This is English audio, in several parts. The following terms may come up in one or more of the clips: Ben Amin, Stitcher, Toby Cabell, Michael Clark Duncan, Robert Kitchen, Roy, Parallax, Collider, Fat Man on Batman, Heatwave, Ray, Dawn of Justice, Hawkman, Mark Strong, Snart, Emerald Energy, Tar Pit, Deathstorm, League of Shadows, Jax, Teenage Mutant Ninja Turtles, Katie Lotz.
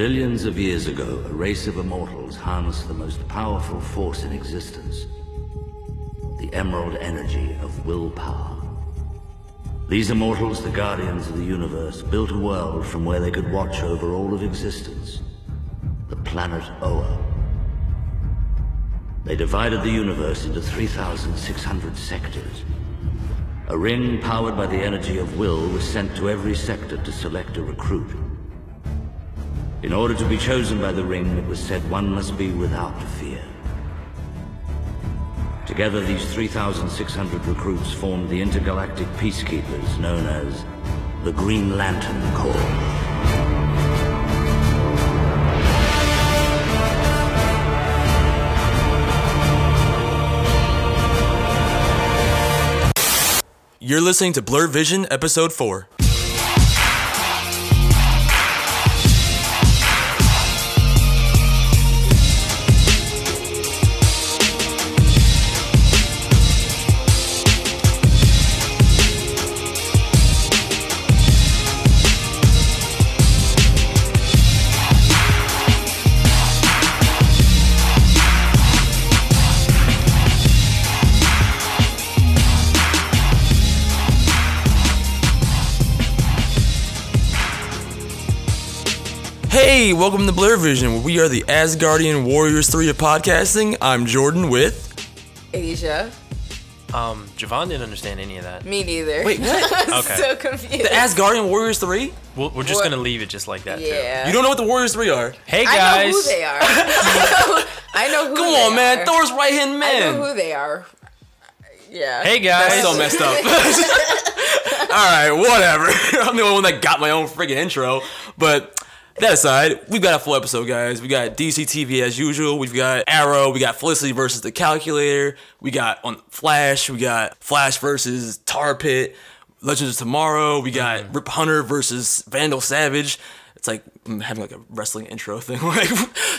Billions of years ago, a race of immortals harnessed the most powerful force in existence, the emerald energy of willpower. These immortals, the guardians of the universe, built a world from where they could watch over all of existence, the planet Oa. They divided the universe into 3,600 sectors. A ring powered by the energy of will was sent to every sector to select a recruit. In order to be chosen by the ring, it was said one must be without fear. Together, these 3,600 recruits formed the intergalactic peacekeepers known as the Green Lantern Corps. You're listening to Blur Vision, Episode 4. Hey, welcome to Blur Vision, where we are the Asgardian Warriors 3 of podcasting. I'm Jordan with... Asia. Javon didn't understand any of that. Me neither. Wait, what? I'm okay. So confused. The Asgardian Warriors 3? We're just going to leave it just like that, yeah. Too. You don't know what the Warriors 3 are. Hey, guys. I know who they are. I know who they are. Come on, man. Are. Thor's right-hand man. I know who they are. Yeah. Hey, guys. That's so messed up. All right, whatever. I'm the only one that got my own friggin' intro, but... That aside, we've got a full episode, guys. We got DC TV as usual. We've got Arrow. We got Felicity versus the Calculator. We got on Flash. We got Flash versus Tar Pit. Legends of Tomorrow. We got Rip Hunter versus Vandal Savage. It's like I'm having like a wrestling intro thing. Like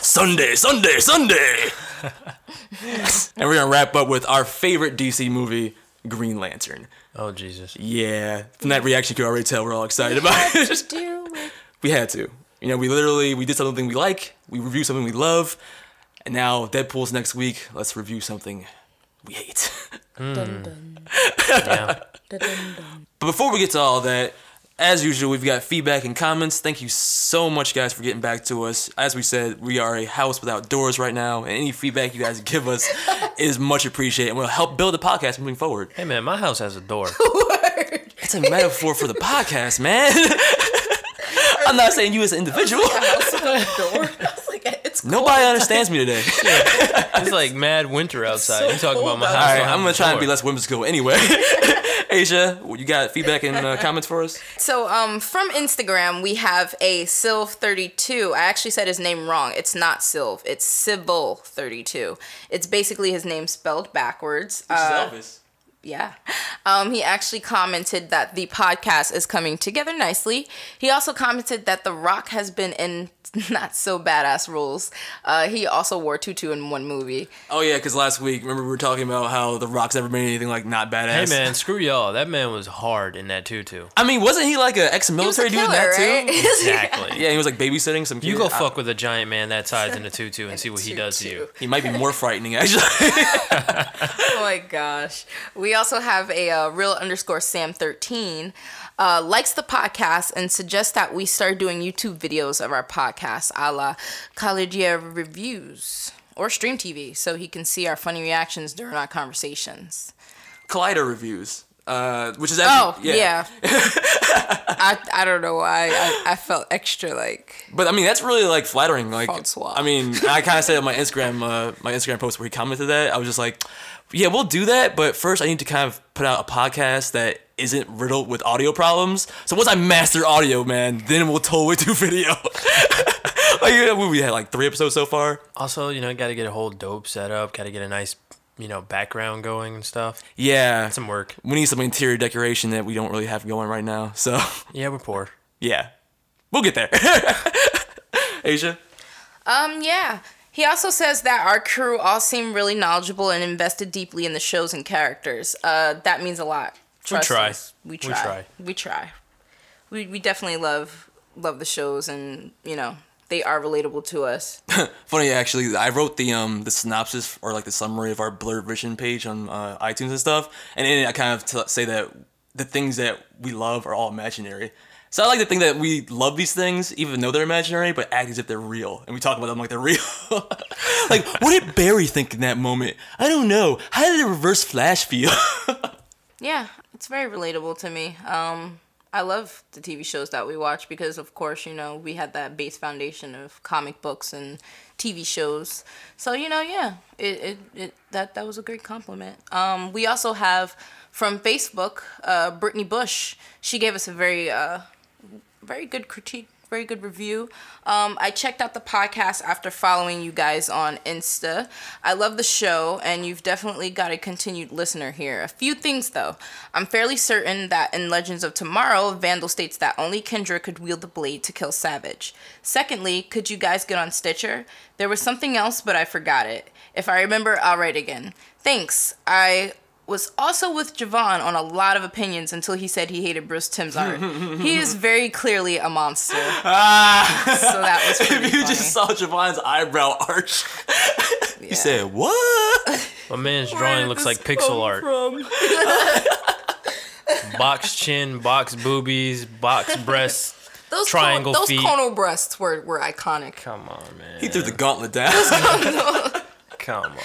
Sunday, Sunday, Sunday. And we're gonna wrap up with our favorite DC movie, Green Lantern. Oh Jesus! Yeah, from that reaction, you can already tell we're all excited about it. We had to. You know, we did something we like, we review something we love, and now Deadpool's next week, let's review something we hate. Dun, dun. Yeah. Dun, dun, dun. But before we get to all that, as usual, we've got feedback and comments. Thank you so much, guys, for getting back to us. As we said, we are a house without doors right now, and any feedback you guys give us is much appreciated, and will help build the podcast moving forward. Hey, man, my house has a door. It's a metaphor for the podcast, man. I'm not saying you as an individual. Nobody understands me today. Yeah. It's like mad winter outside. So you talking about my house. All right, I'm going to try and be less whimsical anyway. Asia, you got feedback and comments for us? So from Instagram, we have a Sylv32. I actually said his name wrong. It's not Sylv. It's Sybil32. It's basically his name spelled backwards. Elvis. Yeah. He actually commented that the podcast is coming together nicely. He also commented that The Rock has been in not so badass roles. He also wore tutu in one movie. Oh, yeah, because last week, remember we were talking about how The Rock's never made anything like not badass? Hey, man, screw y'all. That man was hard in that tutu. I mean, wasn't he like an ex-military dude in that, right? Too? Exactly. Yeah, he was like babysitting some kid. You go fuck with a giant man that size in a tutu and see what he does to you. He might be more frightening, actually. Oh, my gosh. We also have a real_Sam13 likes the podcast and suggests that we start doing YouTube videos of our podcast, a la Collegia Reviews or Stream TV, so he can see our funny reactions during our conversations. Collider Reviews, which is actually... Oh, yeah. I don't know why I felt extra like... But I mean, that's really like flattering. Like, Francois. I mean, I kind of said on my Instagram post where he commented that, I was just like... Yeah, we'll do that, but first I need to kind of put out a podcast that isn't riddled with audio problems. So once I master audio, man, then we'll totally do video. We had like 3 episodes so far. Also, you know, got to get a whole dope set up, got to get a nice, you know, background going and stuff. Yeah. Some work. We need some interior decoration that we don't really have going right now, so. Yeah, we're poor. Yeah. We'll get there. Asia? Yeah. He also says that our crew all seem really knowledgeable and invested deeply in the shows and characters. That means a lot. We try. We definitely love the shows and, you know, they are relatable to us. Funny, actually, I wrote the synopsis or like the summary of our Blur Vision page on iTunes and stuff, and in it I kind of say that the things that we love are all imaginary. So I like to think that we love these things, even though they're imaginary, but act as if they're real. And we talk about them like they're real. Like, what did Barry think in that moment? I don't know. How did the Reverse Flash feel? Yeah, it's very relatable to me. I love the TV shows that we watch because, of course, you know, we had that base foundation of comic books and TV shows. So, you know, yeah, that was a great compliment. We also have, from Facebook, Brittany Bush. She gave us a very good critique, very good review. I checked out the podcast after following you guys on Insta. I love the show, and you've definitely got a continued listener here. A few things, though. I'm fairly certain that in Legends of Tomorrow, Vandal states that only Kendra could wield the blade to kill Savage. Secondly, could you guys get on Stitcher? There was something else, but I forgot it. If I remember, I'll write again. Thanks. I was also with Javon on a lot of opinions until he said he hated Bruce Timm's art. He is very clearly a monster. So that was pretty If you funny. Just saw Javon's eyebrow arch, yeah. You said, what? My man's drawing looks like pixel art. Box chin, box boobies, box breasts. Those triangle those feet. Those conal breasts were iconic. Come on, man. He threw the gauntlet down. Come on.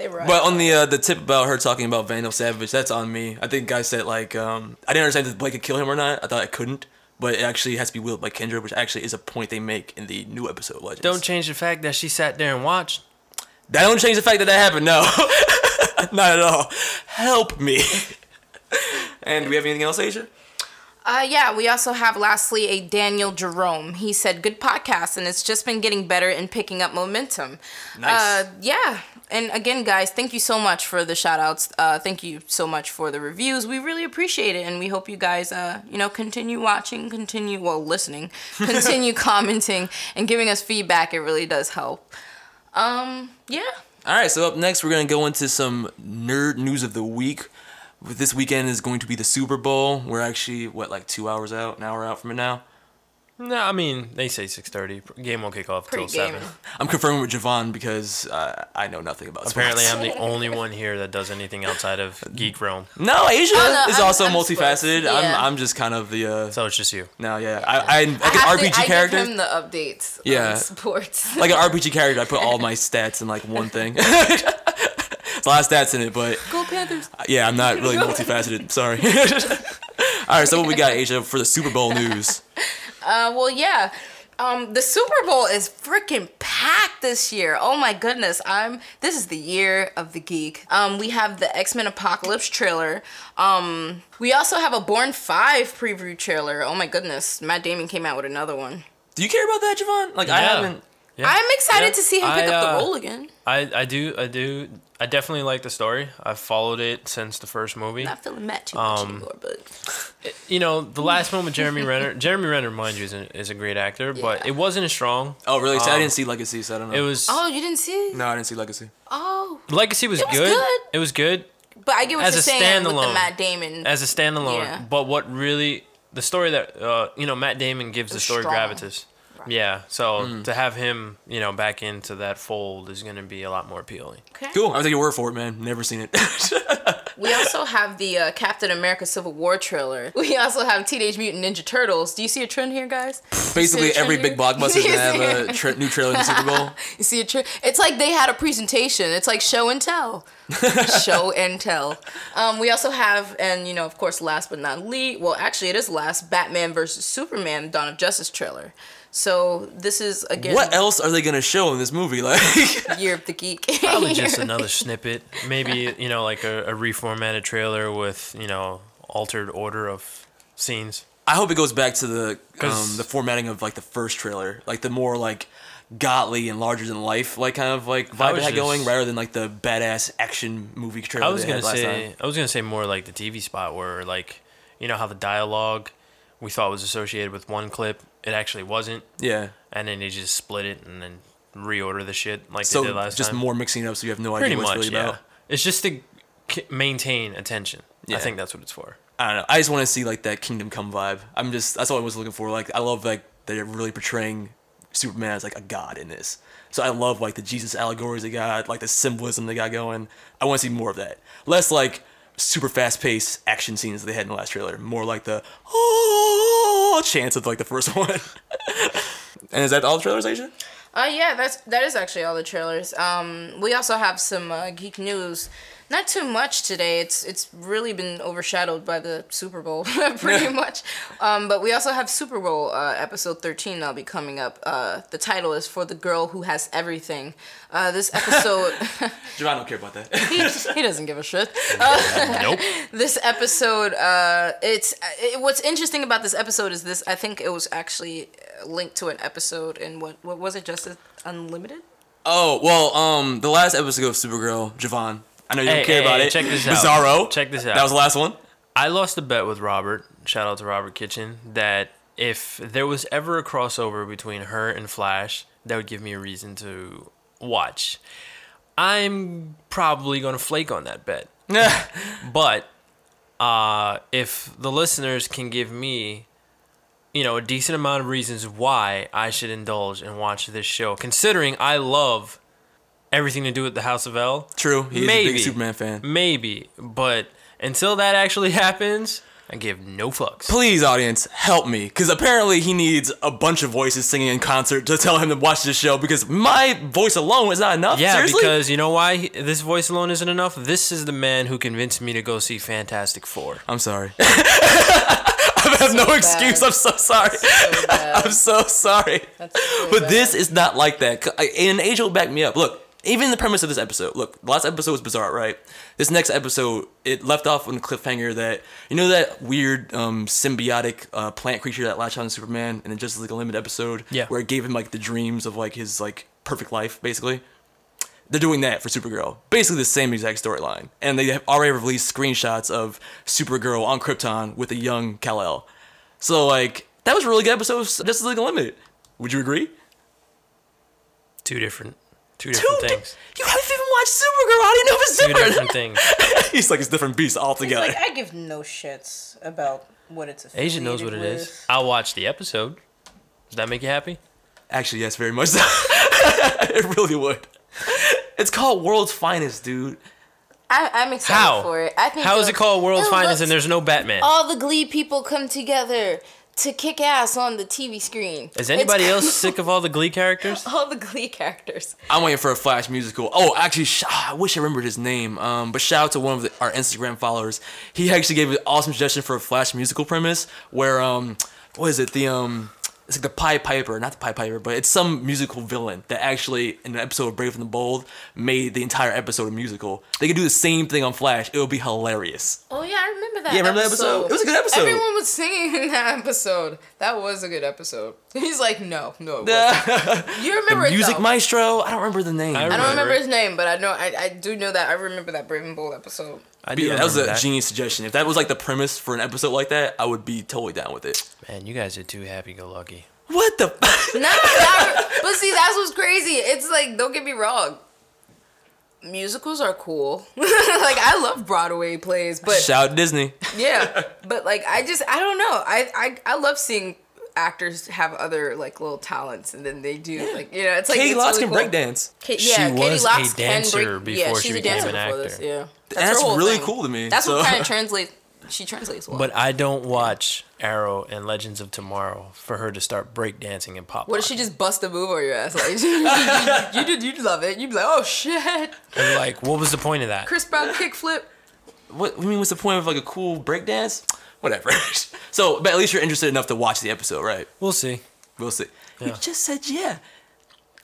But on the tip about her talking about Vandal Savage, that's on me. I think I said, like, I didn't understand if the blade could kill him or not. I thought I couldn't. But it actually has to be wielded by Kendra, which actually is a point they make in the new episode of Legends. Don't change the fact that she sat there and watched. That don't change the fact that that happened, no. Not at all. Help me. And do we have anything else, Asia? Yeah, we also have, lastly, a Daniel Jerome. He said, good podcast, and it's just been getting better and picking up momentum. Nice. Yeah. And again, guys, thank you so much for the shout-outs. Thank you so much for the reviews. We really appreciate it, and we hope you guys, continue watching, listening, continue commenting, and giving us feedback. It really does help. Yeah. All right, so up next, we're going to go into some nerd news of the week. This weekend is going to be the Super Bowl. We're actually, 2 hours out, an hour out from it now? No, I mean, they say 6:30. Game won't kick off till 7. I'm confirming with Javon because I know nothing about sports. Apparently, I'm the only one here that does anything outside of Geek Realm. No, Asia is also multifaceted. Yeah. I'm just kind of the... So it's just you. No, yeah. Like an RPG character. I give him the updates on sports. Like an RPG character, I put all my stats in, one thing. It's a lot of stats in it, but... Go Panthers! Yeah, I'm not really multifaceted. Sorry. All right, so what we got, Asia, for the Super Bowl news? The Super Bowl is freaking packed this year. Oh my goodness, this is the year of the geek. We have the X-Men Apocalypse trailer. We also have a Born 5 preview trailer. Oh my goodness, Matt Damon came out with another one. Do you care about that, Javon? I haven't... Yeah. I'm excited to see him pick up the role again. I do. I definitely like the story. I've followed it since the first movie. Not feeling Matt too much anymore, but... the last one with Jeremy Renner, mind you, is a great actor, but it wasn't as strong. Oh, really? So I didn't see Legacy, so I don't know. It was... Oh, you didn't see it? No, I didn't see Legacy. Oh. Legacy was good. It was good. But I get what you're saying with the Matt Damon. As a standalone. Yeah. But what really... The story that, Matt Damon gives the story gravitas. Yeah, so to have him, back into that fold is going to be a lot more appealing. Okay. Cool. I'll take your word for it, man. Never seen it. We also have the Captain America Civil War trailer. We also have Teenage Mutant Ninja Turtles. Do you see a trend here, guys? Basically, every big blockbuster is going to have a new trailer in the Super Bowl. You see a trend? It's like they had a presentation. It's like show and tell. Show and tell. We also have, and of course, last but not least, well, actually, it is last, Batman vs. Superman Dawn of Justice trailer. So this is again. What else are they gonna show in this movie? Year of the Geek. Probably just another snippet. Maybe a reformatted trailer with altered order of scenes. I hope it goes back to the formatting of the first trailer, the more godly and larger than life vibe it had going, rather than the badass action movie trailer. I was gonna say more like the TV spot where how the dialogue we thought was associated with one clip. It actually wasn't. Yeah. And then they just split it and then reorder the shit they did last time. So just more mixing it up so you have no idea what it's really about. It's just to maintain attention. Yeah. I think that's what it's for. I don't know. I just want to see that Kingdom Come vibe. That's all I was looking for. I love that they're really portraying Superman as like a god in this. So I love like the Jesus allegories they got, like the symbolism they got going. I want to see more of that. Less like super fast-paced action scenes they had in the last trailer. More like the oh chance of like the first one. And is that all the trailers, Asia? Yeah, that is actually all the trailers. We also have some geek news. Not too much today. It's really been overshadowed by the Super Bowl, pretty much. But we also have Super Bowl episode 13 that'll be coming up. The title is For the Girl Who Has Everything. This episode... Javon don't care about that. he doesn't give a shit. Nope. This episode, what's interesting about this episode is this. I think it was actually linked to an episode in what was it? Justice Unlimited? Oh, well, the last episode of Supergirl, Javon, I know you don't care about it. Check this out. Bizarro. Check this out. That was the last one. I lost a bet with Robert. Shout out to Robert Kitchen. That if there was ever a crossover between her and Flash, that would give me a reason to watch. I'm probably going to flake on that bet. But if the listeners can give me, you know, a decent amount of reasons why I should indulge and watch this show, considering I love everything to do with the House of L. True. He's a big Superman fan. Maybe. But until that actually happens, I give no fucks. Please, audience, help me. Because apparently he needs a bunch of voices singing in concert to tell him to watch this show. Because my voice alone is not enough. Yeah, seriously? Because you know why this voice alone isn't enough? This is the man who convinced me to go see Fantastic Four. I'm sorry. I have no excuse. I'm so sorry. I'm so sorry. But this is not like that. And AJ will back me up. Look. Even the premise of this episode. Look, the last episode was bizarre, right? This next episode, it left off on a cliffhanger that... You know that weird symbiotic plant creature that latched on to Superman in the Justice League Unlimited episode? Yeah. Where it gave him, like, the dreams of, like, his, like, perfect life, basically? They're doing that for Supergirl. Basically the same exact storyline. And they have already released screenshots of Supergirl on Krypton with a young Kal-El. So, like, that was a really good episode of Justice League Unlimited. Would you agree? Two different things. You haven't even watched Supergirl. How do you know if it's different? Two different things. He's like, it's different beasts altogether. He's like, I give no shits about what it's affiliated Asia knows what with. It is. I'll watch the episode. Does that make you happy? Actually, yes, very much so. It really would. It's called World's Finest, dude. I'm excited for it. How is it called World's Finest and there's no Batman? All the Glee people come together to kick ass on the TV screen. Is anybody else sick of all the Glee characters? All the Glee characters. I'm waiting for a Flash musical. Oh, actually, I wish I remembered his name. But shout out to one of our Instagram followers. He actually gave an awesome suggestion for a Flash musical premise where, what is it? It's like the Pied Piper. Not the Pied Piper, but it's some musical villain that actually, in an episode of Brave and the Bold, made the entire episode a musical. They could do the same thing on Flash. It would be hilarious. Oh, yeah, I remember that. Yeah, remember that episode? It was a good episode. Everyone was singing in that episode. That was a good episode. He's like, no, it wasn't. You remember it, though. Music Maestro? I don't remember the name. I don't remember his name, but I know I do know that. I remember that Brave and Bold episode. Yeah, that was a genius suggestion. If that was like the premise for an episode like that, I would be totally down with it. Man, you guys are too happy-go-lucky. What the fuck? But see, that's what's crazy. It's like, don't get me wrong. Musicals are cool. Like, I love Broadway plays, but... Shout Disney. Yeah, but like, I don't know. I love seeing actors have other like little talents, and then they do like, you know, it's like Katie Lotz really can break dance. Katie Lotz was a dancer before she became an actor. Yeah, that's really cool to me. That's what kind of translates. She translates well. But I don't watch Arrow and Legends of Tomorrow for her to start breakdancing and pop. What if she just bust a move on your ass? Like, you'd love it. You'd be like, oh shit. And like, what was the point of that? Chris Brown kickflip. What I mean, what's the point of like a cool breakdance? Whatever. So, but at least you're interested enough to watch the episode, right? We'll see. Yeah. You just said yeah.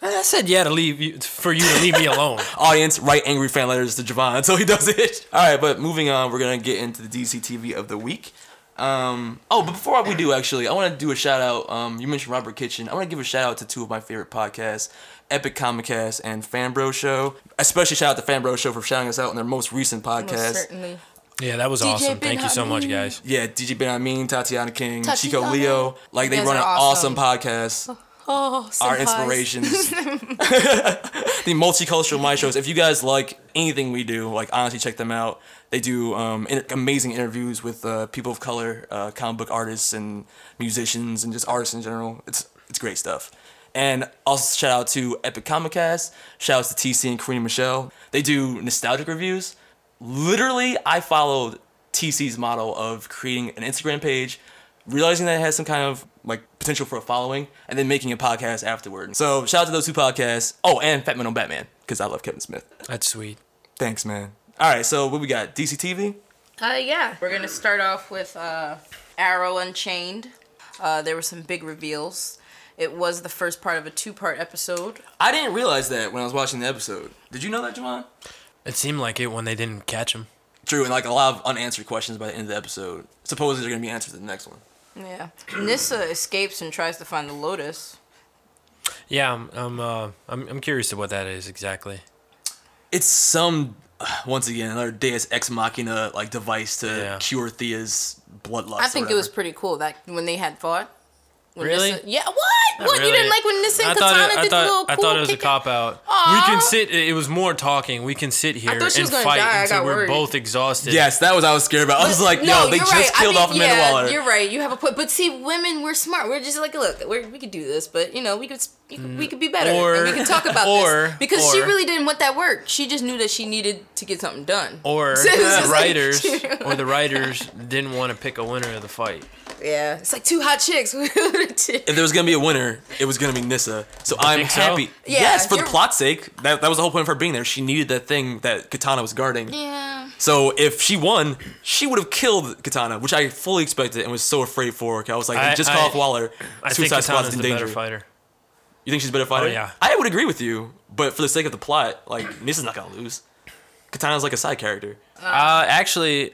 I said yeah to leave you to leave me alone. Audience, write angry fan letters to Javon so he does it. All right, but moving on, we're going to get into the DC TV of the week. But before we do, actually, I want to do a shout-out. You mentioned Robert Kitchen. I want to give a shout-out to two of my favorite podcasts, Epic Comic Cast and Fan Bro Show. Especially shout-out to Fan Bro Show for shouting us out on their most recent podcast. Most certainly. Yeah, that was awesome. Thank you so much, guys. Yeah, DJ Ben Amin, Tatiana King, Chico Leo. Like, they run an awesome podcast. Oh, our inspirations. The multicultural My Shows. If you guys like anything we do, like, honestly, check them out. They do amazing interviews with people of color, comic book artists and musicians and just artists in general. It's great stuff. And also shout out to Epic Comic Cast. Shout out to TC and Karina Michelle. They do nostalgic reviews. Literally, I followed TC's model of creating an Instagram page, realizing that it has some kind of like potential for a following, and then making a podcast afterward. So shout out to those two podcasts. Oh, and Fat Man on Batman, because I love Kevin Smith. That's sweet. Thanks, man. All right, so what we got? DC TV? Yeah. We're going to start off with Arrow Unchained. There were some big reveals. It was the first part of a two-part episode. I didn't realize that when I was watching the episode. Did you know that, Jamon? It seemed like it when they didn't catch him. True, and like a lot of unanswered questions by the end of the episode. Supposedly they're going to be answered in the next one. Yeah. Nyssa escapes and tries to find the Lotus. Yeah, I'm curious to what that is exactly. It's some, once again, another Deus Ex Machina like device to cure Thea's bloodlust. I think it was pretty cool that when they had fought. Really? Nyssa, yeah, what? Not what? Really. You didn't like when Nyssa and Katana did the little cool I thought it was a cop-out. We can sit, it was more talking, we can sit here and fight until we're both exhausted. Yes, that was what I was scared about. I was like, no, they just killed off Amanda Waller. You're right, you have a point. But see, women, we're smart. We're just like, look, we could do this, but you know, we could be better. Or, and we can talk about this. Because she really didn't want that work. She just knew that she needed to get something done. Or the writers didn't want to pick a winner of the fight. Yeah, it's like two hot chicks. If there was gonna be a winner, it was gonna be Nyssa. So I'm happy. So? Yeah, yes, for the plot's sake. That was the whole point of her being there. She needed that thing that Katana was guarding. Yeah. So if she won, she would have killed Katana, which I fully expected and was so afraid for. I was like, just call off Waller. Suicide Squad's in danger. I think Katana's the better fighter. You think she's a better fighter? Oh, yeah. I would agree with you, but for the sake of the plot, like Nissa's not gonna lose. Katana's like a side character. Actually,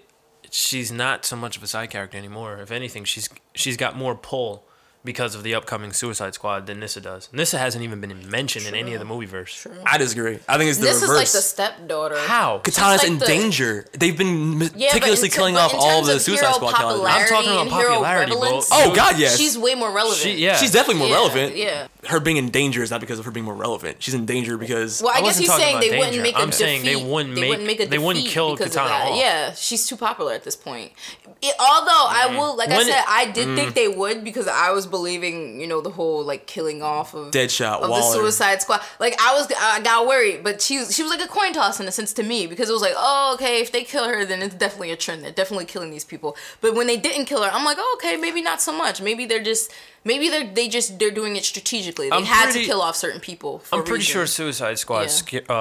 she's not so much of a side character anymore. If anything, she's got more pull because of the upcoming Suicide Squad than Nyssa does. Nyssa hasn't even been mentioned in any of the movieverse. True. I disagree. I think it's the reverse. Nyssa is like the stepdaughter. How? Katana's like danger. They've been meticulously killing off all the Suicide Squad killers. I'm talking about popularity, bro. Oh, God, yes. She's way more relevant. She's definitely more relevant. Yeah. Her being in danger is not because of her being more relevant. She's in danger because... Well, I guess you're saying they wouldn't make a defeat. I'm saying they wouldn't kill Katana off. Yeah, she's too popular at this point. Although, I will... Like I said, I did think they would because I was believing, you know, the whole like killing off of Deadshot, of Waller, the Suicide Squad. Like I got worried, but she was like a coin toss in a sense to me because it was like, oh, okay, if they kill her, then it's definitely a trend. They're definitely killing these people. But when they didn't kill her, I'm like, oh, okay, maybe not so much. Maybe they're just they're doing it strategically. They had to kill off certain people. For I'm pretty sure Suicide Squad's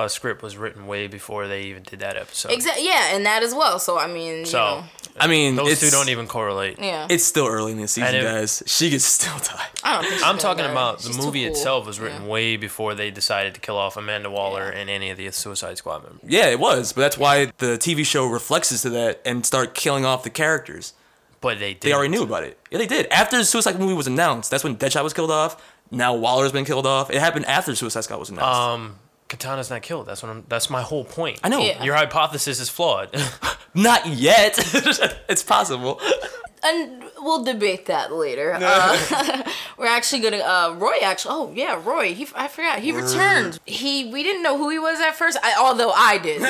script was written way before they even did that episode. Exactly. Yeah, and that as well. So I mean, you know, I mean, those two don't even correlate. Yeah, it's still early in the season, guys. She gets still die. I'm talking about the movie itself was written way before they decided to kill off Amanda Waller and any of the Suicide Squad members. Yeah, it was, but that's why the TV show reflexes to that and start killing off the characters. But they did. They already knew about it. Yeah, they did. After the Suicide movie was announced, that's when Deadshot was killed off. Now Waller's been killed off. It happened after Suicide Squad was announced. Katana's not killed. That's my whole point. I know. Yeah. Your hypothesis is flawed. Not yet. It's possible. And we'll debate that later. We're actually going to... Roy. I forgot. He returned. We didn't know who he was at first, although I did.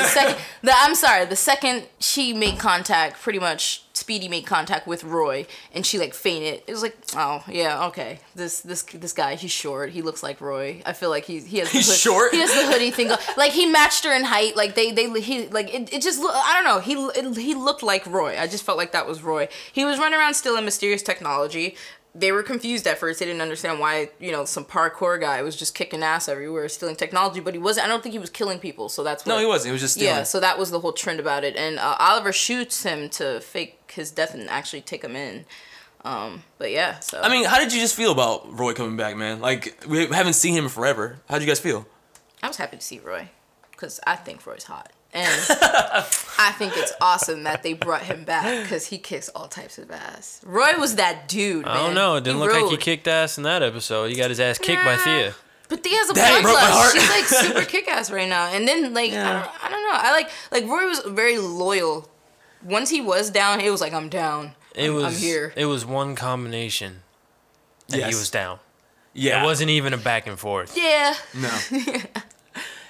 The second she made contact, pretty much Speedy made contact with Roy, and she, like, fainted. It was like, oh, yeah, okay. This guy, he's short. He looks like Roy. I feel like he has... He's short? He has the hoodie thing. Like, he matched her in height. Like, I don't know. He looked like Roy. I just felt like that was Roy. He was running around still in mysterious technology. They were confused at first. They didn't understand why, you know, some parkour guy was just kicking ass everywhere, stealing technology, but he wasn't. I don't think he was killing people, so that's what... No, he wasn't. He was just stealing. Yeah, so that was the whole trend about it. And Oliver shoots him to fake his death and actually take him in. But yeah, so... I mean, how did you just feel about Roy coming back, man? Like, we haven't seen him forever. How'd you guys feel? I was happy to see Roy, because I think Roy's hot. And I think it's awesome that they brought him back because he kicks all types of ass. Roy was that dude, man. I don't know. It didn't look like he kicked ass in that episode. He got his ass kicked by Thea. But Thea's a blood lust. She's like super kick-ass right now. And then like, yeah. I don't know. I like Roy was very loyal. Once he was down, it was like, I'm down. I'm here. It was one combination that he was down. Yeah. It wasn't even a back and forth. Yeah. No. Yeah.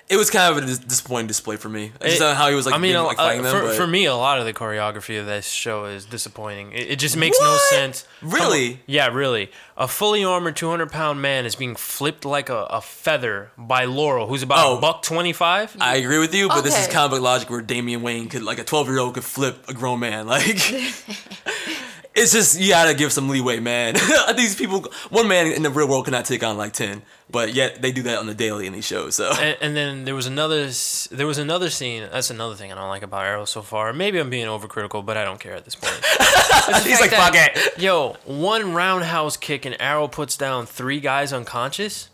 It was kind of a disappointing display for me. I just don't know how he was like, I mean, being, like, fighting them. For me, a lot of the choreography of this show is disappointing. It just makes no sense. Really? Yeah, really. A fully armored 200-pound man is being flipped like a feather by Laurel, who's about $125. I agree with you, but this is comic logic where Damian Wayne could, like, a 12-year-old could flip a grown man. Like, it's just, you gotta give some leeway, man. These people, one man in the real world cannot take on like 10, but yet they do that on the daily in these shows. So, and then there was another scene. That's another thing I don't like about Arrow so far. Maybe I'm being overcritical, but I don't care at this point. He's like, fuck it. Yo, one roundhouse kick and Arrow puts down 3 guys unconscious.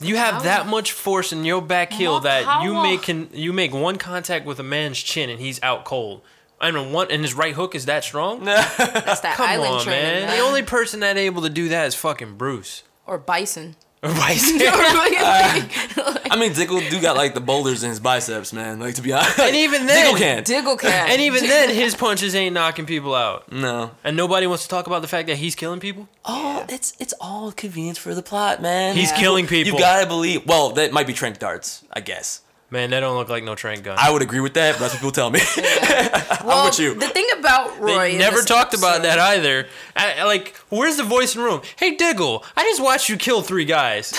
You have that much force in your back heel that you make one contact with a man's chin and he's out cold. I don't know, and his right hook is that strong? That's that Come island on, man. That. The only person that able to do that is fucking Bruce. Or Bison. I mean, Diggle do got, like, the boulders in his biceps, man. Like, to be honest. And even then. Diggle can. And even then, his punches ain't knocking people out. No. And nobody wants to talk about the fact that he's killing people? Oh, yeah. It's all convenience for the plot, man. He's killing people. You gotta believe. Well, that might be trank darts, I guess. Man, that don't look like no trank gun. I would agree with that, but that's what people tell me. Yeah. Well, I'm with you. The thing about Roy... They never talked about that either. Like, where's the voice in the room? Hey, Diggle, I just watched you kill 3 guys.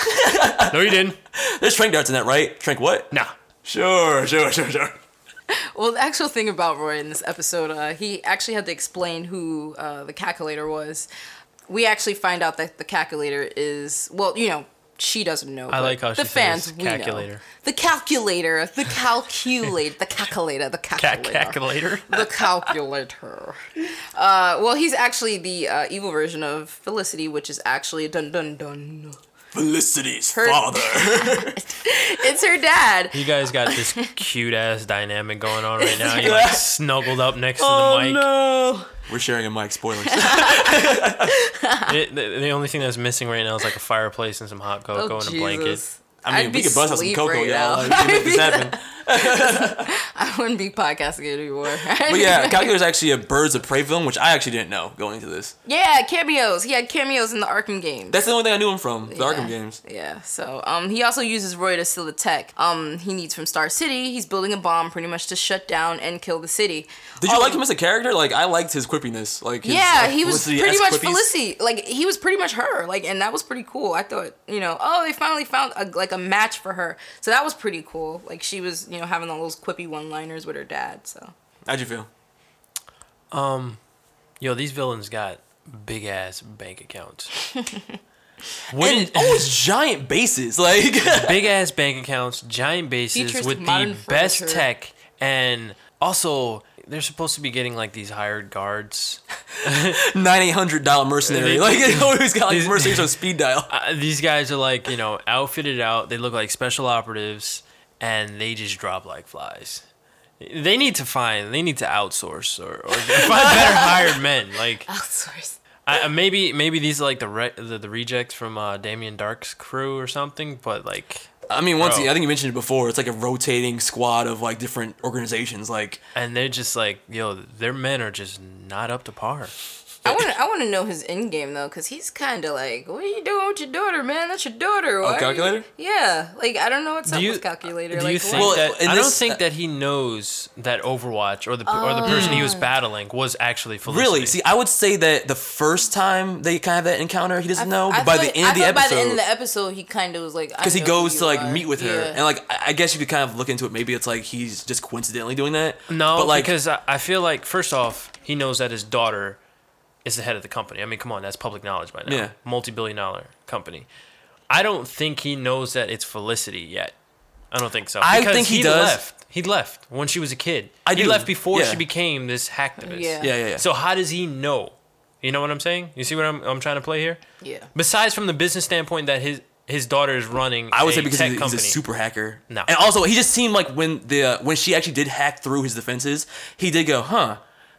No, you didn't. There's trank darts in that, right? Trank what? Nah. Sure. Well, the actual thing about Roy in this episode, he actually had to explain who the Calculator was. We actually find out that the Calculator is... Well, you know... She doesn't know. I like how she says Calculator. The Calculator. The Calculator. The Calculator. The Calculator. Calculator. The Calculator. Well, he's actually the evil version of Felicity, which is actually dun-dun-dun. Felicity's father. It's her dad. You guys got this cute-ass dynamic going on right now. You're like snuggled up next to the mic. Oh, no. We're sharing a mic, spoilers. The only thing that's missing right now is like a fireplace and some hot cocoa and a blanket. I mean, we could bust out some cocoa, right, y'all. I wouldn't be podcasting anymore. But yeah, Calculator's actually a Birds of Prey film, which I actually didn't know going into this. Yeah, cameos. He had cameos in the Arkham games. That's the only thing I knew him from, the Arkham games. Yeah, so he also uses Roy to steal the tech he needs from Star City. He's building a bomb pretty much to shut down and kill the city. Did you like him as a character? Like, I liked his quippiness. Like, he was pretty much Felicity. Like, he was pretty much her. Like, and that was pretty cool. I thought, you know, they finally found a match for her, so that was pretty cool. Like, she was, you know, having all those quippy one-liners with her dad. So how'd you feel? These villains got big ass bank accounts. It's giant bases, like big ass bank accounts, giant bases with the best tech, and also they're supposed to be getting like these hired guards. $9,800 mercenary. Like, they always got like mercenaries on speed dial. These guys are like, you know, outfitted out. They look like special operatives, and they just drop like flies. They need to outsource or find better hired men. Like, outsource. Maybe these are like the rejects from Damien Dark's crew or something. But like, I mean, I think you mentioned it before, it's like a rotating squad of, like, different organizations, like... And they're just like, their men are just not up to par. I want to know his end game, though, because he's kind of like, what are you doing with your daughter, man? That's your daughter. Why Calculator? Yeah. Like, I don't know what's up with Calculator. I don't think that he knows that Overwatch or the person he was battling was actually Felicity. Really? See, I would say that the first time they kind of had that encounter, he doesn't know. But by the end of the episode, he kind of was like, because he goes to, like, meet with her. And, like, I guess you could kind of look into it. Maybe it's like he's just coincidentally doing that. No, but, like, because I feel like, first off, he knows that his daughter... is the head of the company. I mean, come on, that's public knowledge by now. Yeah. Multi-billion-dollar company. I don't think he knows that it's Felicity yet. I don't think so. I think he does. He left when she was a kid. He left before she became this hacktivist. Yeah. So how does he know? You know what I'm saying? You see what I'm trying to play here? Yeah. Besides from the business standpoint that his daughter is running, I would say because he's a super hacker. No. And also, he just seemed like when she actually did hack through his defenses, he did go, huh?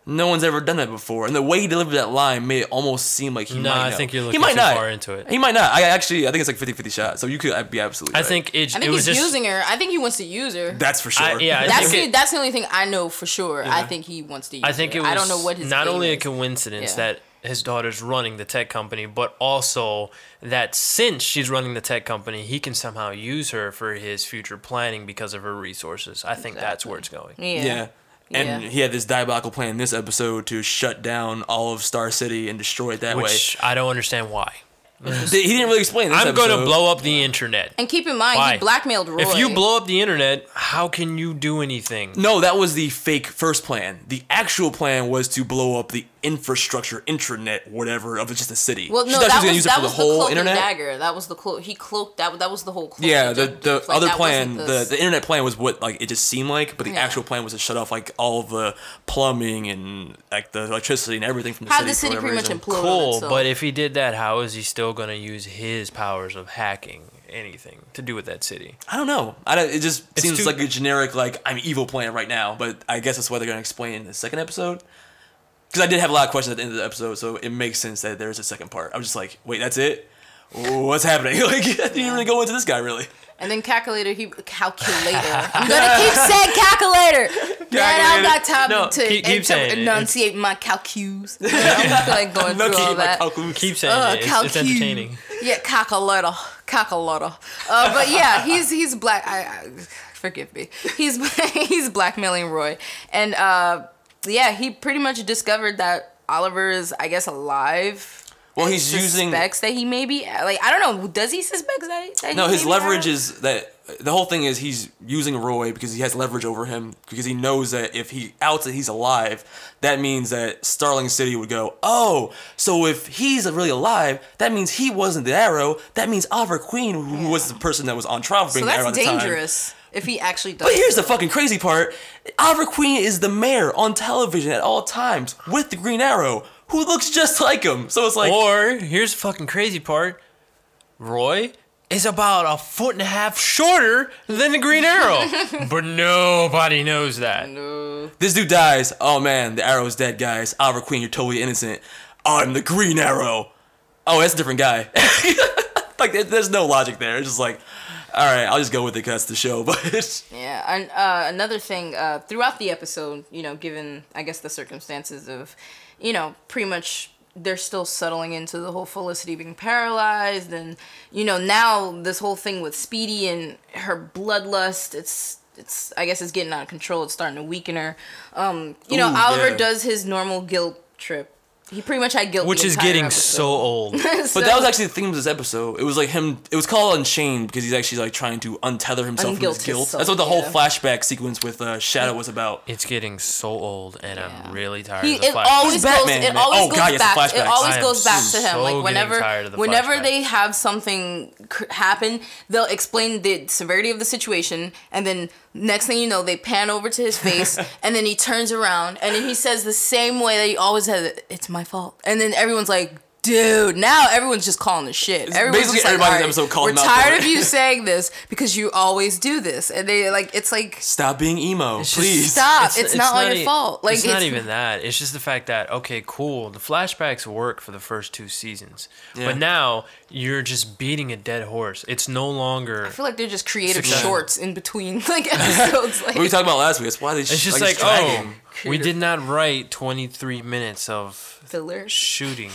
No one's ever done that before. And the way he delivered that line made it almost seem like he might know. I think you're looking too far into it. He might not. I think it's like 50-50 shot. So you could be absolutely right. I think he's using her. I think he wants to use her. That's for sure. That's the only thing I know for sure. Yeah. I think he wants to use her. I don't know what his game is. Not only a coincidence that his daughter's running the tech company, but also that since she's running the tech company, he can somehow use her for his future planning because of her resources. I think that's where it's going. Yeah. And he had this diabolical plan in this episode to shut down all of Star City and destroy it that way. Which I don't understand why. He didn't really explain this episode. I'm going to blow up the internet. And keep in mind, he blackmailed Roy. If you blow up the internet, how can you do anything? No, that was the fake first plan. The actual plan was to blow up the infrastructure, intranet, whatever, of just a city. Well, no, that was the whole internet dagger. That was the cloak. He cloaked that. That was the whole cloak. Yeah, the other plan, the internet plan was what like it just seemed like, but the actual plan was to shut off like all the plumbing and like the electricity and everything from the city. Had the city pretty much imploded. Cool, but if he did that, how is he still going to use his powers of hacking anything to do with that city? I don't know. It just seems like a generic like I'm evil plan right now, but I guess that's what they're going to explain in the second episode. Because I did have a lot of questions at the end of the episode, so it makes sense that there's a second part. I was just like, wait, that's it? What's happening? Like, I didn't really go into this guy, really. And then Calculator. I'm going to keep saying Calculator. Man, I don't got time to enunciate my calcues. I'm like going through all that. Keep saying it. It's entertaining. Yeah, Calculator. But yeah, he's black. Forgive me. He's blackmailing Roy. And... yeah, he pretty much discovered that Oliver is, I guess, alive. Well, he's using... suspects that he may be... Like, I don't know. Does he suspect that no, his leverage is that... The whole thing is he's using Roy because he has leverage over him because he knows that if he outs that he's alive, that means that Starling City would go, oh, so if he's really alive, that means he wasn't the Arrow. That means Oliver Queen, who was the person that was on trial for being the Arrow at the time. So that's dangerous. If he actually does. But here's the fucking crazy part. Oliver Queen is the mayor on television at all times with the Green Arrow, who looks just like him. So it's like... Or, here's the fucking crazy part. Roy is about 1.5 feet shorter than the Green Arrow. But nobody knows that. No. This dude dies. Oh man, the Arrow's dead, guys. Oliver Queen, you're totally innocent. I'm the Green Arrow. Oh, that's a different guy. Like, there's no logic there. It's just like... All right, I'll just go with it because that's the show. But yeah, and another thing, throughout the episode, you know, given, I guess, the circumstances of, you know, pretty much they're still settling into the whole Felicity being paralyzed. And, you know, now this whole thing with Speedy and her bloodlust, it's I guess it's getting out of control. It's starting to weaken her. Oliver does his normal guilt trip. He pretty much had guilt. Which is getting episode. So old. But that was actually the theme of this episode. It was like him. It was called Unchained because he's actually like trying to untether himself from his guilt. That's what the whole flashback sequence with Shadow was about. It's getting so old, and I'm really tired of the flashbacks. It always goes back. It always goes back to him. Like whenever they have something happen, they'll explain the severity of the situation, and then next thing you know, they pan over to his face, and then he turns around, and then he says the same way that he always has. It's my fault. And then everyone's like, dude, now everyone's just calling the shit. Basically everybody's calling out, we're tired of you saying this because you always do this. And they like, it's like... Stop being emo, please. Stop. It's not all your fault. Like, it's not even that. It's just the fact that, okay, cool. The flashbacks work for the first 2 seasons. Yeah. But now you're just beating a dead horse. It's no longer... I feel like they're just creative shorts in between like episodes. Like, what we talked about last week. That's why they just we did not write 23 minutes of filler shooting.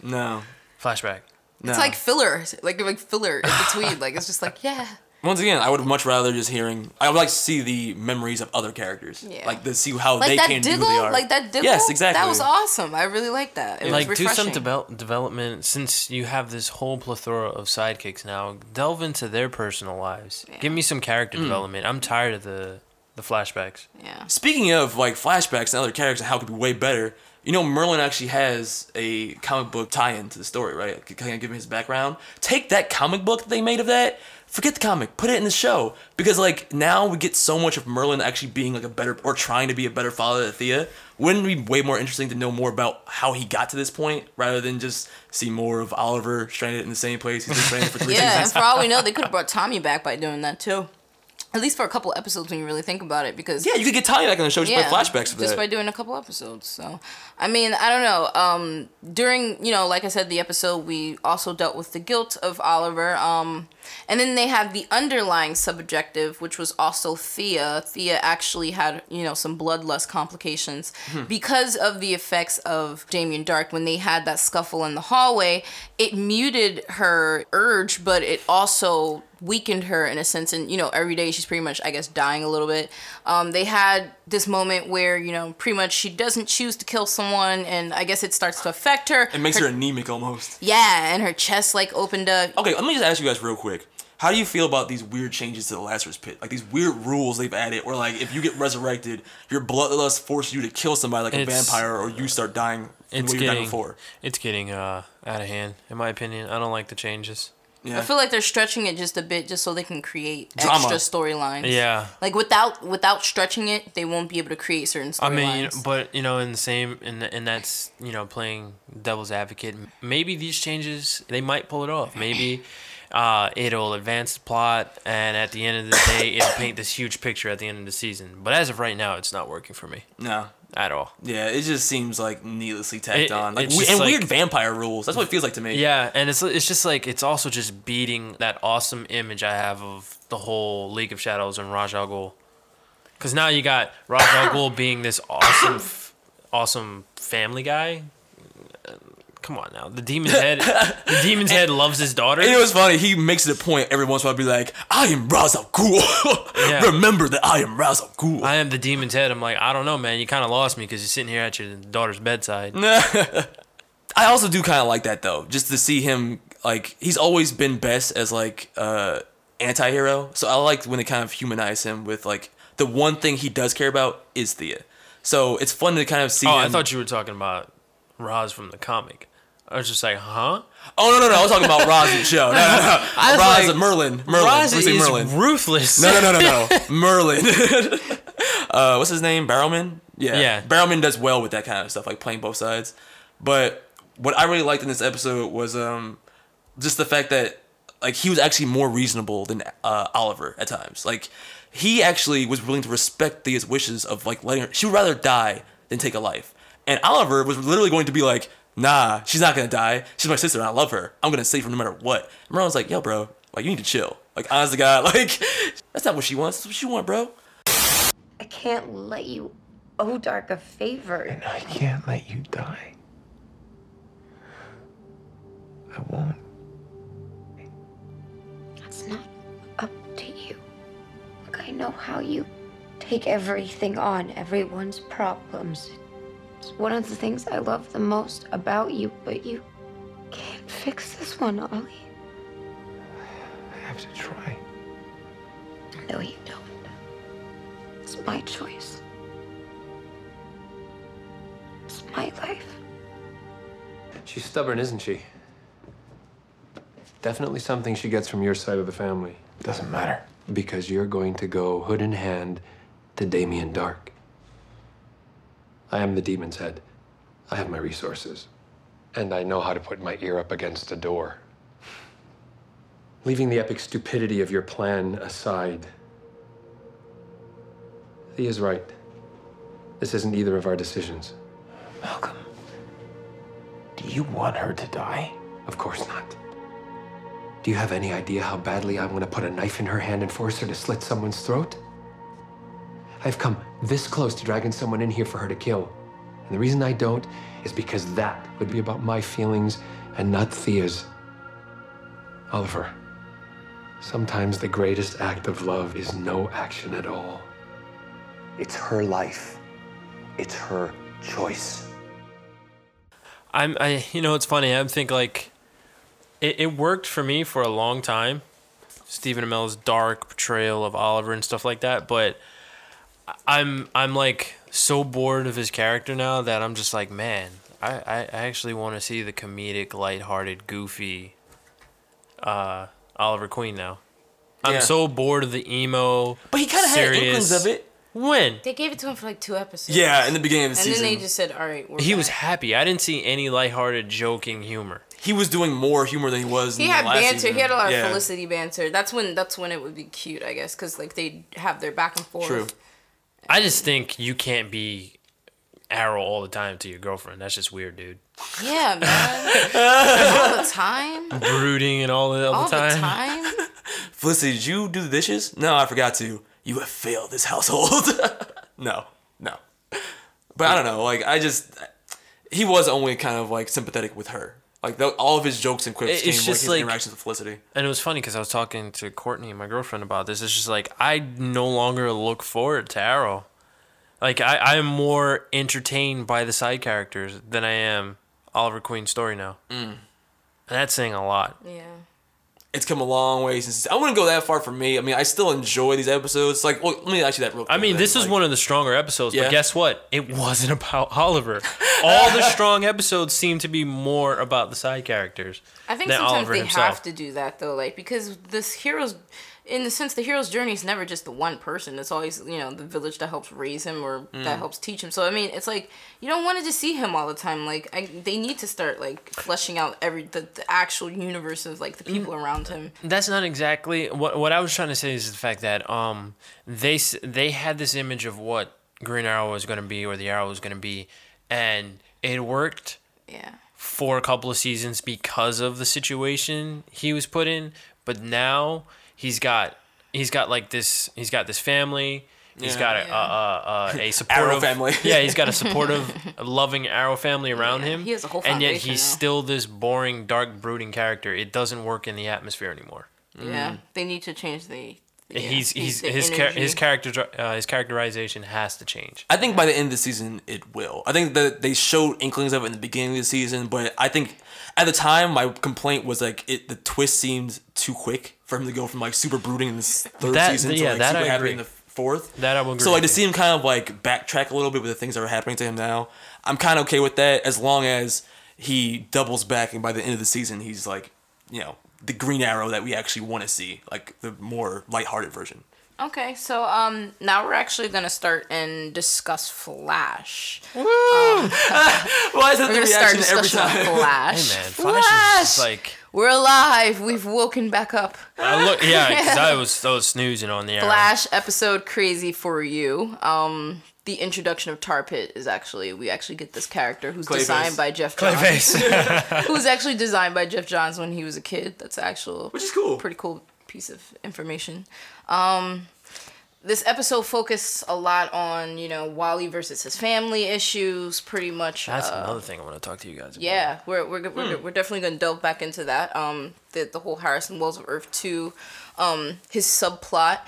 No. Flashback. No. It's like filler. Like filler in between. Like it's just like, yeah. Once again, I would much rather just hearing... I would like to see the memories of other characters. Yeah. Like to see how they came to who they are. Like that Diggle? Yes, exactly. That was awesome. I really liked that. It was refreshing. Do some development... Since you have this whole plethora of sidekicks now, delve into their personal lives. Yeah. Give me some character development. I'm tired of the flashbacks. Yeah. Speaking of like flashbacks and other characters and how it could be way better... You know, Merlin actually has a comic book tie-in to the story, right? Kind of give him his background. Take that comic book that they made of that, forget the comic, put it in the show. Because, like, now we get so much of Merlin actually being, like, a better, or trying to be a better father to Thea. Wouldn't it be way more interesting to know more about how he got to this point, rather than just see more of Oliver stranded in the same place he's been stranded for 3 seasons? Yeah, and for all we know, they could have brought Tommy back by doing that, too. At least for a couple episodes when you really think about it, because... Yeah, you could get Talia back on the show just by flashbacks to that. Just by doing a couple episodes, so... I mean, I don't know. During, you know, like I said, the episode, we also dealt with the guilt of Oliver. And then they had the underlying subjective, which was also Thea. Thea actually had, you know, some bloodlust complications because of the effects of Damien Dark. When they had that scuffle in the hallway, it muted her urge, but it also... weakened her in a sense, and you know, every day she's pretty much, I guess, dying a little bit. They had this moment where, you know, pretty much she doesn't choose to kill someone, and I guess it starts to affect her. It makes her anemic almost. Yeah, and her chest like opened up. Okay, let me just ask you guys real quick. How do you feel about these weird changes to the Lazarus Pit? Like these weird rules they've added where like if you get resurrected, your bloodlust forces you to kill somebody like a vampire, or you start dying from the way you died before. It's getting out of hand, in my opinion. I don't like the changes. Yeah. I feel like they're stretching it just a bit just so they can create extra storylines. Yeah. Like without stretching it, they won't be able to create certain storylines. I mean, but you know, that's, you know, playing devil's advocate. Maybe these changes, they might pull it off. Maybe it'll advance the plot, and at the end of the day, it'll paint this huge picture at the end of the season. But as of right now, it's not working for me. No. At all. Yeah, it just seems like needlessly tacked on. Weird vampire rules. That's what it feels like to me. Yeah, and it's just like, it's also just beating that awesome image I have of the whole League of Shadows and Ra's al Ghul. Because now you got Ra's al Ghul being this awesome, awesome family guy. Come on now, the demon's head loves his daughter. And it was funny. He makes it a point every once in a while to be like, "I am Ra's al Ghul." Yeah. Remember that I am Ra's al Ghul. I am the demon's head. I'm like, I don't know, man. You kind of lost me because you're sitting here at your daughter's bedside. I also do kind of like that though, just to see him like he's always been best as like anti-hero. So I like when they kind of humanize him with like the one thing he does care about is Thea. So it's fun to kind of see. Oh, I thought you were talking about Ra's from the comic. I was just like, huh? Oh, no, I was talking about Ra's in the show. No. Ra's like, Merlin. Ra's is Merlin. Ruthless. No. Merlin. What's his name? Barrowman? Yeah. Barrowman does well with that kind of stuff, like playing both sides. But what I really liked in this episode was just the fact that like he was actually more reasonable than Oliver at times. Like, he actually was willing to respect Thea's wishes of like letting her... She would rather die than take a life. And Oliver was literally going to be like... Nah, she's not gonna die. She's my sister and I love her. I'm gonna save her no matter what. And Merlin's like, yo, bro, like, you need to chill. Like, honest to God, like, that's not what she wants. That's what she wants, bro. I can't let you owe Dark a favor. And I can't let you die. I won't. That's not up to you. Look, I know how you take everything on, everyone's problems. It's one of the things I love the most about you, but you can't fix this one, Ollie. I have to try. No, you don't. It's my choice. It's my life. She's stubborn, isn't she? Definitely something she gets from your side of the family. Doesn't matter. Because you're going to go hood in hand to Damien Dark. I am the demon's head. I have my resources. And I know how to put my ear up against a door. Leaving the epic stupidity of your plan aside, Thea's right. This isn't either of our decisions. Malcolm, do you want her to die? Of course not. Do you have any idea how badly I'm going to put a knife in her hand and force her to slit someone's throat? I've come this close to dragging someone in here for her to kill. And the reason I don't is because that would be about my feelings and not Thea's. Oliver, sometimes the greatest act of love is no action at all. It's her life. It's her choice. You know, it's funny. I think like it worked for me for a long time. Stephen Amell's dark portrayal of Oliver and stuff like that, but I'm like so bored of his character now that I'm just like, man, I actually want to see the comedic, lighthearted, goofy Oliver Queen now. I'm so bored of the emo. But he kind of had inklings of it. When? They gave it to him for like 2 episodes. Yeah, in the beginning of the season. And then they just said, all right, we're back. He was happy. I didn't see any lighthearted, joking humor. he was doing more humor than he was in the last season. He had a lot of Felicity banter. That's when it would be cute, I guess, because like they have their back and forth. True. I just think you can't be Arrow all the time to your girlfriend. That's just weird, dude. Yeah, man. All the time. Brooding and all the time. All the time. Felicity, did you do the dishes? No, I forgot to. You have failed this household. No. But I don't know. Like, he was only kind of like sympathetic with her. Like, all of his jokes and quips came from his interactions with Felicity. And it was funny because I was talking to Courtney, my girlfriend, about this. It's just like, I no longer look forward to Arrow. Like, I'm more entertained by the side characters than I am Oliver Queen's story now. Mm. And that's saying a lot. Yeah. It's come a long way since... I wouldn't go that far for me. I mean, I still enjoy these episodes. Like, well, let me ask you that real quick. I mean, this is one of the stronger episodes, but guess what? It wasn't about Oliver. All the strong episodes seem to be more about the side characters. I think sometimes Oliver they himself. Have to do that, though, like, because this hero's... In the sense, the hero's journey is never just the one person. It's always, you know, the village that helps raise him or that helps teach him. So, I mean, it's like, you don't want to just see him all the time. Like, they need to start, like, fleshing out the actual universe of, like, the people around him. That's not exactly... What I was trying to say is the fact that they had this image of what Green Arrow was going to be or the Arrow was going to be, and it worked for a couple of seasons because of the situation he was put in, but now... He's got this family. He's got a supportive Arrow family. He's got a supportive, loving Arrow family around him. He has a whole family. And yet he's still this boring, dark, brooding character. It doesn't work in the atmosphere anymore. Yeah, they need to change the his characterization has to change. I think by the end of the season it will. I think that they showed inklings of it in the beginning of the season, but I think at the time my complaint was like the twist seemed too quick for him to go from like super brooding in this third season to like super happy in the fourth. That I will agree. So like to see him kind of like backtrack a little bit with the things that are happening to him now, I'm kind of okay with that as long as he doubles back and by the end of the season he's like, you know, the Green Arrow that we actually want to see, like the more lighthearted version. Okay, so now we're actually going to start and discuss Flash. Woo! Why is that the reaction every time? Flash. Hey man, Flash is just like... We're alive. We've woken back up. Because I was snoozing on the Arrow. Flash episode crazy for you. The introduction of Tar Pit is we get this character who's designed by Jeff Johns. Who's actually designed by Jeff Johns when he was a kid. That's which is cool. Pretty cool piece of information. This episode focused a lot on, you know, Wally versus his family issues, pretty much. That's another thing I want to talk to you guys about. Yeah, we're definitely going to delve back into that. The whole Harrison Wells of Earth 2, his subplot.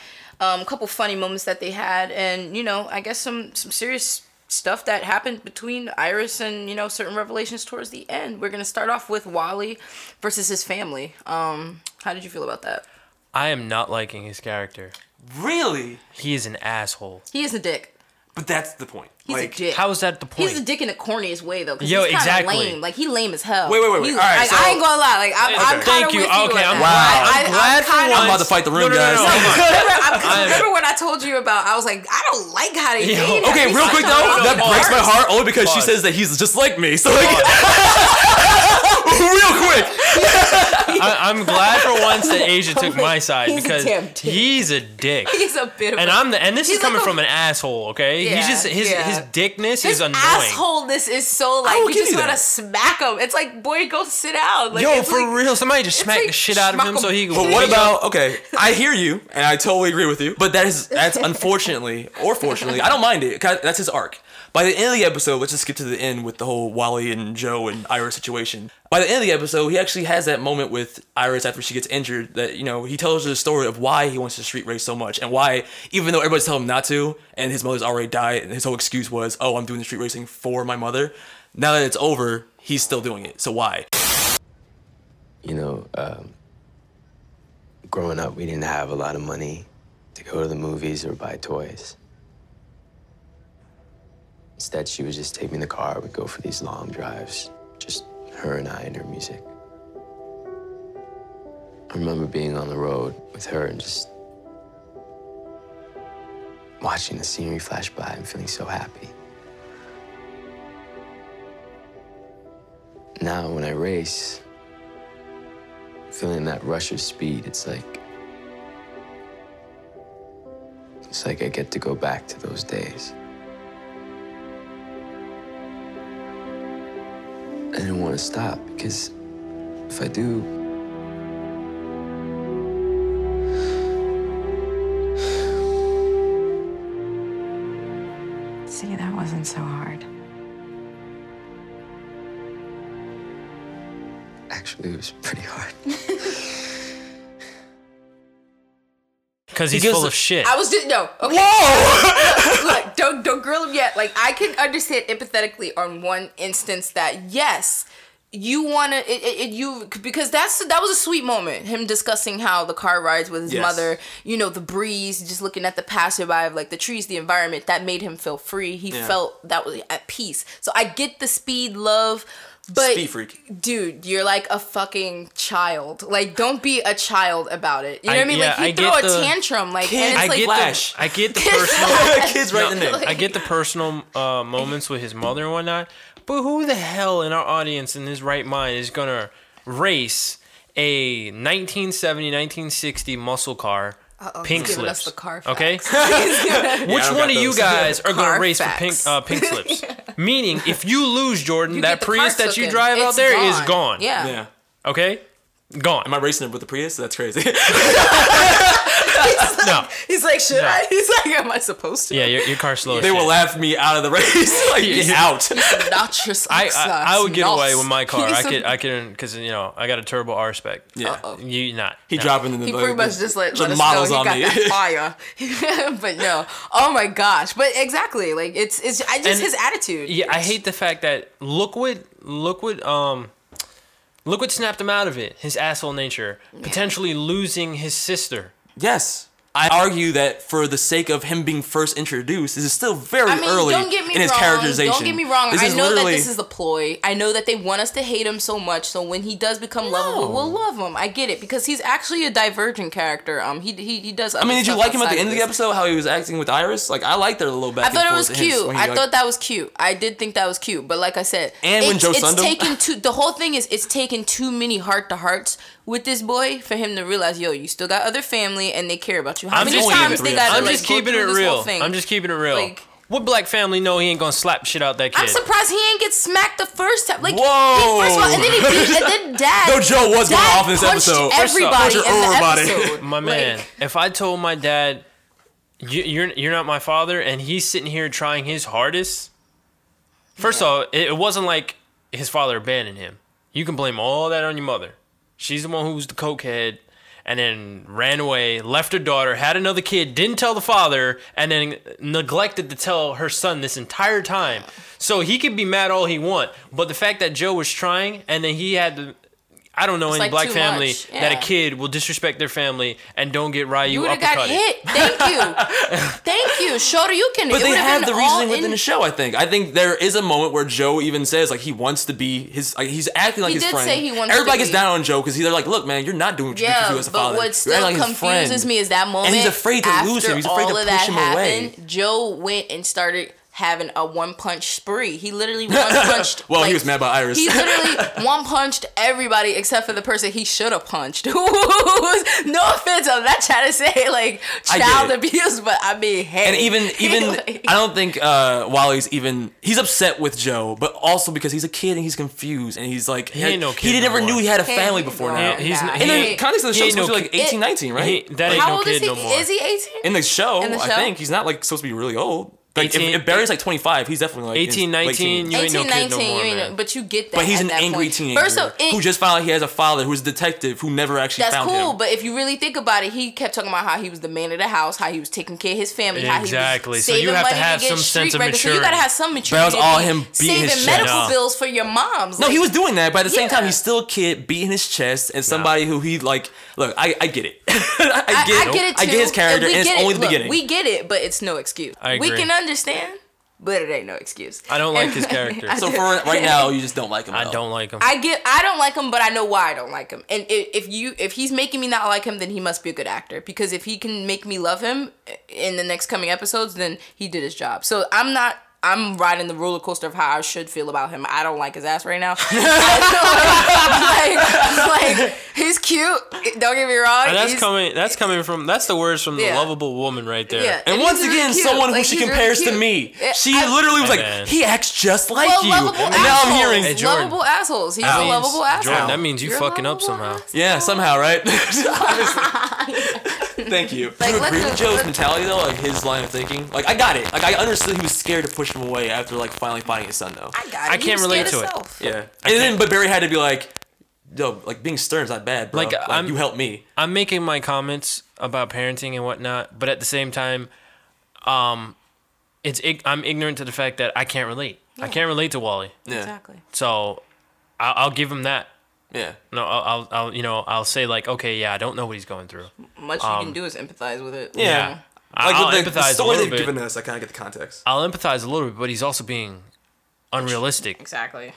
A couple funny moments that they had, and, you know, I guess some serious stuff that happened between Iris and, you know, certain revelations towards the end. We're going to start off with Wally versus his family. How did you feel about that? I am not liking his character. Really? He is an asshole. He is a dick. But that's the point. He's a dick. How is that the point? He's a dick in the corniest way, though. Yo, he's exactly. Lame. Like, he lame as hell. Wait. All right, I ain't gonna lie. Like, I'm kind of with you. Okay, I'm wow. I'm glad for once. I'm about to fight the room, guys. No. Remember what I told you about? I was like, I don't like how they did. Okay, real quick, though, that breaks my heart only because she says that he's just like me. So, like, real quick. I'm glad for once that Asia took my side because he's a dick. He's a bit of a dick. And this is coming from an asshole, okay? He's just his dickness is annoying. His assholeness is so like you just want to smack him. It's like, boy, go sit down. Like, yo, for like, real, somebody just smack the shit out of him so he can. But what about I hear you and I totally agree with you. But that's unfortunately or fortunately, I don't mind it. That's his arc. By the end of the episode, let's just skip to the end with the whole Wally and Joe and Iris situation. By the end of the episode, he actually has that moment with Iris after she gets injured that, you know, he tells her the story of why he wants to street race so much and why, even though everybody's telling him not to, and his mother's already died, and his whole excuse was, oh, I'm doing the street racing for my mother. Now that it's over, he's still doing it. So why? You know, growing up, we didn't have a lot of money to go to the movies or buy toys. Instead, she would just take me in the car. We'd go for these long drives, just her and I and her music. I remember being on the road with her and just watching the scenery flash by and feeling so happy. Now, when I race, feeling that rush of speed. It's like I get to go back to those days. I didn't want to stop, because if I do, see, that wasn't so hard. Actually, it was pretty hard. Because he's full of shit. Okay. Whoa! Look, don't grill him yet. Like, I can understand empathetically on one instance that, yes, you want to, you, because that was a sweet moment. Him discussing how the car rides with his mother, you know, the breeze, just looking at the passerby of like the trees, the environment, that made him feel free. He felt that was at peace. So I get the speed, love. But, speed freak. Dude, you're like a fucking child. Like, don't be a child about it. You know what I mean? Yeah, like, you throw a tantrum. Like, and it's like Flash. I get the personal... Kids right in the name. I get the personal moments with his mother and whatnot, but who the hell in our audience in his right mind is going to race a 1970, 1960 muscle car... Uh-oh, pink slips. Us the car facts. Okay. Which one of you guys are going to race for pink slips? Yeah. Meaning, if you lose, Jordan, that Prius that you drive out there is gone. Yeah. Okay. Gone. Am I racing it with the Prius? That's crazy. No. He's like, should I? He's like, am I supposed to? Yeah, your car's slow. They will laugh me out of the race. Like, he's out. Not your I would get away with my car. I could, because you know I got a turbo R spec. Yeah, you not. He dropping in the. He pretty much just like the models on me. Fire. But no, oh my gosh. But exactly, like it's I just his attitude. Yeah, I hate the fact that look what snapped him out of it. His asshole nature, potentially losing his sister. Yes. I argue that for the sake of him being first introduced, this is still very early in his characterization. Don't get me wrong. I know that this is a ploy. I know that they want us to hate him so much, so when he does become lovable, we'll love him. I get it, because he's actually a divergent character. He does. I mean, did you like him at the end of the episode? How he was acting with Iris? Like, I liked their little back and forth. I thought it was cute. I thought that was cute. I did think that was cute. But like I said, and when Joe Sundom, the whole thing is it's taken too many heart to hearts with this boy for him to realize, yo, you still got other family and they care about you. How many times they got? I'm just keeping it real. I'm just keeping it real. What black family know he ain't gonna slap shit out that kid? I'm surprised he ain't get smacked the first time. Like, whoa! First of all, and then he beat, and then dad. No, Joe was going off in this episode. Everybody in the episode. My man, if I told my dad, you're not my father, and he's sitting here trying his hardest. First of all, it wasn't like his father abandoned him. You can blame all that on your mother. She's the one who was the cokehead and then ran away, left her daughter, had another kid, didn't tell the father, and then neglected to tell her son this entire time. So he could be mad all he want, but the fact that Joe was trying and then he had to... I don't know it's any like black family that a kid will disrespect their family and don't get Ryu uppercutted. You would have got hit. Thank you. Shoto, you can. But they have the reasoning within the show, I think. I think there is a moment where Joe even says, like, he wants to be his... Like, he's acting like his friend. He did say he wants Everybody gets down on Joe because they're like, look, man, you're not doing what you do as a father. But what still confuses me is that moment. And he's afraid to lose him. He's afraid to push him away. Joe went and started... having a one-punch spree. He literally one-punched... well, like, he was mad about Iris. He literally one-punched everybody except for the person he should have punched. No offense, I'm not trying to say, like, child abuse, but I mean, hey. And even like, I don't think Wally's even... He's upset with Joe, but also because he's a kid and he's confused, and he's like... He ain't no kid. He never knew he had a family before now. In the context of the show, he's supposed to be like 18, 19, right? How old is he? Is he 18? In the show, I think. He's not, like, supposed to be really old. Like 18, if Barry's like 25, he's definitely like 18, 19. You ain't no kid no more, man. But you get that. But he's an angry teenager who just found out he has a father who's a detective who never actually found him. That's cool, but if you really think about it, he kept talking about how he was the man of the house, how he was taking care of his family, how he was saving money to get street records. So you gotta have some maturity. That was all him beating his chest. Saving medical bills for your moms. No, he was doing that, but at the same time, he's still a kid beating his chest and somebody who he like. Look, I get it. I get it too. I get his character, and it's only the beginning. We get it, but it's no excuse. I agree. We can understand, but it ain't no excuse. I don't like his character. So for right now, you just don't like him. I don't like him. I don't like him, but I know why I don't like him. And if he's making me not like him, then he must be a good actor. Because if he can make me love him in the next coming episodes, then he did his job. So I'm not I'm riding the roller coaster of how I should feel about him. I don't like his ass right now. like he's cute. Don't get me wrong. And that's the words from the lovable woman right there. Yeah. And once again, really someone who she compares really to me. She literally was like, he acts just like you. And now I'm hearing lovable assholes. He's a lovable asshole. Jordan, that means you're fucking up somehow. Asshole. Yeah, somehow, right? Thank you. Like, you agree with Joe's mentality though, like his line of thinking? Like I got it. Like I understood he was scared to push him away after like finally finding his son though. I got it. I can't relate to it. Yeah. And then but Barry had to be like, yo, like being stern's not bad, bro. Like you help me. I'm making my comments about parenting and whatnot, but at the same time, I'm ignorant to the fact that I can't relate. Yeah. I can't relate to Wally. Yeah. Exactly. So I'll give him that. Yeah. No, I'll say like, okay, yeah, I don't know what he's going through. Much you can do is empathize with it. Yeah. I'll empathize the story they've given us, I kind of get the context. I'll empathize a little bit, but he's also being unrealistic. Exactly.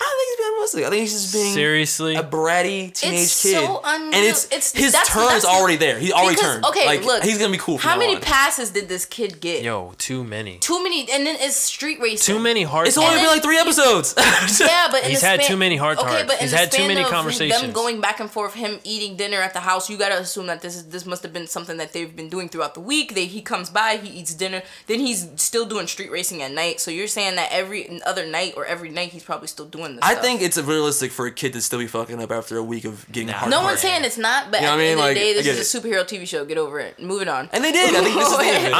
I don't think he's being unrealistic. I think he's just being a bratty teenage kid. So and it's his turn's already there. He already turned. Okay, like, look, he's gonna be cool. How many passes did this kid get? Yo, too many. Too many, and then it's street racing. Too many hearts. It's only been like 3 episodes. Yeah, but he's had too many heart-to-hearts. Okay, but he's had too many conversations. Them going back and forth, him eating dinner at the house. You gotta assume that this must have been something that they've been doing throughout the week. He comes by, he eats dinner, then he's still doing street racing at night. So you're saying that every other night or every night he's probably still doing. I think it's realistic for a kid to still be fucking up after a week of getting hard. No one's saying it's not, but you know at the end of the day, this is a superhero TV show. Get over it. Moving on. And they did. I think this is the end of it.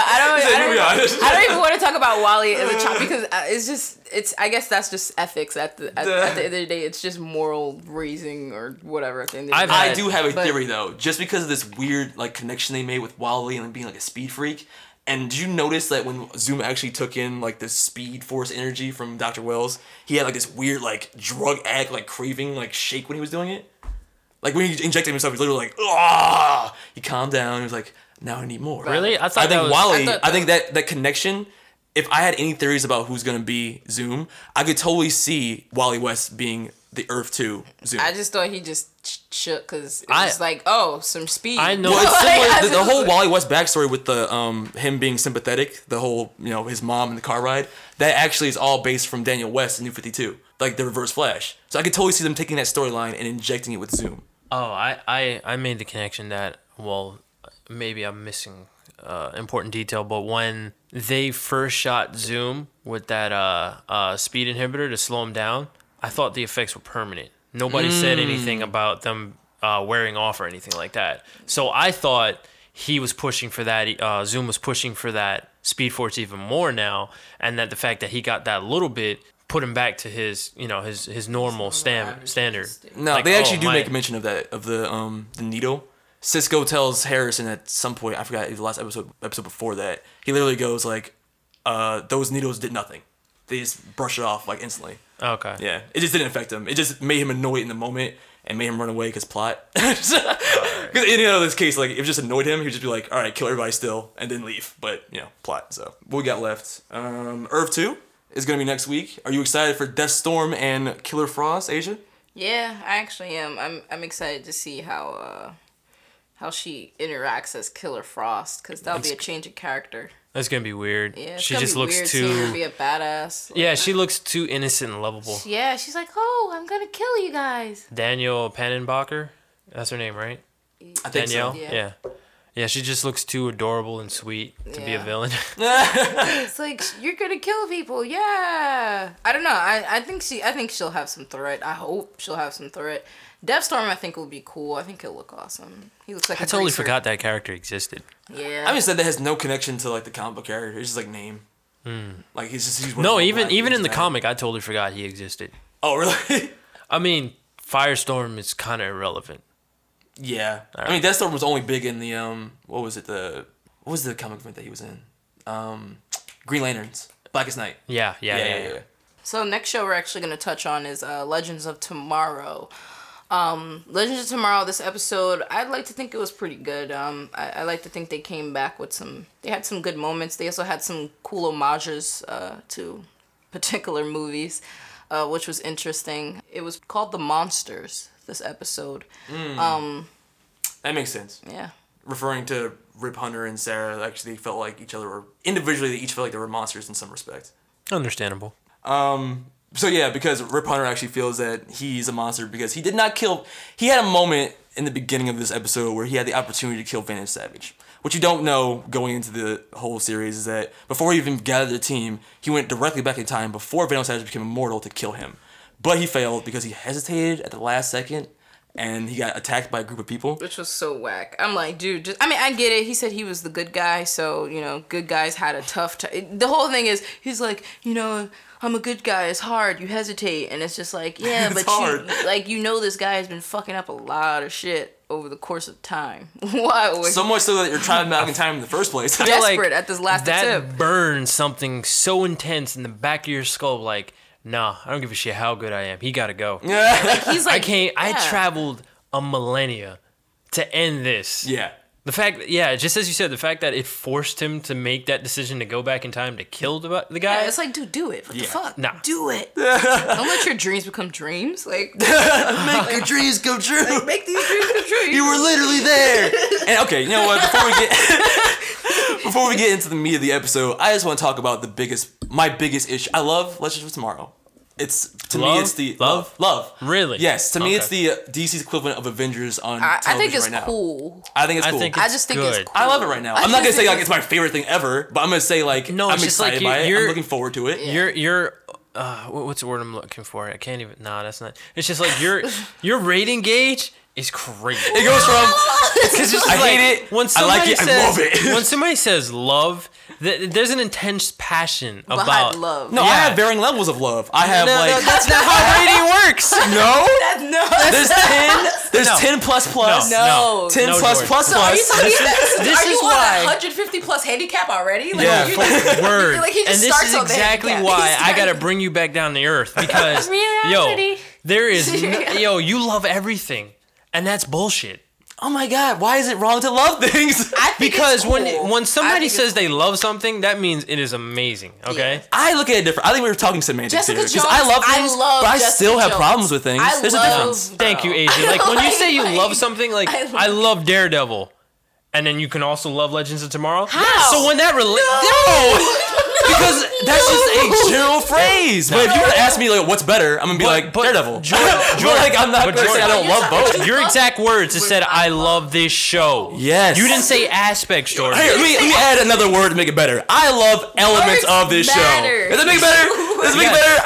I don't even want to talk about Wally as a child because it's just, I guess that's just ethics. At the end of the day, it's just moral raising or whatever. At the end of the day. I do have a theory, though. Just because of this weird like connection they made with Wally and being like a speed freak. And did you notice that when Zoom actually took in, like, the speed force energy from Dr. Wells, he had, like, this weird, like, drug addict, like, craving, like, shake when he was doing it? Like, when he injected himself, he was literally like, ah! He calmed down. He was like, now I need more. Really? I think that connection, if I had any theories about who's going to be Zoom, I could totally see Wally West being the Earth 2 Zoom. I just thought he just shook because it was like, oh, some speed. I know. Well, it's similar, the whole Wally West backstory with the him being sympathetic, the whole, you know, his mom and the car ride, that actually is all based from Daniel West in New 52, like the Reverse Flash. So I could totally see them taking that storyline and injecting it with Zoom. Oh, I made the connection that, well, maybe I'm missing important detail, but when they first shot Zoom with that speed inhibitor to slow him down, I thought the effects were permanent. Nobody said anything about them wearing off or anything like that. So I thought he was pushing for that. Zoom was pushing for that Speed Force even more now, and that the fact that he got that little bit put him back to his, you know, his normal standard. No, like, they actually make mention of that, of the needle. Cisco tells Harrison at some point. I forgot the last episode before that. He literally goes like, "Those needles did nothing. They just brush it off like instantly." Okay. Yeah, it just didn't affect him. It just made him annoyed in the moment and made him run away because plot. Because in this case, like if it just annoyed him, he'd just be like, "All right, kill everybody still," and then leave. But you know, plot. So what we got left? Earth 2 is gonna be next week. Are you excited for Deathstorm and Killer Frost, Asia? Yeah, I actually am. I'm excited to see how she interacts as Killer Frost because that'll be a change of character. That's gonna be weird. Yeah, she just looks too. Be a badass. Yeah, she looks too innocent and lovable. Yeah, she's like, oh, I'm gonna kill you guys. Danielle Pannenbacher, that's her name, right? I think Danielle. So, yeah. She just looks too adorable and sweet to be a villain. It's like you're gonna kill people. Yeah, I don't know. I think she'll have some threat. I hope she'll have some threat. Deathstorm, I think, will be cool. I think he'll look awesome. He looks like I totally forgot that character existed. Yeah. I mean, said that has no connection to like the comic book character. It's just like name. Like he's just even in the comic, I totally forgot he existed. Oh really? I mean, Firestorm is kind of irrelevant. Yeah. Right. I mean, Deathstorm was only big in the what was the comic event that he was in? Green Lanterns, Blackest Night. Yeah. So next show we're actually gonna touch on is Legends of Tomorrow. Legends of Tomorrow, this episode, I'd like to think it was pretty good. I like to think they came back with they had some good moments. They also had some cool homages to particular movies, which was interesting. It was called The Monsters, this episode. That makes sense. Yeah. referring to Rip Hunter and Sarah, actually felt like each other were... Individually, they each felt like they were monsters in some respect. Understandable. So yeah, because Rip Hunter actually feels that he's a monster because he did not kill... He had a moment in the beginning of this episode where he had the opportunity to kill Vandal Savage. What you don't know going into the whole series is that before he even gathered the team, he went directly back in time before Vandal Savage became immortal to kill him. But he failed because he hesitated at the last second and he got attacked by a group of people. Which was so whack. I'm like, dude, I get it. He said he was the good guy, so, you know, good guys had a tough time. The whole thing is, he's like, you know, I'm a good guy, it's hard, you hesitate. And it's just like, yeah, but hard. You know this guy has been fucking up a lot of shit over the course of time. Why would so much so that you're trying back in time in the first place. Desperate like at this last that attempt. That burns something so intense in the back of your skull, like, nah, I don't give a shit how good I am. He gotta go. Yeah. I traveled a millennia to end this. Yeah. The fact that, yeah, just as you said, the fact that it forced him to make that decision to go back in time to kill the guy. Yeah, it's like, dude, do it. What the fuck? Nah. Do it. Don't let your dreams become dreams. Like, make your dreams come true. Like, make these dreams come true. You were literally there. And okay, you know what? Before we get into the meat of the episode, I just want to talk about my biggest issue. I love Legends of Tomorrow. It's the love. Really? Yes. To me, it's the DC's equivalent of Avengers on television right now. I think it's cool. I just think it's cool. I love it right now. I'm not gonna say like it's my favorite thing ever, but I'm gonna say like no, I'm excited by it. I'm looking forward to it. Yeah. You're what's the word I'm looking for? I can't even. Nah, that's not. It's just like your rating gauge is crazy. It goes from it's just I hate it. When somebody I like it. Says, I love it. When somebody says love. There's an intense passion behind love. No, yeah. I have varying levels of love. I have that's not how rating works. No, there's 10. There's 10++. No, 10++. Are you talking about 150+ handicap already? Like, yeah, word. Like he just and this is exactly why I gotta bring you back down to earth because you love everything, and that's bullshit. Oh my God, why is it wrong to love things? I think because it's cool. when somebody says they love something, that means it is amazing, okay? Yeah. I look at it different. I think we were talking semantics here. Because I love things, but I still have problems with things. There's a difference. Thank you, AJ. Like, when you say you love something, like, I love Daredevil. And then you can also love Legends of Tomorrow? How? Yeah, so when that No! Because that's just a general phrase. But if you were to ask me, like, what's better, I'm going to be like, Daredevil. I'm not saying I don't love both. Your exact words is said, I love this show. Yes. You didn't say aspects, Jordan. Hey, let me add another word to make it better. I love elements of this show. Does that make it better? Does it make it better?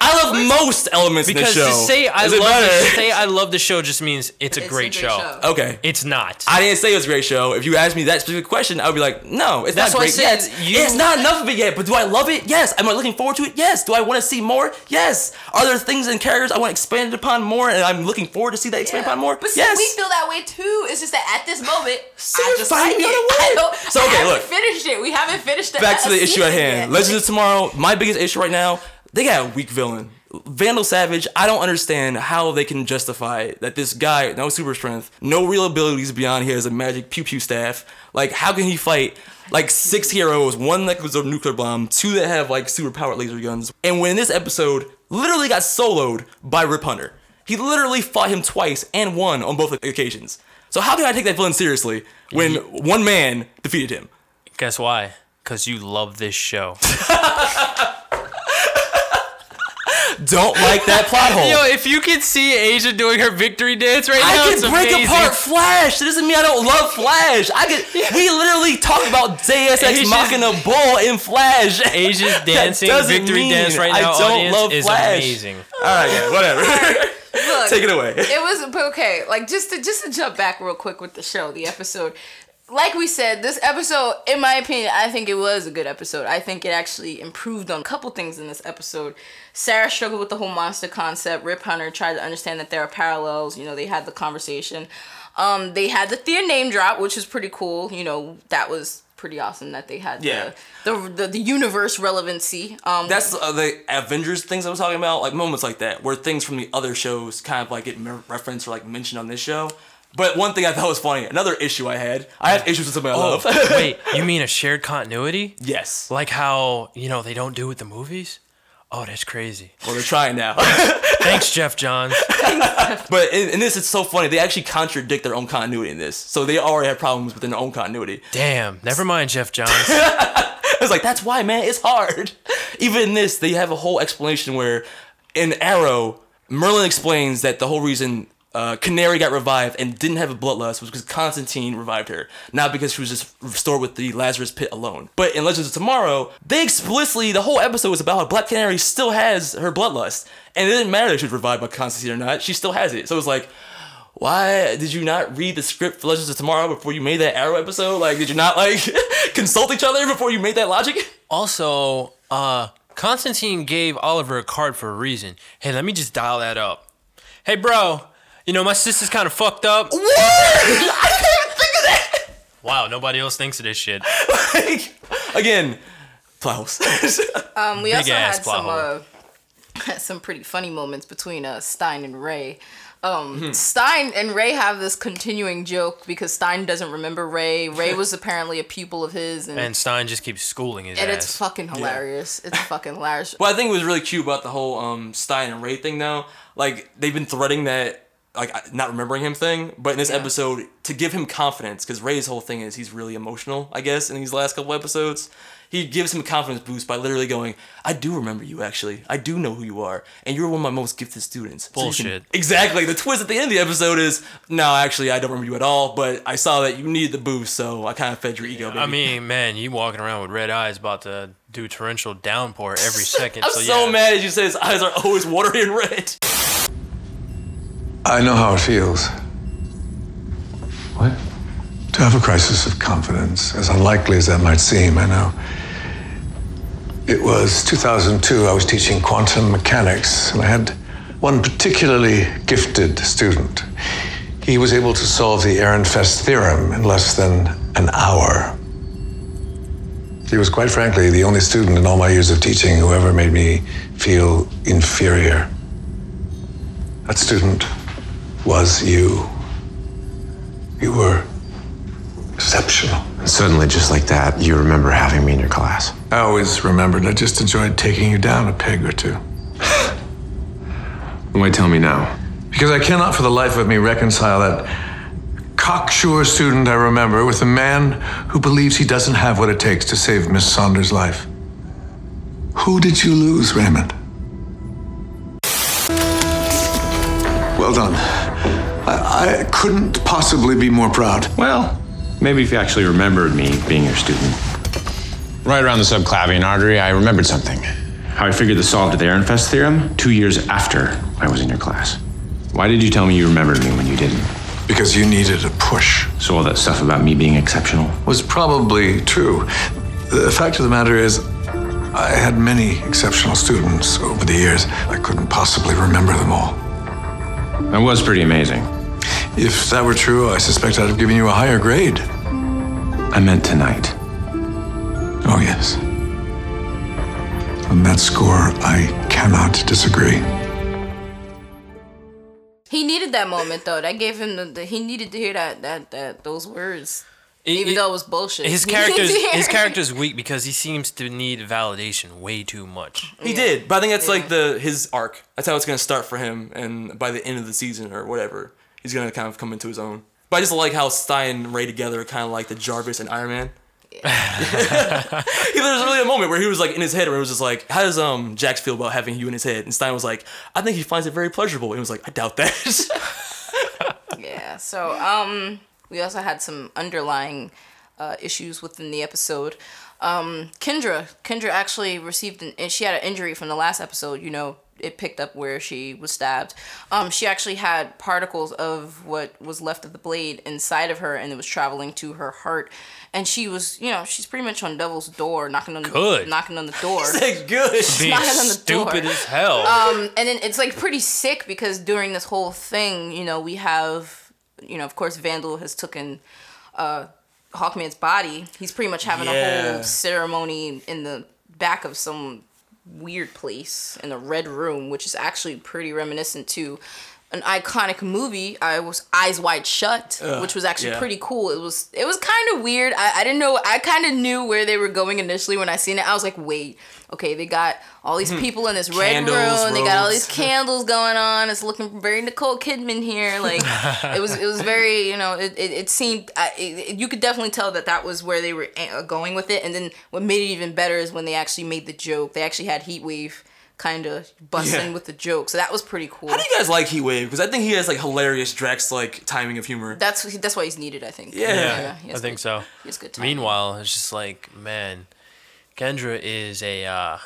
I love most elements in this show. Because to say I love the show just means it's a great show. Okay. It's not. I didn't say it was a great show. If you asked me that specific question, I would be like, no, it's not great yet. It's not enough of it yet, but do I love it? Yes. Am I looking forward to it? Yes. Do I want to see more? Yes. Are there things and characters I want expanded upon more and I'm looking forward to see that expanded upon more? But yes. See, we feel that way too. It's just that at this moment, I just like it. So, okay, look. We haven't finished that. Back to the issue at hand. Legends of Tomorrow, my biggest issue right now, they got a weak villain. Vandal Savage, I don't understand how they can justify that this guy, no super strength, no real abilities beyond he has a magic pew-pew staff. Like, how can he fight, like, 6 heroes, 1 that was a nuclear bomb, 2 that have, like, super-powered laser guns? And when this episode literally got soloed by Rip Hunter. He literally fought him twice and won on both occasions. So how can I take that villain seriously when one man defeated him? Guess why? Because you love this show. Don't like that plot hole. Yo, if you could see Asia doing her victory dance right now, it's amazing. I can break apart Flash. It doesn't mean I don't love Flash. We literally talk about Deus Ex Machina bull in Flash. Asia's dancing victory dance right now. I don't love Flash. Is amazing. All right, yeah, whatever. Right. Look, take it away. It was okay. Like just to jump back real quick with the show, the episode. Like we said, this episode, in my opinion, I think it was a good episode. I think it actually improved on a couple things in this episode. Sarah struggled with the whole monster concept. Rip Hunter tried to understand that there are parallels. You know, they had the conversation. They had the Thea name drop, which is pretty cool. You know, that was pretty awesome that they had the universe relevancy. That's the Avengers things I was talking about. Like, moments like that, where things from the other shows kind of, like, get referenced or, like, mentioned on this show. But one thing I thought was funny, another issue I had, I have issues with something I love. Wait, you mean a shared continuity? Yes. Like how, you know, they don't do with the movies? Oh, that's crazy. Well, they're trying now. Thanks, Jeff Johns. But in this, it's so funny. They actually contradict their own continuity in this. So they already have problems within their own continuity. Damn. Never mind, Jeff Johns. I was like, that's why, man. It's hard. Even in this, they have a whole explanation where in Arrow, Merlin explains that the whole reason Canary got revived and didn't have a bloodlust was because Constantine revived her, not because she was just restored with the Lazarus Pit alone. But in Legends of Tomorrow, they explicitly, the whole episode was about how Black Canary still has her bloodlust, and it didn't matter if she was revived by Constantine or not, she still has it. So it's like, why did you not read the script for Legends of Tomorrow before you made that Arrow episode? Like, did you not, like, consult each other before you made that logic? Also, Constantine gave Oliver a card for a reason. Hey, let me just dial that up. Hey, bro, you know, my sister's kind of fucked up. What? I didn't think of that. Wow, nobody else thinks of this shit. Like, again, plows. We big also had some pretty funny moments between Stein and Ray. Stein and Ray have this continuing joke because Stein doesn't remember Ray. Ray was apparently a pupil of his. And Stein just keeps schooling his ass. And it's fucking hilarious. Yeah. It's fucking hilarious. Well, I think it was really cute about the whole Stein and Ray thing, though. Like, they've been threading that, like, not remembering him thing. But in this episode, to give him confidence, because Ray's whole thing is he's really emotional, I guess, in these last couple episodes. He gives him a confidence boost by literally going, I do remember you, actually. I do know who you are. And you're one of my most gifted students. Bullshit. So exactly. The twist at the end of the episode is, no, actually, I don't remember you at all, but I saw that you needed the boost, so I kind of fed your ego, baby. I mean, man, you walking around with red eyes about to do torrential downpour every second. I'm so mad as you said his eyes are always watery and red. I know how it feels. What? To have a crisis of confidence, as unlikely as that might seem, I know. It was 2002, I was teaching quantum mechanics, and I had one particularly gifted student. He was able to solve the Ehrenfest theorem in less than an hour. He was, quite frankly, the only student in all my years of teaching who ever made me feel inferior. That student was you. You were exceptional. And suddenly, just like that, you remember having me in your class. I always remembered. I just enjoyed taking you down a peg or two. Why tell me now? Because I cannot for the life of me reconcile that cocksure student I remember with the man who believes he doesn't have what it takes to save Miss Saunders' life. Who did you lose, Raymond? Well done. I couldn't possibly be more proud. Well, maybe if you actually remembered me being your student. Right around the subclavian artery, I remembered something. How I figured this solved the Ehrenfest theorem 2 years after I was in your class. Why did you tell me you remembered me when you didn't? Because you needed a push. So all that stuff about me being exceptional was probably true. The fact of the matter is, I had many exceptional students over the years. I couldn't possibly remember them all. That was pretty amazing. If that were true, I suspect I'd have given you a higher grade. I meant tonight. Oh, yes. On that score, I cannot disagree. He needed that moment, though. That gave him he needed to hear those words. Even though it was bullshit. His character's weak because he seems to need validation way too much. He did, but I think that's like his arc. That's how it's going to start for him, and by the end of the season or whatever, he's going to kind of come into his own. But I just like how Stein and Ray together are kind of like the Jarvis and Iron Man. Yeah. There was really a moment where he was like in his head where it was just like, how does Jax feel about having you in his head? And Stein was like, I think he finds it very pleasurable. And he was like, I doubt that. Yeah, so... we also had some underlying issues within the episode. Kendra actually she had an injury from the last episode. You know, it picked up where she was stabbed. She actually had particles of what was left of the blade inside of her, and it was traveling to her heart. And she was, you know, she's pretty much on Devil's door, knocking on the door. It's like good. She's knocking on the door. Stupid as hell. And then it's like pretty sick because during this whole thing, you know, we have. You know, of course, Vandal has taken Hawkman's body. He's pretty much having a whole ceremony in the back of some weird place in a red room, which is actually pretty reminiscent to an iconic movie. I was Eyes Wide Shut, which was actually pretty cool. It was kind of weird. I didn't know. I kind of knew where they were going initially when I seen it. I was like, wait, okay, they got all these people in this red room. They got all these candles going on. It's looking very Nicole Kidman here. Like it was very, you know, it seemed, you could definitely tell that was where they were going with it. And then what made it even better is when they actually made the joke. They actually had Heatwave kind of busting with the joke, so that was pretty cool. How do you guys like Heat Wave? Because I think he has like hilarious Drax like timing of humor. That's why he's needed, I think. Yeah, I think so. He's good. Meanwhile, it's just like, man, Kendra is a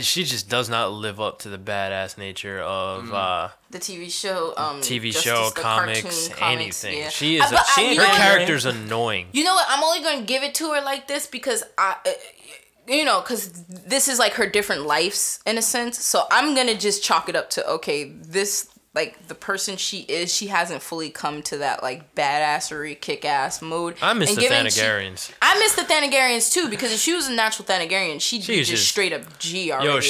she just does not live up to the badass nature of the TV show, comics, anything. Yeah. She is. Her character's annoying. You know what? I'm only going to give it to her like this because you know, because this is, like, her different lives, in a sense. So I'm going to just chalk it up to, okay, this, like, the person she is, she hasn't fully come to that, like, badassery, kick-ass mode. I miss the Thanagarians. I miss the Thanagarians, too, because if she was a natural Thanagarian, she'd be just straight up G already. Yo,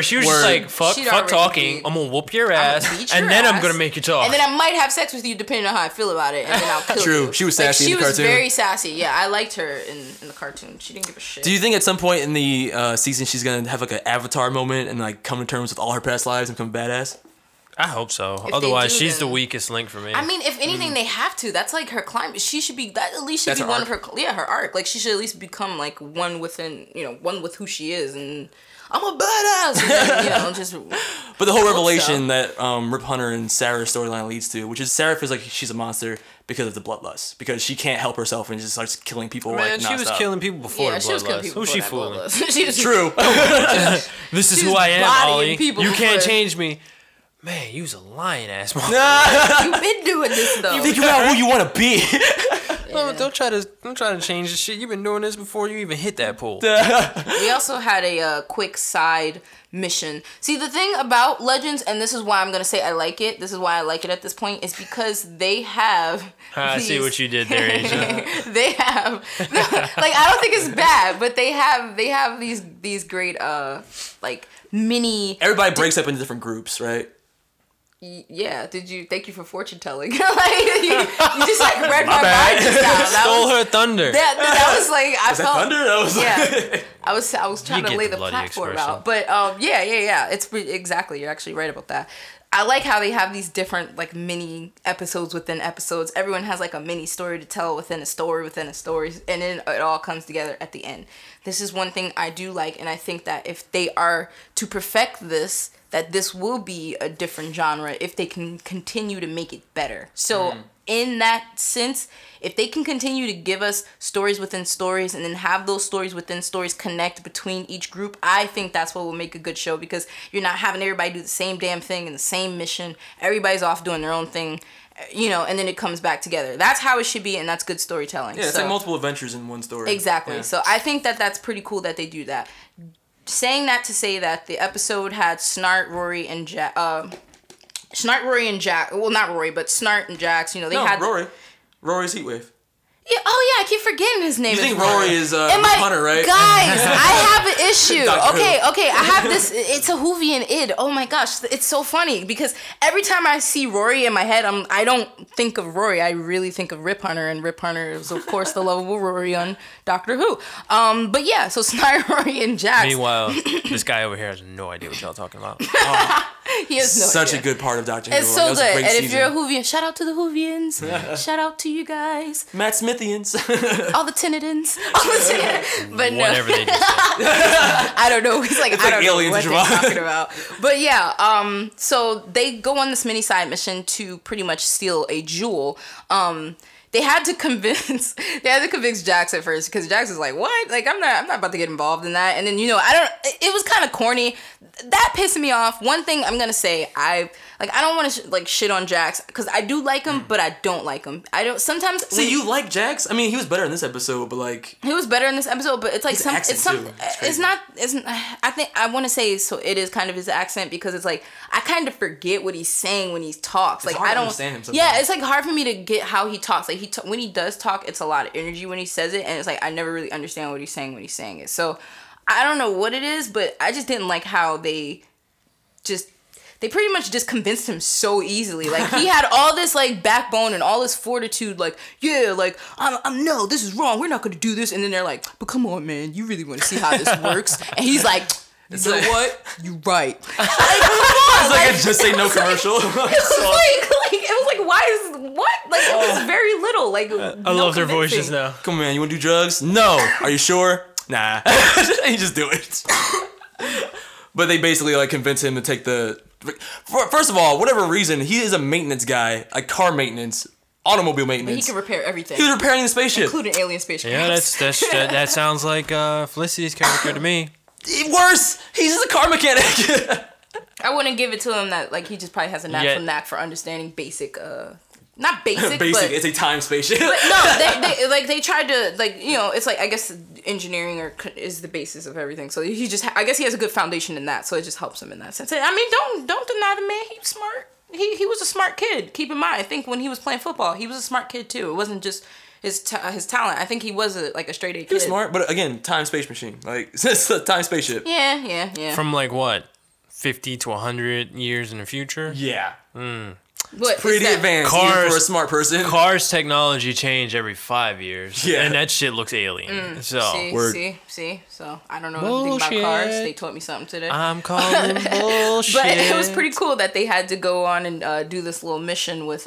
she was just like, fuck talking, I'm going to whoop your ass, I'm going to make you talk. And then I might have sex with you, depending on how I feel about it, and then I'll kill you. True, she was sassy in the cartoon. She was very sassy, yeah. I liked her in the cartoon. She didn't give a shit. Do you think at some point in the season, she's going to have, like, an Avatar moment and, like, come to terms with all her past lives and become badass? I hope so. Otherwise, she's the weakest link for me. I mean, if anything, they have to. That's like her climb. She should be that. At least she'd be one of her. Yeah, her arc. Like she should at least become like one within. You know, one with who she is. And I'm a badass. And then, you know, just. But the whole revelation that Rip Hunter and Sarah's storyline leads to, which is Sarah feels like she's a monster because of the bloodlust, because she can't help herself and just starts killing people. Man, like she was killing people before the bloodlust. Who's she fooling? It's true. This is who I am, Ollie. You can't change me. Man, you was a lying ass motherfucker. You've been doing this though. You figure out who you want to be. Yeah. Don't try to change this shit. You've been doing this before you even hit that pool. We also had a quick side mission. See, the thing about Legends, and this is why I'm gonna say I like it. This is why I like it at this point, is because they have. I see what you did there, Asia. They have like I don't think it's bad, but they have these great like mini. Everybody breaks up into different groups, right? Yeah, thank you for fortune telling. Like, you just like read my mind just now. Stole her thunder. That was like, I felt thunder. That was yeah. I was trying to lay the platform out, but yeah. It's exactly. You're actually right about that. I like how they have these different like mini episodes within episodes. Everyone has like a mini story to tell within a story, and then it all comes together at the end. This is one thing I do like, and I think that if they are to perfect this, that this will be a different genre if they can continue to make it better. So in that sense, if they can continue to give us stories within stories and then have those stories within stories connect between each group, I think that's what will make a good show, because you're not having everybody do the same damn thing and the same mission. Everybody's off doing their own thing, you know, and then it comes back together. That's how it should be, and that's good storytelling. Yeah, it's like multiple adventures in one story. Exactly. Yeah. So I think that's pretty cool that they do that. Saying that to say that the episode had Snart and Jax, you know, had Rory. Rory's Heatwave. Yeah. Oh, yeah. I keep forgetting his name. You think Rory is Hunter, right? Guys, I have an issue. Okay. I have this. It's a Whovian id. Oh my gosh, it's so funny because every time I see Rory in my head, I don't think of Rory. I really think of Rip Hunter, and Rip Hunter is of course the lovable Rory on Doctor Who. But yeah, so Snart, Rory, and Jax. Meanwhile, this guy over here has no idea what y'all are talking about. He has no idea. Such a good part of Doctor Who. It's so good. And if you're a Whovian, shout out to the Whovians. Shout out to you guys. Matt Smith. All the Tenetans. But no. Whatever they do. I don't know. He's like, it's I like don't know what they're talking about. But yeah, so they go on this mini side mission to pretty much steal a jewel. They had to convince Jax at first, because Jax was like, what? Like, I'm not about to get involved in that. And then, you know, it was kind of corny. That pissed me off. One thing I'm going to say, I don't want to shit on Jax, because I do like him, but I don't like him. You like Jax? I mean, he was better in this episode, but like. He was better in this episode, but it's like some. It's something. I think I want to say so. It is kind of his accent, because it's like I kind of forget what he's saying when he talks. It's like hard I don't to understand him. Sometimes. Yeah, it's like hard for me to get how he talks. Like when he does talk, it's a lot of energy when he says it, and it's like I never really understand what he's saying when he's saying it. So I don't know what it is, but I just didn't like how they just. they pretty much just convinced him so easily. Like, he had all this, like, backbone and all this fortitude, like, yeah, like, I'm no, this is wrong, we're not gonna do this. And then they're like, but come on, man, you really wanna see how this works? And he's like, you know what? You right. Like, come on. It's like a Just Say No commercial. It was like, why is, what? Like, it was very little. Like, I love their voices now. Come on, man, you wanna do drugs? No. Are you sure? Nah. You just do it. But they basically, like, convince him to take the... First of all, whatever reason, he is a maintenance guy. Like, car maintenance, automobile maintenance. But he can repair everything. He was repairing the spaceship. Including alien spaceship. Yeah, that sounds like Felicity's character to me. Worse! He's just a car mechanic! I wouldn't give it to him that, like, he just probably has a natural knack for understanding basic, not basic, but... It's a time spaceship. But no, they tried to, like, you know, it's like, I guess engineering is the basis of everything. So he just, I guess he has a good foundation in that, so it just helps him in that sense. And, I mean, don't deny the man, he's smart. He was a smart kid. Keep in mind, I think when he was playing football, he was a smart kid, too. It wasn't just... his talent. I think he was a straight A kid. He was smart, but again, time space machine. Like, it's a time spaceship. Yeah. From like what, 50 to 100 years in the future? Yeah. It's pretty advanced for a smart person. Cars technology change every 5 years. Yeah. And that shit looks alien. See. So I don't know anything about cars. They taught me something today. I'm calling bullshit. But it was pretty cool that they had to go on and do this little mission with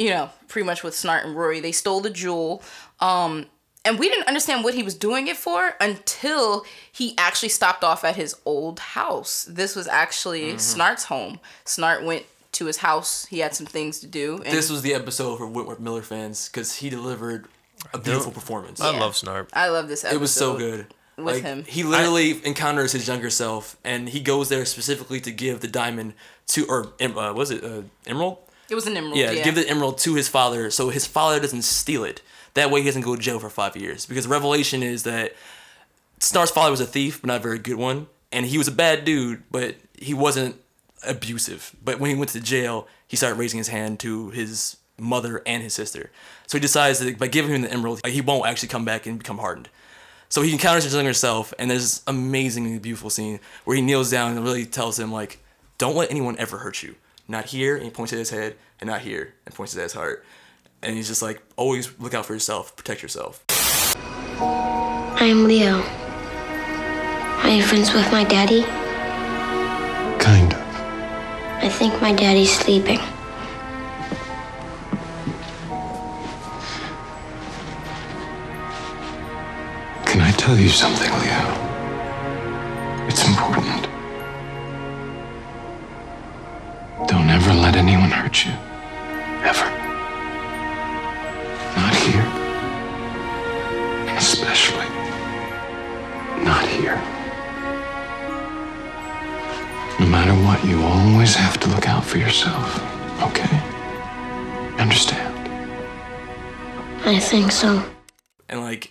you know, pretty much with Snart and Rory. They stole the jewel. And we didn't understand what he was doing it for until he actually stopped off at his old house. This was actually Snart's home. Snart went to his house. He had some things to do. And this was the episode for Wentworth Miller fans because he delivered a beautiful performance. I love Snart. I love this episode. It was so good. With him. He literally encounters his younger self, and he goes there specifically to give the diamond to, or was it Emerald? It was an emerald. Yeah, give the emerald to his father so his father doesn't steal it. That way he doesn't go to jail for 5 years. Because revelation is that Snart's father was a thief, but not a very good one. And he was a bad dude, but he wasn't abusive. But when he went to jail, he started raising his hand to his mother and his sister. So he decides that by giving him the emerald, he won't actually come back and become hardened. So he encounters his younger self, and there's this amazingly beautiful scene where he kneels down and really tells him, like, don't let anyone ever hurt you. Not here, and he points at his head, and not here, and points at his heart. And he's just like, always look out for yourself, protect yourself. I am Leo. Are you friends with my daddy? Kind of. I think my daddy's sleeping. Can I tell you something, Leo? It's important. Don't ever let anyone hurt you. Ever. Not here. Especially. Not here. No matter what, you always have to look out for yourself. Okay? Understand? I think so. And like,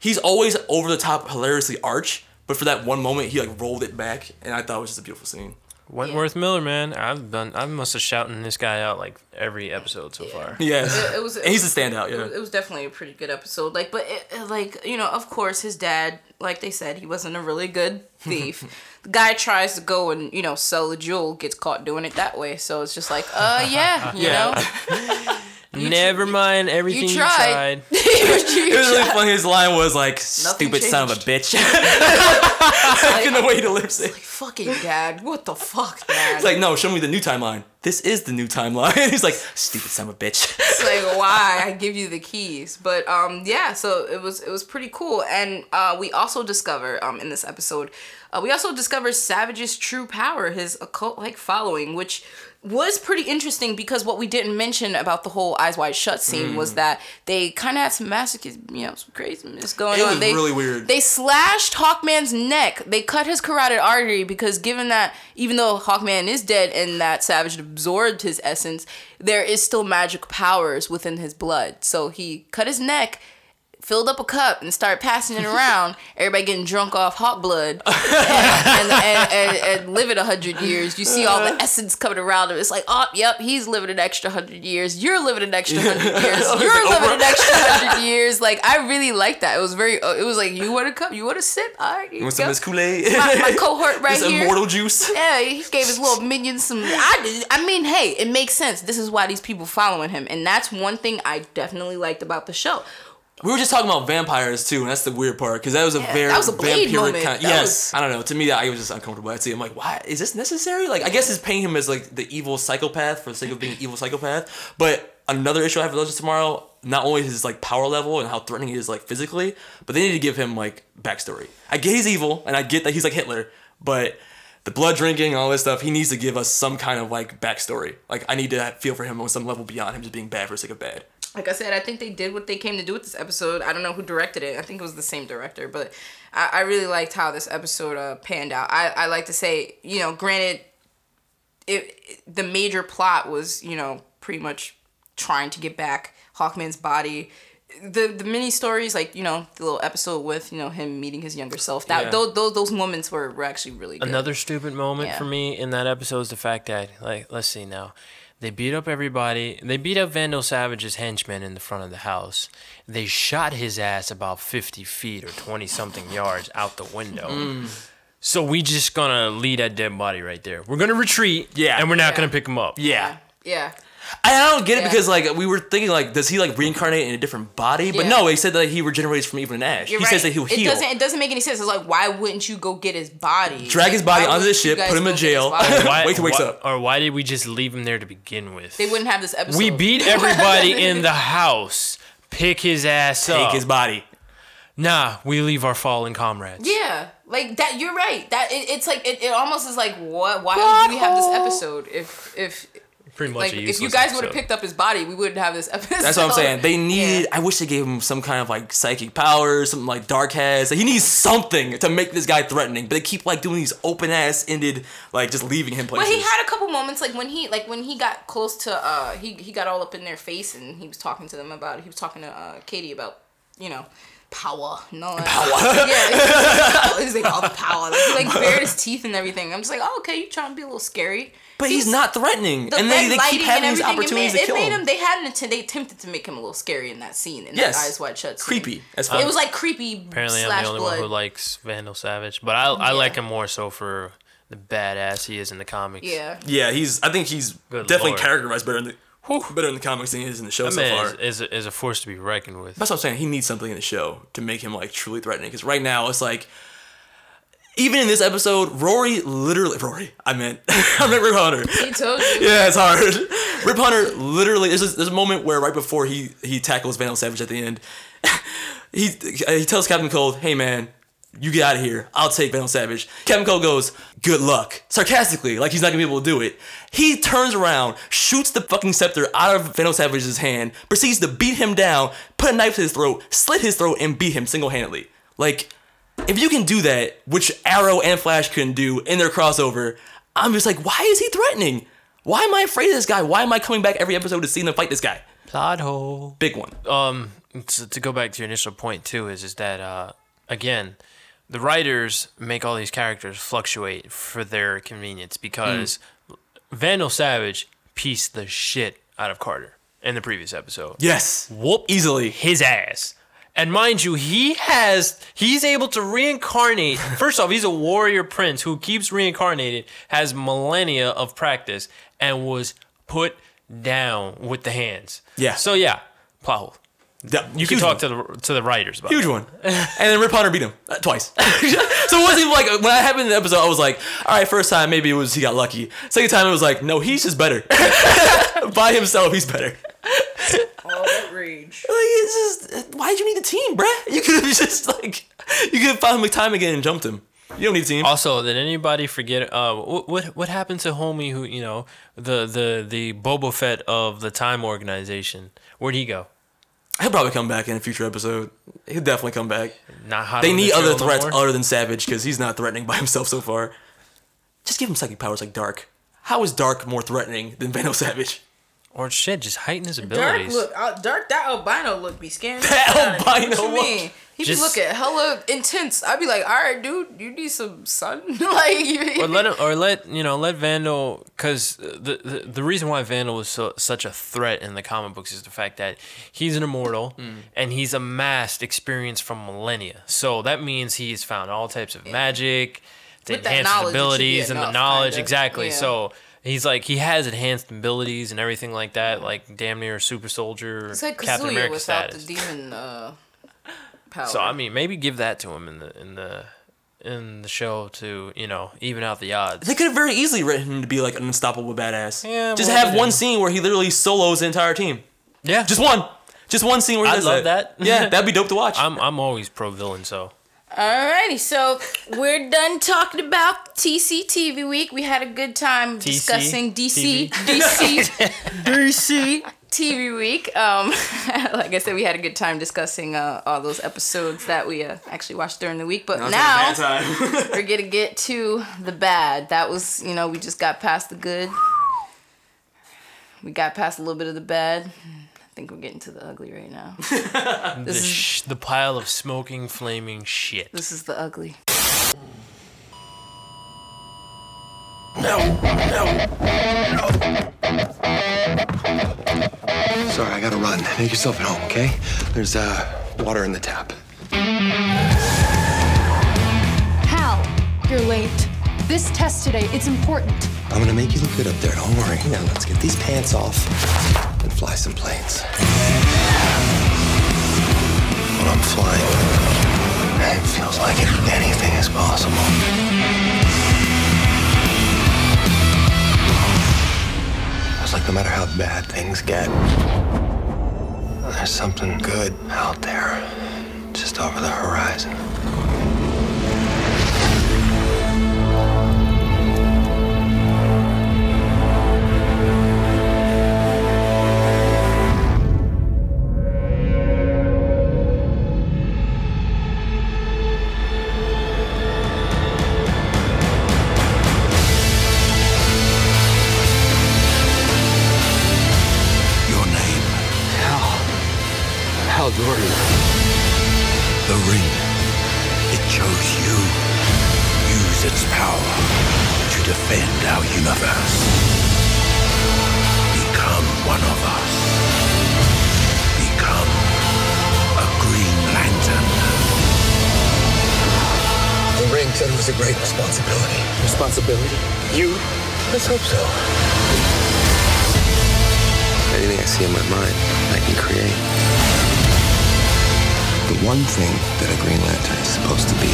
he's always over the top, hilariously arch, but for that one moment, he like rolled it back, and I thought it was just a beautiful scene. Wentworth Miller, man, I must have shouting this guy out like every episode so far. Yeah, and he's a standout. Yeah, it was definitely a pretty good episode. Like, but it, like, you know, of course, his dad, like they said, he wasn't a really good thief. The guy tries to go and, you know, sell the jewel, gets caught doing it that way. So it's just like, you know. Never mind everything you tried. It was really funny. His line was like, stupid son of a bitch. Like, in the way he delivers it. Like, fucking dad. What the fuck, dad? He's like, no, show me the new timeline. This is the new timeline. He's like, stupid son of a bitch. It's like, why? I give you the keys. But so it was pretty cool. And we also discover in this episode, Savage's true power, his occult-like following, which was pretty interesting because what we didn't mention about the whole Eyes Wide Shut scene was that they kind of had some masochism, you know, some craziness going on. It was really weird. They slashed Hawkman's neck. They cut his carotid artery because given that, even though Hawkman is dead and that Savage absorbed his essence, there is still magic powers within his blood. So he cut his neck filled up a cup and started passing it around. Everybody getting drunk off hot blood and live it 100 years. You see all the essence coming around him. It's like, oh, yep, he's living an extra 100 years. You're living an extra 100 years. You're living an extra 100 years. Like, I really liked that. It was very, it was like, you want a cup? You want a sip? All right, you want some of this Kool-Aid? My cohort right here. This immortal juice. Yeah, he gave his little minions some, I mean, hey, it makes sense. This is why these people following him. And that's one thing I definitely liked about the show. We were just talking about vampires too, and that's the weird part, because that was a very vampiric kind. Yes, I don't know. To me, I was just uncomfortable. I'd see. I'm like, why is this necessary? Like, I guess it's painting him as like the evil psychopath for the sake of being an evil psychopath. But another issue I have with Legends Tomorrow, not only his like power level and how threatening he is like physically, but they need to give him like backstory. I get he's evil, and I get that he's like Hitler, but the blood drinking and all this stuff, he needs to give us some kind of like backstory. Like, I need to feel for him on some level beyond him just being bad for the sake of bad. Like I said, I think they did what they came to do with this episode. I don't know who directed it. I think it was the same director, but I really liked how this episode panned out. I like to say, you know, granted, it the major plot was, you know, pretty much trying to get back Hawkman's body. The mini stories, like, you know, the little episode with, you know, him meeting his younger self. That those moments were actually really good. Another stupid moment for me in that episode is the fact that, like, let's see now. They beat up everybody. They beat up Vandal Savage's henchman in the front of the house. They shot his ass about 50 feet or 20-something yards out the window. Mm. So we just gonna leave that dead body right there. We're gonna retreat, and we're not gonna pick him up. Yeah. I don't get it because, like, we were thinking, like, does he, like, reincarnate in a different body? But no, he said that he regenerates from even an ash. He says that he'll heal. It doesn't make any sense. It's like, why wouldn't you go get his body? Drag his body onto the ship, put him in jail, wake wakes up. Or why did we just leave him there to begin with? They wouldn't have this episode. We beat everybody in the house. Pick his ass up. Take his body. Nah, we leave our fallen comrades. Yeah. Like, that, you're right. That it's like, it almost is like, what? Why do we have this episode if pretty much, like, if you guys would have picked up his body, we wouldn't have this episode. That's what I'm saying. They need. Yeah. I wish they gave him some kind of like psychic powers, something like dark has. Like, he needs something to make this guy threatening. But they keep like doing these open ass ended, like just leaving him places. Well, he had a couple moments like when he got close to he got all up in their face and he was talking to them about it. He was talking to Katie about, you know, power. No, like, power. Yeah, he's like all the power. Like, he like bared his teeth and everything. I'm just like, oh, okay, you trying to be a little scary. But he's not threatening, and they keep having these opportunities to kill him. They had they attempted to make him a little scary in that scene, in that Eyes Wide Shut scene. Creepy. As fuck. It was like creepy. Apparently, I'm the only one who likes Vandal Savage, but I like him more so for the badass he is in the comics. Yeah, I think he's definitely characterized better in the comics than he is in the show so far. That man is a force to be reckoned with. That's what I'm saying. He needs something in the show to make him like truly threatening. Because right now it's like, even in this episode, I meant Rip Hunter. He told you. Yeah, it's hard. Rip Hunter literally, there's a moment where right before he tackles Vandal Savage at the end, he tells Captain Cold, hey man, you get out of here. I'll take Vandal Savage. Captain Cold goes, good luck. Sarcastically, like he's not gonna be able to do it. He turns around, shoots the fucking scepter out of Vandal Savage's hand, proceeds to beat him down, put a knife to his throat, slit his throat, and beat him single-handedly. Like, if you can do that, which Arrow and Flash couldn't do in their crossover, I'm just like, why is he threatening? Why am I afraid of this guy? Why am I coming back every episode to see them fight this guy? Plot hole. Big one. To go back to your initial point, too, is that, again, the writers make all these characters fluctuate for their convenience because Vandal Savage pieced the shit out of Carter in the previous episode. Yes. Whoop. Easily. His ass. And mind you, he's able to reincarnate. First off, he's a warrior prince who keeps reincarnated, has millennia of practice, and was put down with the hands. Yeah. So yeah, plot hole. You can talk to the writers about huge one. And then Rip Hunter beat him twice. So it wasn't like, when that happened in the episode, I was like, all right, first time, maybe it was he got lucky. Second time, it was like, no, he's just better. By himself, he's better. All that rage. Like, it's just, why did you need a team, bruh? You could have just, like, you could have found him a time again and jumped him. You don't need a team. Also, did anybody forget what happened to homie who, you know, the Boba Fett of the Time Organization? Where'd he go? He'll probably come back in a future episode. He'll definitely come back. Not hot. They need other threats other than Savage because he's not threatening by himself so far. Just give him psychic powers like Dark. How is Dark more threatening than Vandal Savage? Or shit, just heighten his abilities. Dark, that albino look be scaring me. That albino look. What you mean? He just, be looking hella intense. I'd be like, all right, dude, you need some sun. Like, or let him, or let you know, let Vandal, because the reason why Vandal is such a threat in the comic books is the fact that he's an immortal and he's amassed experience from millennia. So that means he's found all types of magic, to enhance his abilities, and the knowledge. Kinda. Exactly. Yeah. So. He's like, he has enhanced abilities and everything like that, like damn near super soldier, it's like Captain America without status. The demon power. So I mean, maybe give that to him in the show to, you know, even out the odds. They could have very easily written him to be like an unstoppable badass. Yeah, just have one scene where he literally solos the entire team. Yeah, just one scene where he does that. I love that. Yeah, that'd be dope to watch. I'm always pro villain, so. Alrighty, so we're done talking about TC TV week. We had a good time discussing DC TV week. Like I said, we had a good time discussing all those episodes that we actually watched during the week. But now we're gonna get to the bad. That was, you know, we just got past the good. We got past a little bit of the bad. I think we're getting to the ugly right now. The pile of smoking, flaming shit. This is the ugly. No. Sorry, I gotta run. Make yourself at home, okay? There's water in the tap. Hal, you're late. This test today, it's important. I'm gonna make you look good up there. Don't worry. Now let's get these pants off and fly some planes. When I'm flying, it feels like anything is possible. It's like no matter how bad things get, there's something good out there, just over the horizon. The ring, it chose you. Use its power to defend our universe. Become one of us. Become a Green Lantern. The ring said it was a great responsibility. Responsibility? You? Let's hope so. Anything I see in my mind, I can create. The one thing that a Green Lantern is supposed to be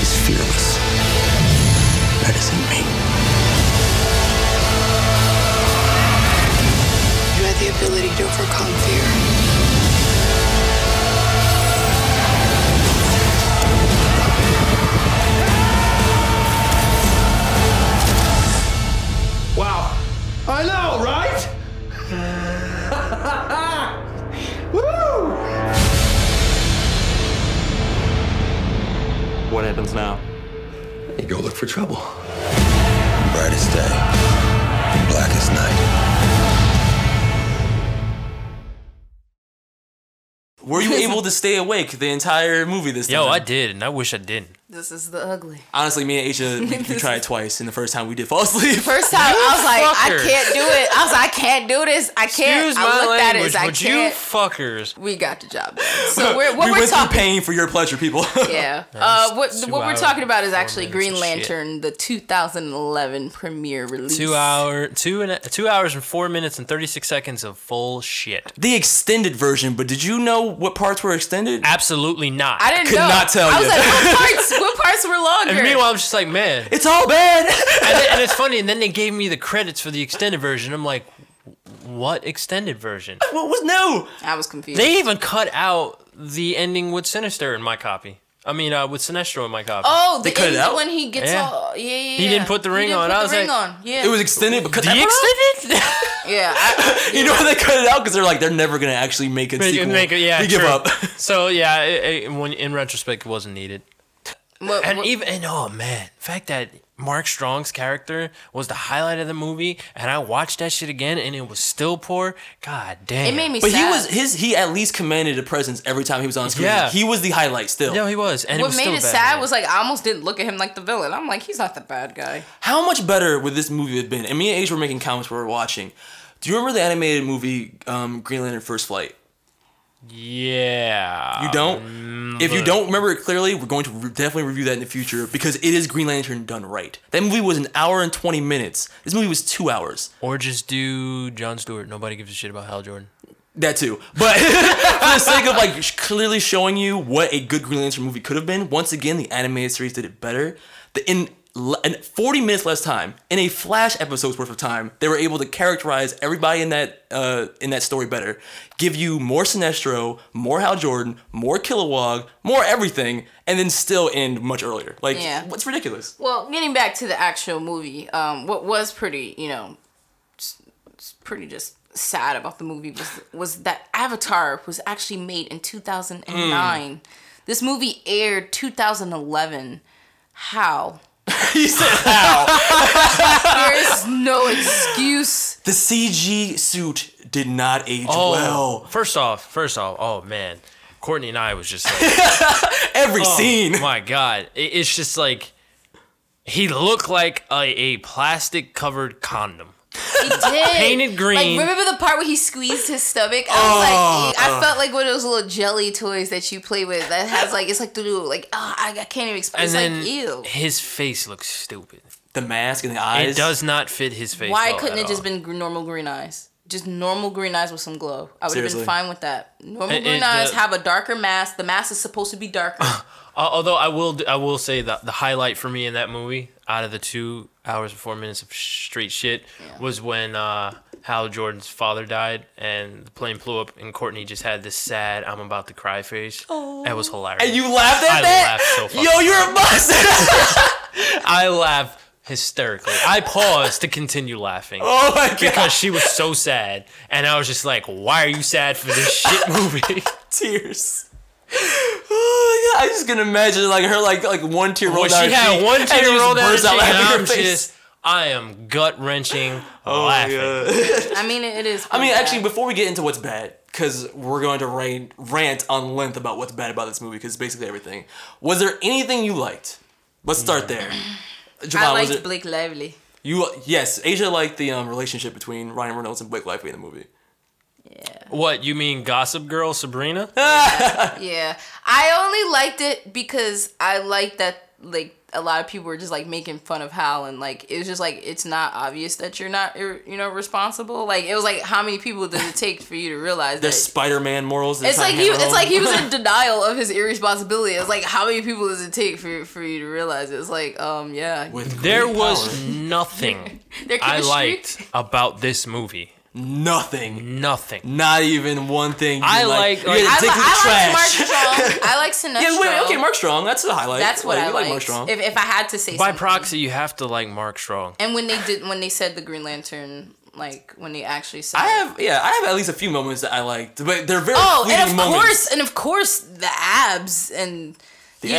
is fearless. That isn't me. You had the ability to overcome fear. Wow. I know, right? What happens now? You go look for trouble. Brightest day, blackest night. Were you able to stay awake the entire movie this time? Yo, I did, and I wish I didn't. This is the ugly. Honestly, me and Aisha, we tried it twice, and the first time we did fall asleep. First time, I was like, I can't do it. I was like, I can't do this. I can't. Excuse my language, but you fuckers. We got the job done. So we're talking pain for your pleasure, people. Yeah. What we're talking about is actually Green Lantern, the 2011 premiere release. 2 hours and 4 minutes and 36 seconds of full shit. The extended version, but did you know what parts were extended? Absolutely not. I didn't know. Could not tell you. I was like, what parts? What parts were longer? And meanwhile, I'm just like, man, it's all bad. and it's funny. And then they gave me the credits for the extended version. I'm like, what extended version? What was no? I was confused. They even cut out the ending with Sinestro in my copy. I mean, with Sinestro in my copy. Oh, they cut it out when he gets all. Yeah. He didn't put the ring on. I was like, it was extended, but cut that part out? Yeah. You know why they cut it out? Because they're like, they're never gonna actually make a sequel. They give up. So yeah, in retrospect, it wasn't needed. What, and even, and oh man, the fact that Mark Strong's character was the highlight of the movie, and I watched that shit again, and it was still poor. God damn, it made me. But sad. He at least commanded a presence every time he was on screen. Yeah. He was the highlight still. Yeah, he was. And what it was made still it bad, sad man. Was like I almost didn't look at him like the villain. I'm like, he's not the bad guy. How much better would this movie have been? And me and Asia were making comments we were watching. Do you remember the animated movie Green Lantern First Flight? Yeah. You don't? If you don't remember it clearly, we're going to definitely review that in the future because it is Green Lantern done right. That movie was an hour and 20 minutes. This movie was 2 hours. Or just do Jon Stewart. Nobody gives a shit about Hal Jordan. That too. But for the sake of like clearly showing you what a good Green Lantern movie could have been, once again, the animated series did it better. In 40 minutes less time, in a Flash episode's worth of time, they were able to characterize everybody in that story better, give you more Sinestro, more Hal Jordan, more Kilowog, more everything, and then still end much earlier. Like, yeah. It's ridiculous. Well, getting back to the actual movie, what was pretty, pretty just sad about the movie was that Avatar was actually made in 2009. Mm. This movie aired 2011. How? You said how? There is no excuse. The CG suit did not age well. First off, oh man, Courtney and I was just like every scene. Oh my god, it's just like he looked like a plastic covered condom. He did. Painted green. Like, remember the part where he squeezed his stomach? I felt like one of those little jelly toys that you play with that has like, it's like, I can't even explain. And then like, ew. His face looks stupid. The mask and the eyes. It does not fit his face. Why couldn't it just been normal green eyes? Just normal green eyes with some glow. I would have been fine with that. Normal green eyes have a darker mask. The mask is supposed to be darker. Although I will say that the highlight for me in that movie, out of the 2 hours and 4 minutes of straight shit, was when Hal Jordan's father died and the plane blew up and Courtney just had this sad "I'm about to cry" face. Oh. That was hilarious. And you laughed at that? I laughed so fucking. Yo, you're a bust. I laughed hysterically. I paused to continue laughing. Oh my god! Because she was so sad, and I was just like, "Why are you sad for this shit movie?" Tears. Oh my god! I just can imagine like her like one tear roll down. She had one tear roll down her face. I am gut wrenching laughing. I mean, it is. I mean, bad. Actually, before we get into what's bad, because we're going to rant on length about what's bad about this movie, because basically everything. Was there anything you liked? Let's start there. Javon, I liked Blake Lively. Yes, Asia liked the relationship between Ryan Reynolds and Blake Lively in the movie. Yeah. What, you mean Gossip Girl Sabrina? Yeah. I only liked it because I liked that like a lot of people were just like making fun of Hal and like it was just like it's not obvious that you're not responsible. Like it was like how many people did it take for you to realize that Spider-Man morals? It's like he was in denial of his irresponsibility. It's like how many people does it take for you to realize it? It's like yeah. There was nothing I liked about this movie. Nothing. Not even one thing. I like Mark Strong. I like Sinestro. Yeah, okay, Mark Strong. That's the highlight. That's what I like. Mark Strong. If I had to say something. By proxy, you have to like Mark Strong. And when they said the Green Lantern, like when they actually said, I have at least a few moments that I liked, but they're very fleeting moments. And of course, the abs and. The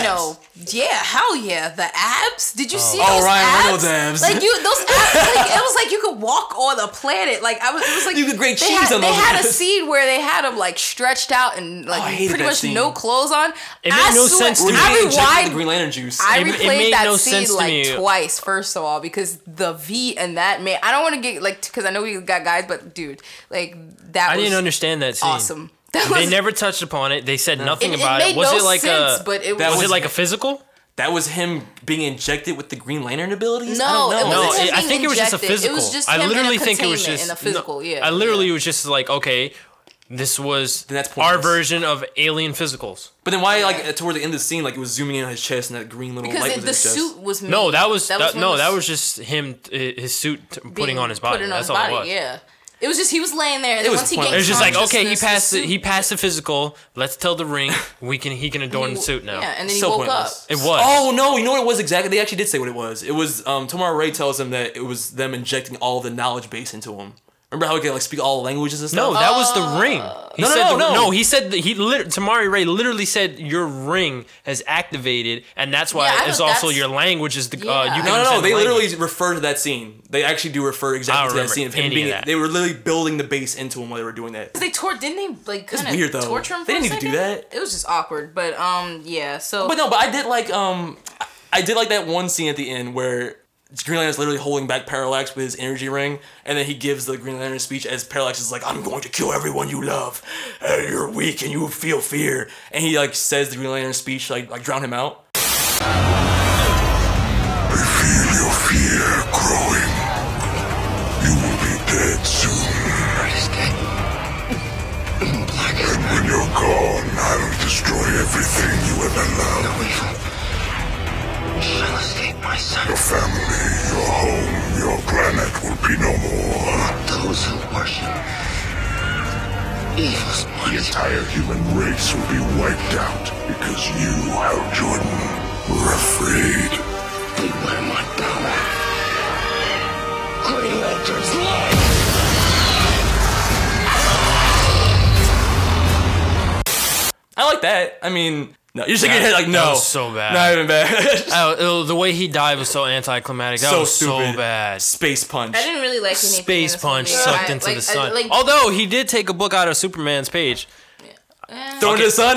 abs. Did you see those abs? Reynolds abs? Like you, those abs. Like, it was like you could walk on a planet. Like I was, it was like you could grate cheese on those. They had a scene where they had them like stretched out and like pretty much no clothes on. It made no sense to me. I Green Lantern juice. I replayed that scene like twice. First of all, because the V and that man, I don't want to get like because I know we got guys, but dude, like that. I didn't understand that scene. Awesome. They never touched upon it. They said nothing about it. Was it like a physical? That was him being injected with the Green Lantern abilities? No, I think it was just a physical. It was just him in a physical. Yeah. I literally was just like, okay, this was our version of alien physicals. But then why, toward the end of the scene, like it was zooming in on his chest and that green little light was in his chest? Because the suit was made. No, that was just him, his suit putting on his body. That's all it was. Yeah. It was just he was laying there. And once he gained consciousness, it was just like, okay, he passed the physical. Let's tell the ring he can adorn the suit now. Yeah, and then he woke up. It was. Oh no, you know what it was exactly? They actually did say what it was. It was Tomorrow Ray tells him that it was them injecting all the knowledge base into him. Remember how he could like speak all languages and stuff? No, that was the ring. No. He said that Tamari Ray literally said your ring has activated, and that's why it's also your language is the. Yeah. You can they literally refer to that scene. They actually do refer exactly to that scene of him being. They were literally building the base into him while they were doing that. Didn't they like kind of torture him? They didn't need to do that. It was just awkward, but yeah. So, but I did like that one scene at the end where Green Lantern's literally holding back Parallax with his energy ring, and then he gives the Green Lantern speech as Parallax is like, I'm going to kill everyone you love, and you're weak and you feel fear, and he like says the Green Lantern speech like drown him out. I feel your fear growing. You will be dead soon. What is that? And when you're gone, I will destroy everything you ever loved. You shall escape my son. Your family, your home, your planet will be no more. Those who worship evil's might. The entire human race will be wiped out because you, Hal Jordan, were afraid. Beware my power. Green Lantern's life! I like that. I mean... No, you're just thinking like no, that was so bad, not even bad. The way he died was so anticlimactic. That was stupid. So bad. Space punch. I didn't really like anything. Space punch sucked into the sun. Although he did take a book out of Superman's page. Throw it in the sun.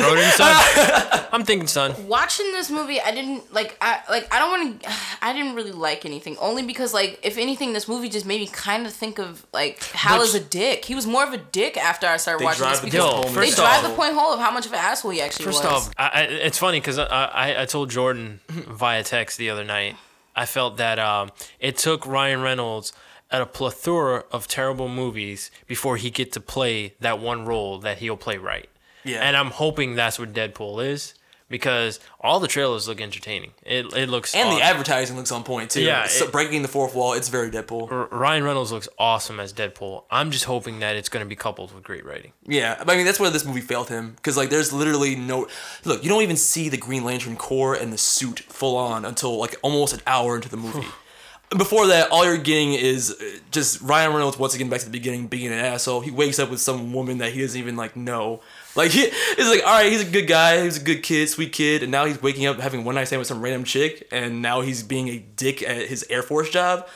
I'm thinking sun. Watching this movie, I didn't like. I didn't really like anything. Only because if anything, this movie just made me kind of think of Hal is a dick. He was more of a dick after I started watching this because they drive the point home of how much of an asshole he actually was. First off, it's funny because I told Jordan via text the other night. I felt that it took Ryan Reynolds at a plethora of terrible movies before he get to play that one role that he'll play right. Yeah. And I'm hoping that's what Deadpool is, because all the trailers look entertaining. It looks and awesome. The advertising looks on point too. Yeah, so breaking the fourth wall, it's very Deadpool. Ryan Reynolds looks awesome as Deadpool. I'm just hoping that it's going to be coupled with great writing. Yeah, I mean that's where this movie failed him, because there's literally no look. You don't even see the Green Lantern Corps and the suit full on until almost an hour into the movie. Before that, all you're getting is just Ryan Reynolds once again back to the beginning being an asshole. He wakes up with some woman that he doesn't even know. It's all right, he's a good guy, he's a good kid, sweet kid, and now he's waking up having one night stand with some random chick, and now he's being a dick at his Air Force job.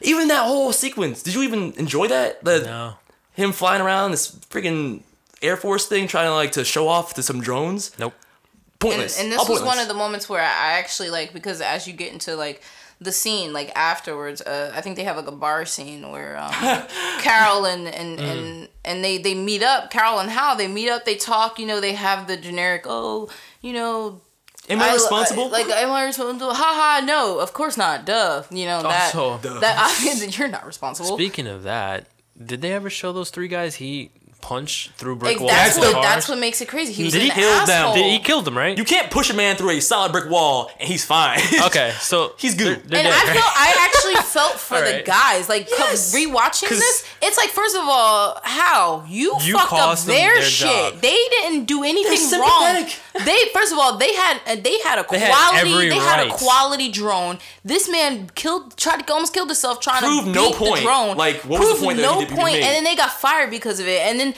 Even that whole sequence, did you even enjoy that? No. Him flying around this freaking Air Force thing, trying to show off to some drones. Nope. Pointless. And this was one of the moments where I actually because as you get into the scene, afterwards, I think they have a bar scene where Carol and they meet up. Carol and Hal, they meet up, they talk, they have the generic, am I responsible? Am I responsible? Ha ha, no, of course not, duh. You're not responsible. Speaking of that, did they ever show those three guys he punched through brick walls? That's what makes it crazy. He was an asshole. He killed them, right? You can't push a man through a solid brick wall and he's fine. Okay, so he's good. I actually felt for the guys. Rewatching this, it's first of all, how you fucked up their shit. Job. They didn't do anything wrong. They had a quality drone. This man tried to almost kill himself trying to beat the drone. What was the point? And then they got fired because of it. And then,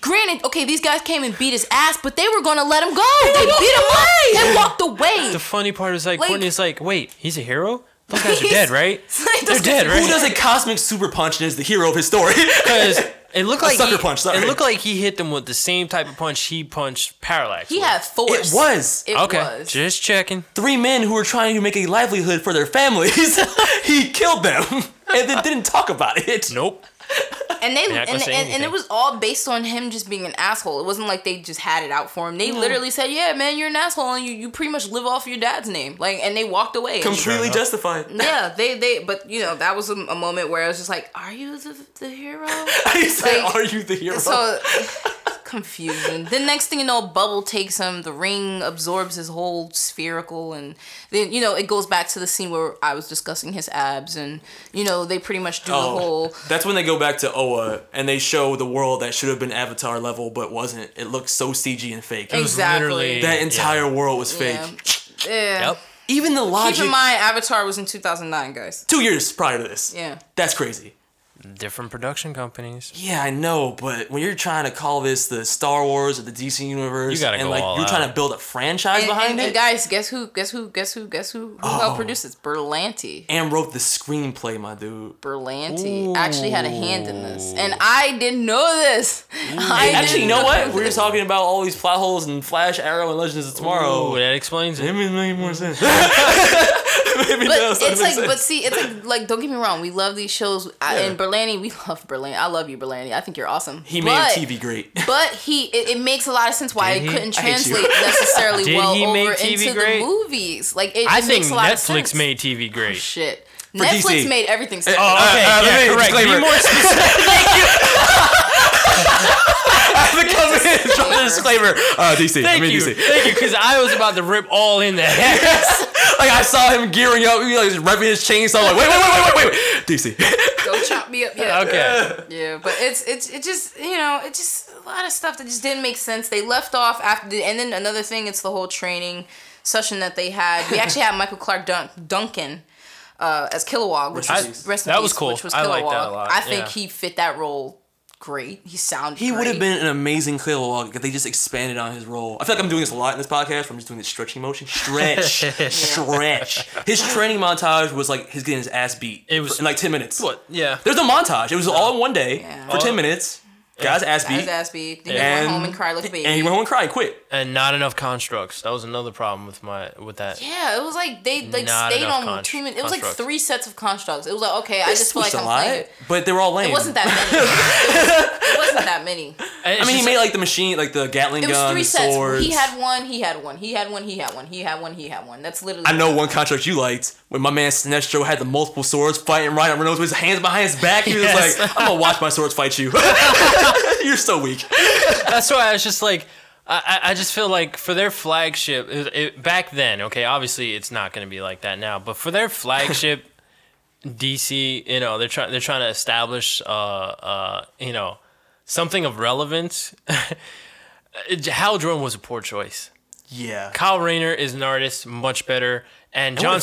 granted, okay, these guys came and beat his ass, but they were gonna let him go. They beat him up. They walked away. The funny part is Courtney's wait, he's a hero? Those guys are dead, right? They're dead, right? Who does a cosmic super punch and is the hero of his story? Because it looked like it looked like he hit them with the same type of punch he punched Parallax. He had force. It was. Just checking. Three men who were trying to make a livelihood for their families. He killed them and then didn't talk about it. Nope. And it was all based on him just being an asshole. It wasn't like they just had it out for him. They literally said, "Yeah, man, you're an asshole, and you pretty much live off your dad's name." And they walked away. Completely justified. Yeah, but that was a moment where I was just like, "Are you the hero?" I said, "Are you the hero?" So confusing. The next thing you know, Bubble takes him. The ring absorbs his whole spherical, and then it goes back to the scene where I was discussing his abs, and they pretty much do the whole. That's when they go back to Oa, and they show the world that should have been Avatar level but wasn't. It looked so CG and fake. Exactly. That entire world was fake. Yeah. Yep. Even the logic. Keep in mind, Avatar was in 2009, guys. 2 years prior to this. Yeah. That's crazy. Different production companies. Yeah, I know, but when you're trying to call this the Star Wars or the DC Universe, you gotta and go like all you're out. Trying to build a franchise and, behind it. And guys, guess who helped produce this? Berlanti. And wrote the screenplay, my dude. Berlanti actually had a hand in this, and I didn't know this. You know what? We're just talking about all these plot holes and Flash, Arrow, and Legends of Tomorrow. Ooh, that explains it. It makes more sense. Maybe but it's like, sense. But see, it's like, don't get me wrong. We love these shows. And Berlanti, we love Berlanti. I love you, Berlanti. I think you're awesome. He made TV great. But it makes a lot of sense why it couldn't translate necessarily the movies. Like, it makes a lot of sense. I think Netflix made TV great. Oh, shit. For Netflix DC. Made everything so correct. Be more specific. Disclaimer. DC. Thank you. Thank you, because I was about to rip all in the ass. Like, I saw him gearing up, he's revving his chainsaw. Like, wait, DC. Don't chop me up yet. Okay. Yeah, but it's just a lot of stuff that just didn't make sense. They left off after, and then another thing, it's the whole training session that they had. We actually had Michael Clark Duncan. As Kilowog, which was rest in peace. That was cool. I liked that a lot. I think he fit that role great. He would have been an amazing Kilowog if they just expanded on his role. I feel like I'm doing this a lot in this podcast. I'm just doing this stretching motion. Stretch. His training montage was like his getting his ass beat. It was in like 10 minutes. What? Yeah. There's a montage. It was all in one day for 10 minutes. Guy's ass beat. Then he went home and cried like a baby. And he went home and cried and quit. And not enough constructs. That was another problem with that. Yeah, it was like they stayed on 2 minutes. It was like 3 sets of constructs. It was like, okay, I just feel like I'm playing. But they were all lame. It wasn't that many. It wasn't that many. I mean, he made like the machine, like the Gatling gun, the swords. He had one, he had one. That's literally. I know one contract you liked when my man Sinestro had the multiple swords fighting right on Renault with his hands behind his back. He was like, I'm gonna watch my swords fight you. You're so weak. That's why I was just like, I just feel like for their flagship, back then, okay, obviously it's not going to be like that now, but for their flagship DC, you know, they're trying to establish, you know, something of relevance. Hal Jordan was a poor choice. Yeah. Kyle Rayner is an artist, much better, and John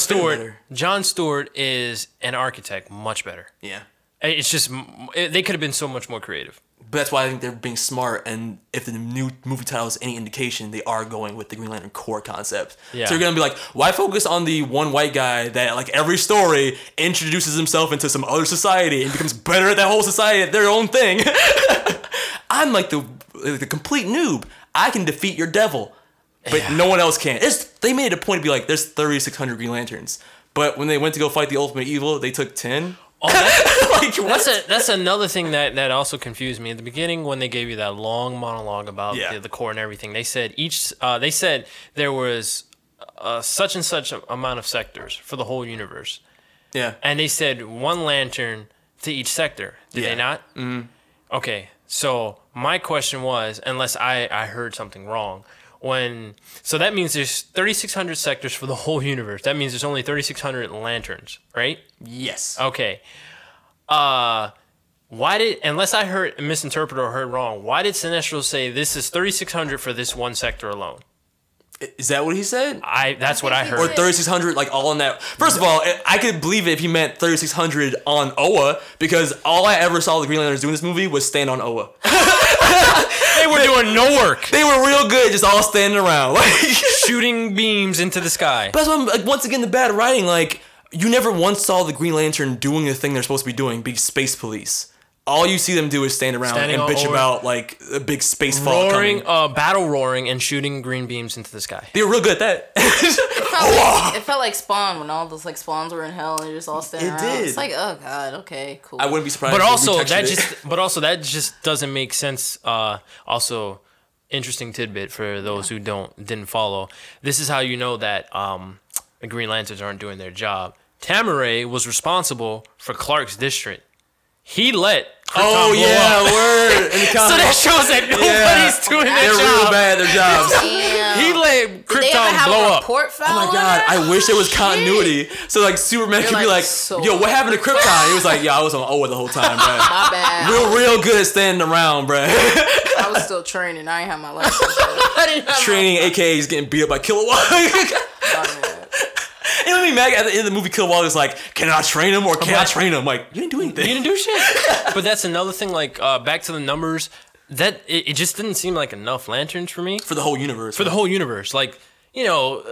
Stewart is an architect, much better. Yeah. It's just they could have been so much more creative. But that's why I think they're being smart, and if the new movie title is any indication, they are going with the Green Lantern Corps concept. Yeah. So you're going to be like, why focus on the one white guy that, like, every story introduces himself into some other society and becomes better at that whole society at their own thing? I'm like the complete noob. I can defeat your devil, but no one else can. They made it a point to be like, there's 3,600 Green Lanterns, but when they went to go fight the ultimate evil, they took 10. Oh, that's another thing that also confused me at the beginning when they gave you that long monologue about the core and everything. They said they said there was such and such amount of sectors for the whole universe. Yeah, and they said one lantern to each sector. Did they not? Mm-hmm. Okay, so my question was, unless I heard something wrong. So that means there's 3,600 sectors for the whole universe. That means there's only 3,600 lanterns, right? Yes. Okay. Unless I heard misinterpreted or heard wrong, why did Sinestro say this is 3,600 for this one sector alone? Is that what he said? That's what I heard. Or 3,600, like all in that. First of all, I could believe it if he meant 3,600 on Oa, because all I ever saw the Green Lanterns do in this movie was stand on Oa. They were doing no work. They were real good, just all standing around, like shooting beams into the sky. But that's why, like, once again, the bad writing. Like, you never once saw the Green Lantern doing the thing they're supposed to be doing, be space police. All you see them do is stand around and bitch about, like, a big space fall coming. Battle roaring and shooting green beams into the sky. They were real good at that. It felt like Spawn when all those, like, Spawns were in hell and they just all standing around. It's like, oh, God, okay, cool. I wouldn't be surprised but also, that just doesn't make sense. Also, interesting tidbit for those who didn't follow. This is how you know that the Green Lanterns aren't doing their job. Tamaray was responsible for Clark's district. He let Krypton blow up. Word. So that shows that nobody's doing their job. They're real bad at their jobs. Damn. He let Krypton blow up. Oh my God, I wish there was continuity. So, like, Superman could be like, yo, what happened to Krypton? He was like, yo, I was on Oa the whole time, bro. My bad. Real good at standing around, bro. I was still training. I ain't have my license. Training, a.k.a. he's getting beat up by Kilowog. literally Meg at the end of the movie Kill Wally was like, can I train him or can I train him? Like, you didn't do anything. You didn't do shit. But that's another thing, like, back to the numbers, that it just didn't seem like enough lanterns for me. For the whole universe. For the whole universe. Like, you know,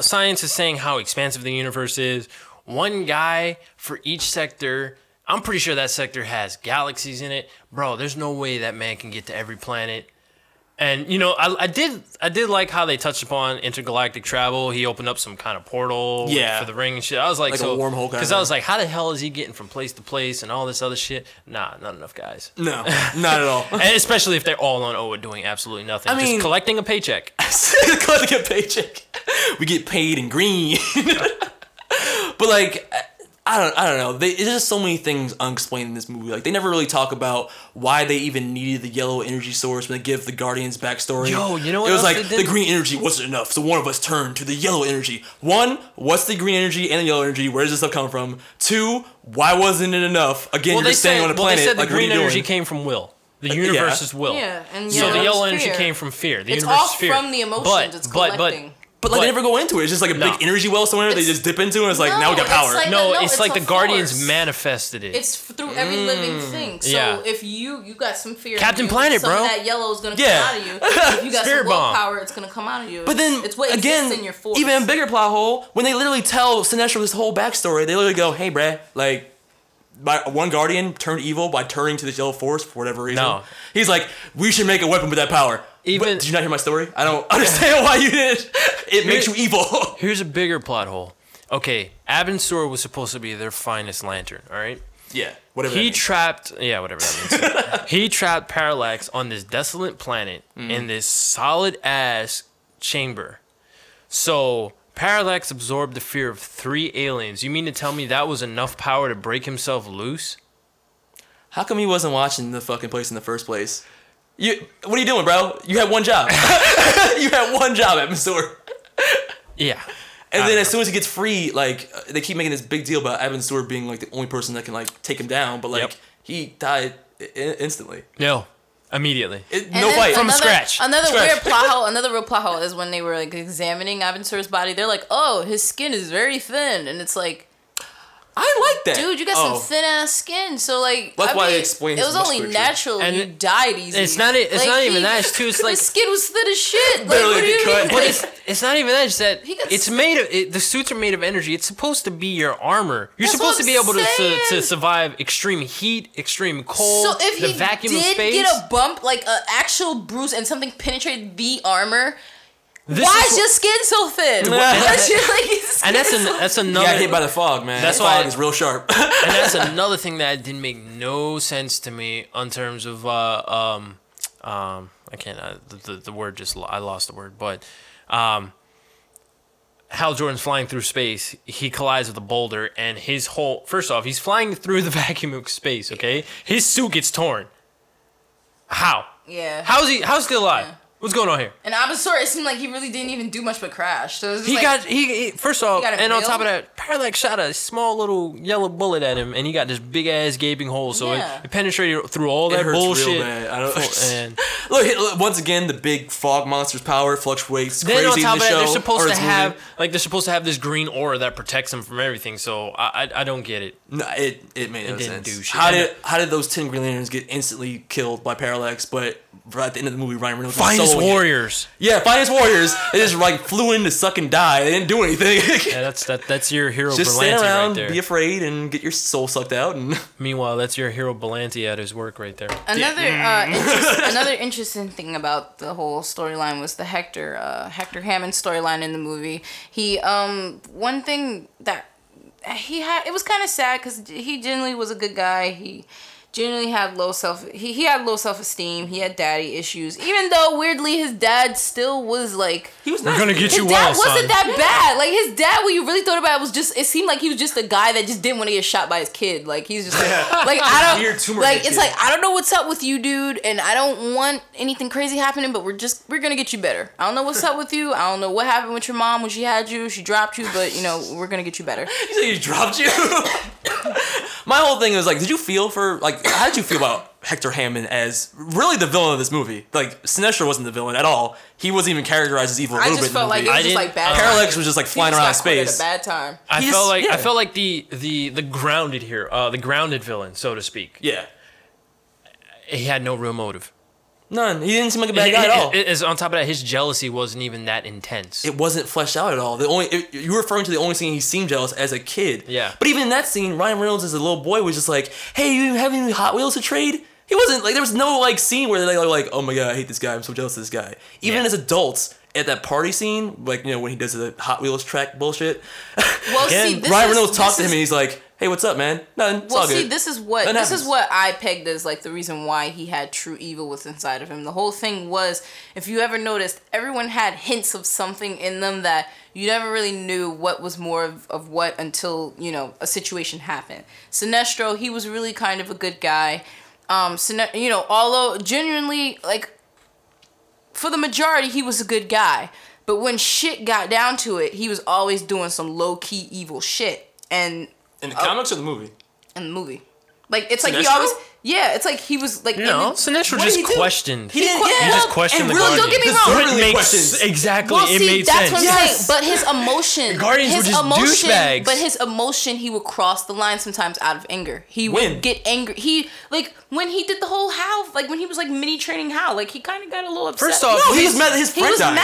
science is saying how expansive the universe is. One guy for each sector. I'm pretty sure that sector has galaxies in it. Bro, there's no way that man can get to every planet. And, you know, I did like how they touched upon intergalactic travel. He opened up some kind of portal for the ring and shit. I was like so, a wormhole kind of thing. Because I was like, how the hell is he getting from place to place and all this other shit? Nah, not enough guys. No, not at all. And especially if they're all on Oa doing absolutely nothing. I mean, just collecting a paycheck. Collecting a paycheck. We get paid in green. But, like, I don't know. There's just so many things unexplained in this movie. Like, they never really talk about why they even needed the yellow energy source when they give the Guardians backstory. Yo, you know what? It was like, the green energy wasn't enough, so one of us turned to the yellow energy. One, what's the green energy and the yellow energy? Where does this stuff come from? Two, why wasn't it enough? Again, well, you're just standing on a planet. Well, they said like, the green energy came from will. The universe is will. Yeah, and so the yellow energy came from fear. The universe is fear. It's all from the emotions it's collecting. But like, they never go into it. It's just like a big energy well somewhere they just dip into, and it's like, now we got power. Like it's like the Guardians manifested it. It's through every living thing. So if you got some fear, Captain Planet, bro, that yellow is gonna come out of you. If you got some willpower, it's gonna come out of you. But then it's what again, in your force. Even a bigger plot hole when they literally tell Sinestro this whole backstory. They literally go, "Hey, bruh, like." By one Guardian turned evil by turning to this yellow force for whatever reason. No. He's like, we should make a weapon with that power. Did you not hear my story? I don't understand why you did. It makes you evil. Here's a bigger plot hole. Okay, Abensor was supposed to be their finest lantern, all right? Yeah, whatever that means. Whatever that means. He trapped Parallax on this desolate planet in this solid-ass chamber. So Parallax absorbed the fear of 3 aliens. You mean to tell me that was enough power to break himself loose? How come he wasn't watching the fucking place in the first place? What are you doing, bro? You had one job. You had one job at Mansoor. Yeah. And then as soon as he gets free, like, they keep making this big deal about Abensur being, like, the only person that can, like, take him down. But, like, he died instantly. No. Immediately. From scratch. Weird plot hole, another real plot hole is when they were, like, examining Aventur's body. They're like, oh, his skin is very thin. And it's like, I like that. Dude, you got some thin-ass skin. So, like, that's why they explained it was only natural and you died easy. It's not even that, too. It's like his skin was thin as shit. Like, what do you mean? But it's not even that. It's that it's made of... the suits are made of energy. It's supposed to be your armor. You're supposed to be able to survive extreme heat, extreme cold, so if the vacuum of space. He did get a bump, like an actual bruise, and something penetrated the armor... Why is your skin so thin? And that's another. You got hit by the fog, man. That's why it's real sharp. And that's another thing that didn't make no sense to me in terms of I can't the word just I lost the word, but Hal Jordan's flying through space. He collides with a boulder, and his whole first off, he's flying through the vacuum of space. Okay, his suit gets torn. How? Yeah. How's still alive? Yeah. What's going on here? And Abensor, it seemed like he really didn't even do much but crash. So it was just first off, and on top of that, Parallax shot a small little yellow bullet at him, and he got this big ass gaping hole. So it penetrated through all that bullshit. Real bad. Look, once again, the big fog monster's power fluctuates. Then on top of that, they're supposed to have this green aura that protects them from everything. So I don't get it. No, it made no sense. It didn't do shit. How did those 10 Green Lanterns get instantly killed by Parallax? But right at the end of the movie, Ryan Reynolds was Warriors. Yeah, Finest Warriors. They just like flew in to suck and die. They didn't do anything. Yeah, that's your hero Berlanti right there. Just stand around, be afraid, and get your soul sucked out. And meanwhile, that's your hero Berlanti at his work right there. Another interesting thing about the whole storyline was the Hector Hammond storyline in the movie. He one thing that he had, it was kind of sad because he generally was a good guy. Generally had low self-esteem. He had daddy issues. Even though weirdly his dad still was like, he was not gonna get you well. His dad wasn't that bad. Like his dad, when you really thought about it, was just, it seemed like he was just a guy that just didn't want to get shot by his kid. Like he's just like I don't know what's up with you, dude, and I don't want anything crazy happening, but we're gonna get you better. I don't know what's up with you. I don't know what happened with your mom when she had you. She dropped you, but you know we're gonna get you better. He dropped you. My whole thing was like, did you feel for like? How did you feel about Hector Hammond as really the villain of this movie. Like, Sinestro wasn't the villain at all. He wasn't even characterized as evil. I just felt like it was just bad. Parallax was just like flying around space. At a bad time. I felt like the grounded here, the grounded villain, so to speak. Yeah. He had no real motive. None. He didn't seem like a bad guy at all. On top of that, his jealousy wasn't even that intense. It wasn't fleshed out at all. You were referring to the only scene he seemed jealous as a kid. Yeah. But even in that scene, Ryan Reynolds as a little boy was just like, "Hey, you have any Hot Wheels to trade?" He wasn't like, there was no like scene where they were like, "Oh my god, I hate this guy. I'm so jealous of this guy." Even as adults at that party scene, like, you know, when he does the Hot Wheels track bullshit. Well, see, Ryan Reynolds talks to him and he's like, "Hey, what's up, man?" Nothing. Well, see, this is what I pegged as like the reason why he had true evil was inside of him. The whole thing was, if you ever noticed, everyone had hints of something in them that you never really knew what was more of what until, you know, a situation happened. Sinestro, he was really kind of a good guy. You know, although genuinely, like, for the majority, he was a good guy. But when shit got down to it, he was always doing some low key evil shit. And in the comics or the movie? In the movie. Like, it's Sinestro? Like he always... Yeah, it's like he was like... No, Sinestro just questioned. He just questioned the Guardians. Don't get me wrong. Exactly, well, see, it made sense. Well, see, that's what I'm saying. But his emotion... The Guardians were just douchebags. But his emotion, he would cross the line sometimes out of anger. He would get angry. He... Like, when he did the whole Hal... Like, when he was like mini-training Hal, like, he kind of got a little upset. First off, no, he was mad that his friend died.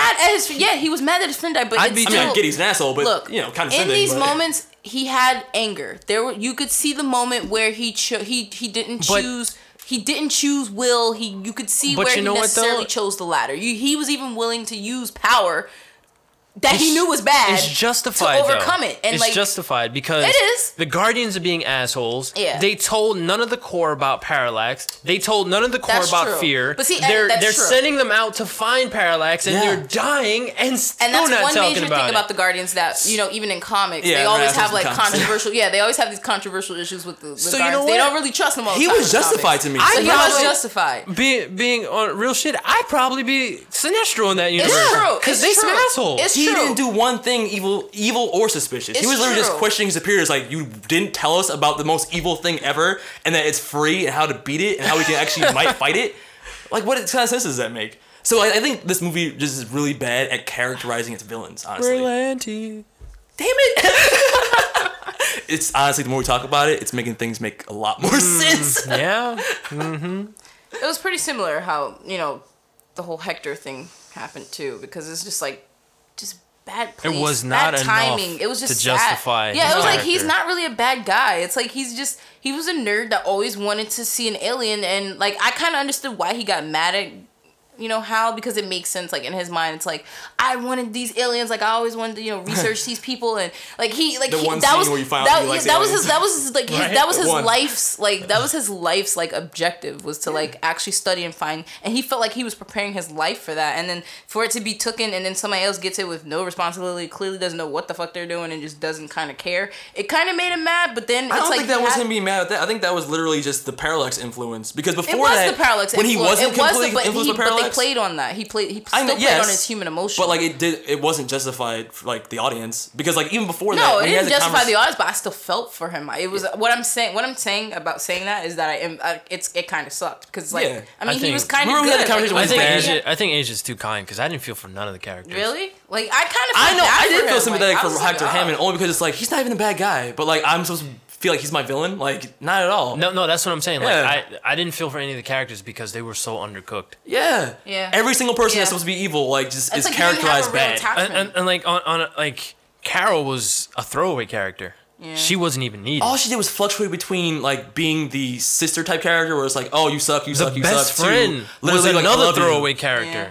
Yeah, he was mad that his friend died, but I get he's an asshole, but, look, you know, kind of... In these moments... He had anger. You could see the moment where he didn't choose will. You could see where he necessarily chose the latter. He was even willing to use power that he knew was bad. It's justified to overcome it. And it's justified because it is. The Guardians are being assholes. Yeah. They told none of the Corps about Parallax. They told none of the Corps about fear. But see, they're sending them out to find Parallax, and they're dying and still not talking about it. And that's one major thing about the Guardians that, you know, even in comics, they always have like controversial. Yeah, they always have these controversial issues with the Guardians. You know what? They don't really trust them all. He was justified to me. He was justified. Being on real shit, I'd probably be Sinestro in that universe. It's true. Because they're some assholes. He didn't do one thing evil or suspicious. He was literally just questioning his superiors, like, you didn't tell us about the most evil thing ever, and that it's free, and how to beat it, and how we can actually might fight it. Like, what kind of sense does that make? So I think this movie just is really bad at characterizing its villains, honestly. Berlanti. Damn it! It's honestly, the more we talk about it, it's making things make a lot more sense. Yeah. Mm-hmm. It was pretty similar how, you know, the whole Hector thing happened, too, because it's just like, just bad place. It was not bad timing. It was just to justify. Yeah, it was like he's not really a bad guy. It's like he was a nerd that always wanted to see an alien, and like I kind of understood why he got mad at, you know, Hal, because it makes sense. Like in his mind, it's like I wanted these aliens. Like I always wanted to, you know, research these people, and that was his life's like objective was to like actually study and find, and he felt like he was preparing his life for that, and then for it to be taken, and then somebody else gets it with no responsibility, clearly doesn't know what the fuck they're doing, and just doesn't kind of care. It kind of made him mad, but then I don't think that was him being mad at that. I think that was literally just the Parallax influence, because before that, when he wasn't completely influenced by Parallax. They played on that. He still played on his human emotion. But like it wasn't justified for like the audience, because like even before that, it didn't justify the audience. But I still felt for him. It was what I'm saying. What I'm saying about saying that is that it kind of sucked, because like he was kind of good. I think Asia's too kind, because I didn't feel for none of the characters. Really? Like I did feel sympathetic for Hector Hammond, only because it's like he's not even a bad guy, but like I'm supposed to feel like he's my villain? Like, not at all. No, that's what I'm saying. Yeah. Like, I didn't feel for any of the characters because they were so undercooked. Yeah. Every single person that's supposed to be evil, like, just is characterized bad. And like on Carol was a throwaway character. Yeah. She wasn't even needed. All she did was fluctuate between like being the sister type character, where it's like, oh, you suck. Best friend was another throwaway character. Yeah.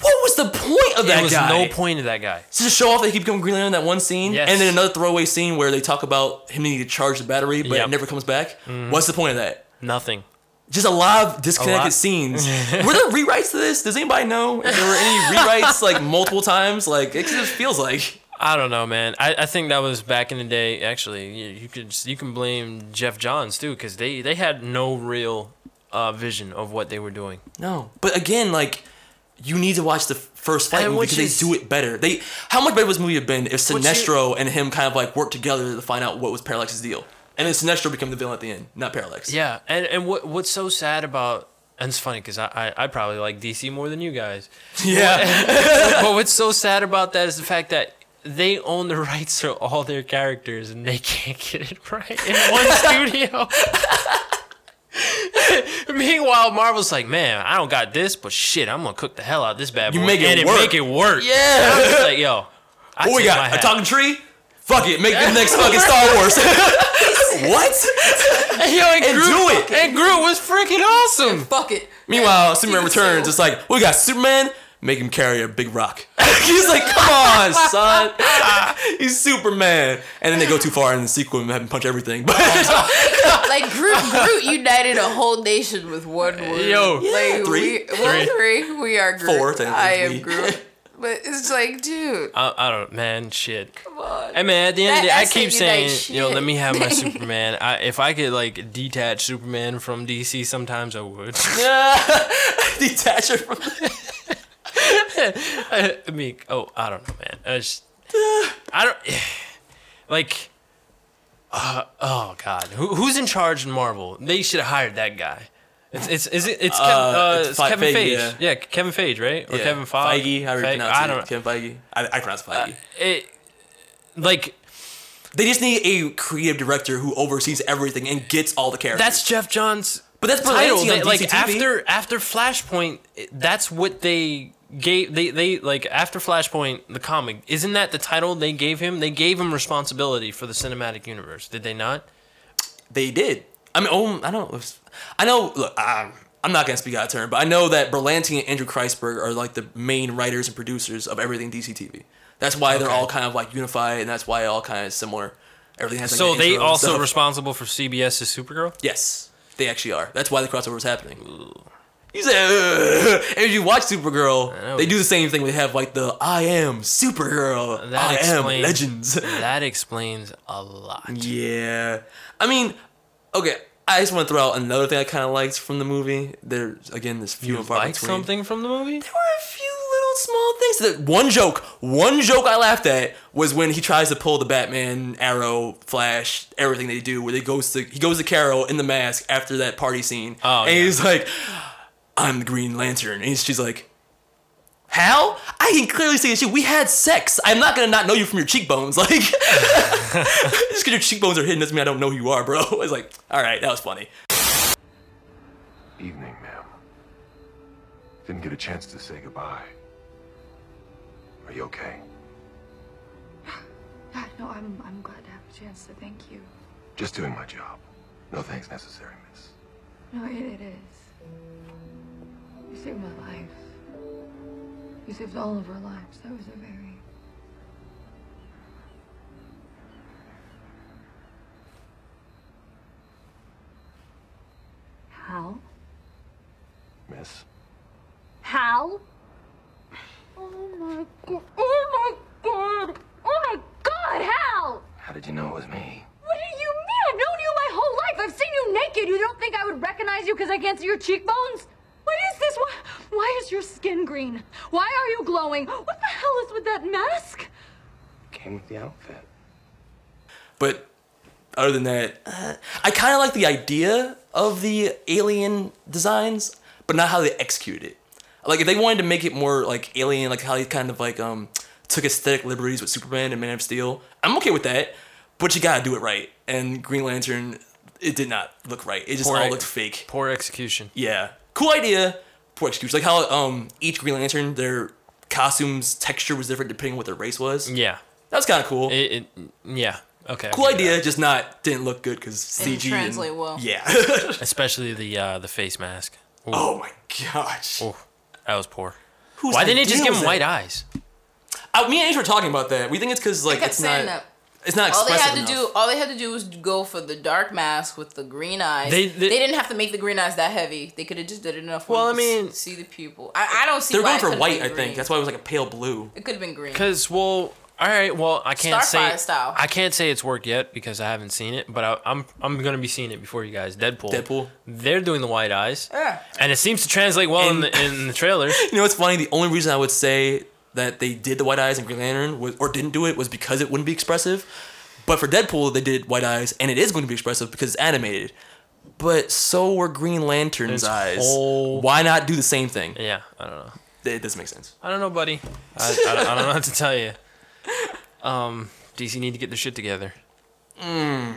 What was the point of that guy? There was no point of that guy. So to show off that he became Green Lantern in that one scene, and then another throwaway scene where they talk about him needing to charge the battery, but it never comes back. Mm-hmm. What's the point of that? Nothing. Just a lot of disconnected scenes. Were there rewrites to this? Does anybody know if there were any rewrites like multiple times? Like it just feels like. I don't know, man. I think that was back in the day. Actually, you can blame Jeff Johns too, because they had no real vision of what they were doing. No, but again, like. You need to watch the first fight movie because they do it better. How much better would this movie have been if Sinestro and him kind of like worked together to find out what was Parallax's deal? And then Sinestro became the villain at the end, not Parallax. Yeah, and what's so sad about... And it's funny because I probably like DC more than you guys. Yeah. But what's so sad about that is the fact that they own the rights to all their characters and they can't get it right in one studio. Meanwhile, Marvel's like, man, I don't got this, but shit, I'm going to cook the hell out of this bad boy. You make it and work. Make it work. Yeah. And I'm just like, yo. What we got? A talking tree? Fuck it. Make the next fucking Star Wars. What? Yo, and Groot, do it. And Groot was freaking awesome. And fuck it. Meanwhile, Superman Returns, it's like, we got Superman, make him carry a big rock. He's like, come on, son. He's Superman. And then they go too far in the sequel and have him punch everything. But like Groot united a whole nation with one word. Yo, yeah. Like, three. We are Groot. Four. I am Groot. But it's like, dude. I don't, man, shit. Come on. Hey, man, at the end of the day, I keep saying, yo, let me have my Superman. If I could, like, detach Superman from DC, sometimes I would. Detach her from... I mean, I don't know, man. Oh, God. Who's in charge in Marvel? They should have hired that guy. It's Kevin Feige. Yeah, Kevin Feige, right? Or Kevin Feige. How do you pronounce it? I don't know. Kevin Feige. I pronounce Feige. They just need a creative director who oversees everything and gets all the characters. That's Jeff Johns. But that's title. They, like after Flashpoint, that's what they gave. They like after Flashpoint, the comic. Isn't that the title they gave him? They gave him responsibility for the cinematic universe. Did they not? They did. I mean, I don't know. I know, look, I'm not going to speak out of turn, but I know that Berlanti and Andrew Kreisberg are like the main writers and producers of everything DC TV. That's why they're all kind of like unified, and that's why all kind of similar. Everything has like so they also responsible for CBS's Supergirl? Yes, they actually are. That's why the crossover is happening. Ooh. You say, and if you watch Supergirl, they do the same thing. They have like the I am Supergirl, I am Legends. That explains a lot. Yeah. I mean, okay. I just want to throw out another thing I kind of liked from the movie. There's few and far between. You liked something from the movie? There were a few little small things. One joke I laughed at was when he tries to pull the Batman, Arrow, Flash, everything they do, where he goes to Carol in the mask after that party scene. Oh, and he's like, I'm the Green Lantern. And she's like, how? I can clearly see that we had sex. I'm not going to not know you from your cheekbones. Like, just because your cheekbones are hidden doesn't mean I don't know who you are, bro. I was like, all right, that was funny. Evening, ma'am. Didn't get a chance to say goodbye. Are you okay? No, I'm glad to have a chance to thank you. Just doing my job. No thanks necessary, miss. No, it is. You saved my life. You saved all of our lives. That was a very... Hal? Miss? Hal? Oh my god, Hal! How did you know it was me? What do you mean? I've known you my whole life. I've seen you naked. You don't think I would recognize you because I can't see your cheekbones? What is this? Why is your skin green? Why are you glowing? What the hell is with that mask? Came with the outfit. But other than that, I kind of like the idea of the alien designs, but not how they executed it. Like, if they wanted to make it more, like, alien, like how they kind of, like, took aesthetic liberties with Superman and Man of Steel, I'm okay with that, but you gotta do it right. And Green Lantern, it did not look right. It just all looked fake. Poor execution. Yeah. Cool idea, poor execution. Like how each Green Lantern, their costume's texture was different depending on what their race was. Yeah. That was kind of cool. Yeah. Okay. Cool idea, just didn't look good because CG. Didn't translate well. Yeah. Especially the face mask. Ooh. Oh my gosh. Ooh, that was poor. Why didn't they just give him white eyes? Me and Ace were talking about that. We think it's because like it's not. That. It's not expressive All they had to do was go for the dark mask with the green eyes. They didn't have to make the green eyes that heavy. They could have just did it enough. Well, I mean, see the pupil. I don't see. They're why going for white. I think that's why it was like a pale blue. It could have been green. Because all right. Well, I can't say style. I can't say it's worked yet because I haven't seen it. But I'm gonna be seeing it before you guys. Deadpool. They're doing the white eyes. Yeah. And it seems to translate well in the trailer. You know what's funny? The only reason I would say that they did the white eyes and Green Lantern, or didn't do it, was because it wouldn't be expressive. But for Deadpool, they did white eyes, and it is going to be expressive because it's animated. But so were Green Lantern's eyes. Why not do the same thing? Yeah, I don't know. It doesn't make sense. I don't know, buddy. I don't know what to tell you. DC need to get their shit together. I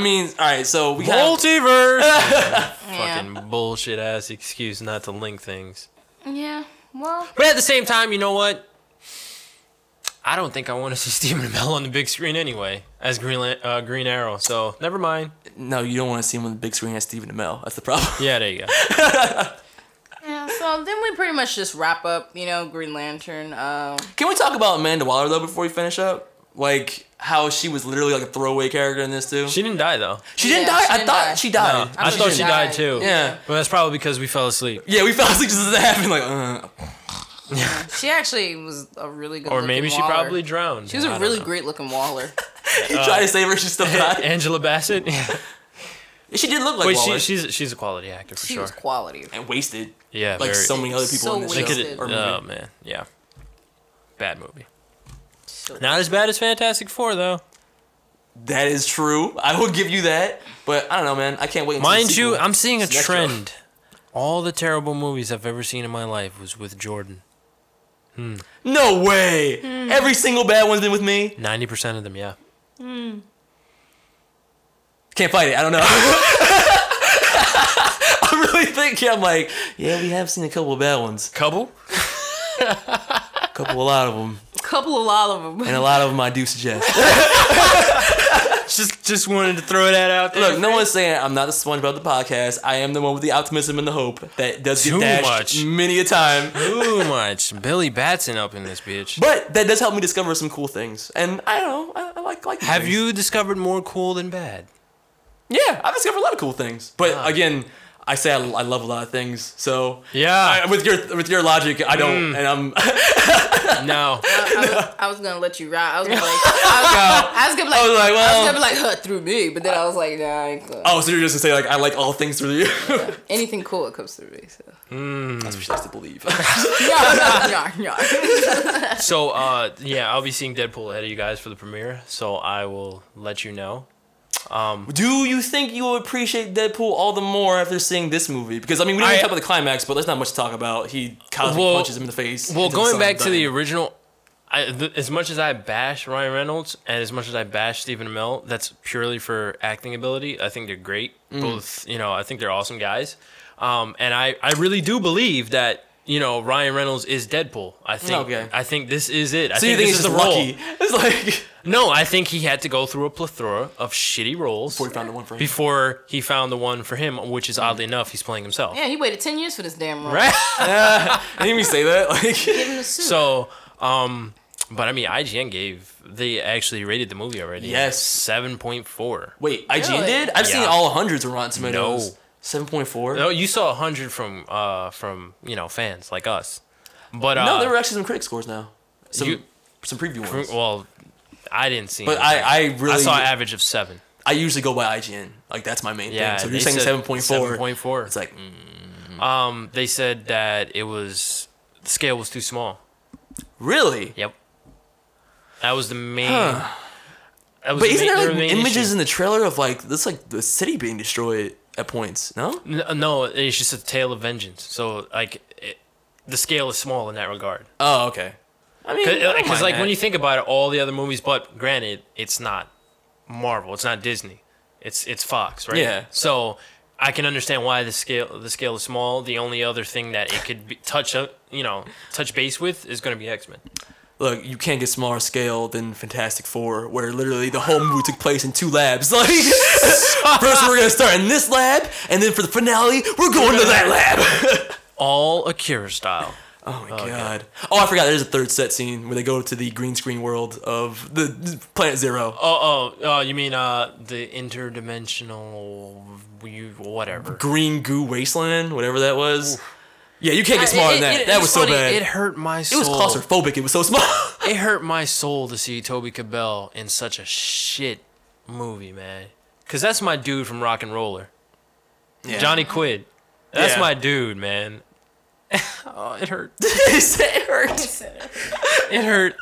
mean, all right, so we got... Multiverse! Fucking bullshit-ass excuse not to link things. Yeah, well... But at the same time, you know what? I don't think I want to see Stephen Amell on the big screen anyway as Green Arrow, so never mind. No, you don't want to see him on the big screen as Stephen Amell. That's the problem. Yeah, there you go. Yeah, so then we pretty much just wrap up, you know, Green Lantern. Can we talk about Amanda Waller, though, before we finish up? Like, how she was literally like a throwaway character in this, too. She didn't die, though. She didn't die? She died. No, I thought she died, too. Yeah. But that's probably because we fell asleep. Yeah, we fell asleep just as it happened. Yeah. She actually was a really good looking Waller. Or maybe she probably drowned. She was a really great looking Waller. He tried to save her, she still died. Angela Bassett? Yeah. She did look like Waller. She's a quality actor, for sure. She was quality. And wasted. Yeah, like so many other people in this show. Oh, man. Yeah. Bad movie. Not as bad as Fantastic Four, though. That is true. I will give you that. But I don't know, man. I can't wait. Mind you, I'm seeing a trend. All the terrible movies I've ever seen in my life was with Jordan. No way. Every single bad one's been with me. 90% of them, yeah. Can't fight it. I don't know. I'm really thinking. I'm like, yeah, we have seen a couple of bad ones. Couple, a lot of them. And a lot of them I do suggest. just wanted to throw that out there. Look, no one's saying I'm not the SpongeBob of the podcast. I am the one with the optimism and the hope that does get dashed many a time. Too much. Billy Batson up in this bitch. But that does help me discover some cool things. And I don't know. I like these things. You discovered more cool than bad? Yeah, I've discovered a lot of cool things. But again... I say I love a lot of things, so yeah. With your logic, I don't, and I'm no. I was gonna let you ride. I was gonna be like, hurt through me, but then I was like, nah. I ain't cool. Oh, so you're just gonna say like, I like all things through you. Yeah. Anything cool that comes through me. So. That's what she likes to believe. Yeah. So I'll be seeing Deadpool ahead of you guys for the premiere, so I will let you know. Do you think you will appreciate Deadpool all the more after seeing this movie? Because I mean, we didn't talk about the climax, but there's not much to talk about. He cosmic punches him in the face. Well, going back to the original, as much as I bash Ryan Reynolds and as much as I bash Stephen Amell, that's purely for acting ability. I think they're great. Both, you know, I think they're awesome guys. And I really do believe that. You know, Ryan Reynolds is Deadpool. I think. Okay. I think this is it. I think this is the role. It's like no, I think he had to go through a plethora of shitty roles before he found the one for him, which is oddly enough, he's playing himself. Yeah, he waited 10 years for this damn role. Right? I didn't even say that. Like, give him a suit. So, but I mean, IGN actually rated the movie already. Yes, 7.4. Wait, IGN did? I've seen all 100s of Rotten Tomatoes. No. 7.4. No, you saw 100 from you know fans like us, but no, there were actually some critic scores now. Some preview ones. Well, I didn't see. But I saw an average of 7. I usually go by IGN. Like that's my main thing. So if you're saying 7.4. 7.4. It's like, they said that the scale was too small. Really? Yep. That was the main. But isn't there like images in the trailer of like this like the city being destroyed? At points, no, it's just a tale of vengeance. So, like, the scale is small in that regard. Oh, okay. I mean, because like when you think about it, all the other movies, but granted, it's not Marvel, it's not Disney, it's Fox, right? Yeah. So I can understand why the scale is small. The only other thing that it could touch base with is going to be X-Men. Look, you can't get smaller scale than Fantastic Four, where literally the whole movie took place in 2 labs. Like, first we're going to start in this lab, and then for the finale, we're going to that lab. All Akira style. Oh, my God. Oh, I forgot. There's a third set scene where they go to the green screen world of the Planet Zero. Oh, you mean the interdimensional whatever. Green goo wasteland, whatever that was. Ooh. Yeah, you can't get smaller than that. That was so bad. It hurt my soul. It was claustrophobic. It was so small. It hurt my soul to see Toby Cabell in such a shit movie, man. Because that's my dude from Rock and Roller. Yeah. Johnny Quid. That's my dude, man. Oh, it hurt. It hurt. It hurt.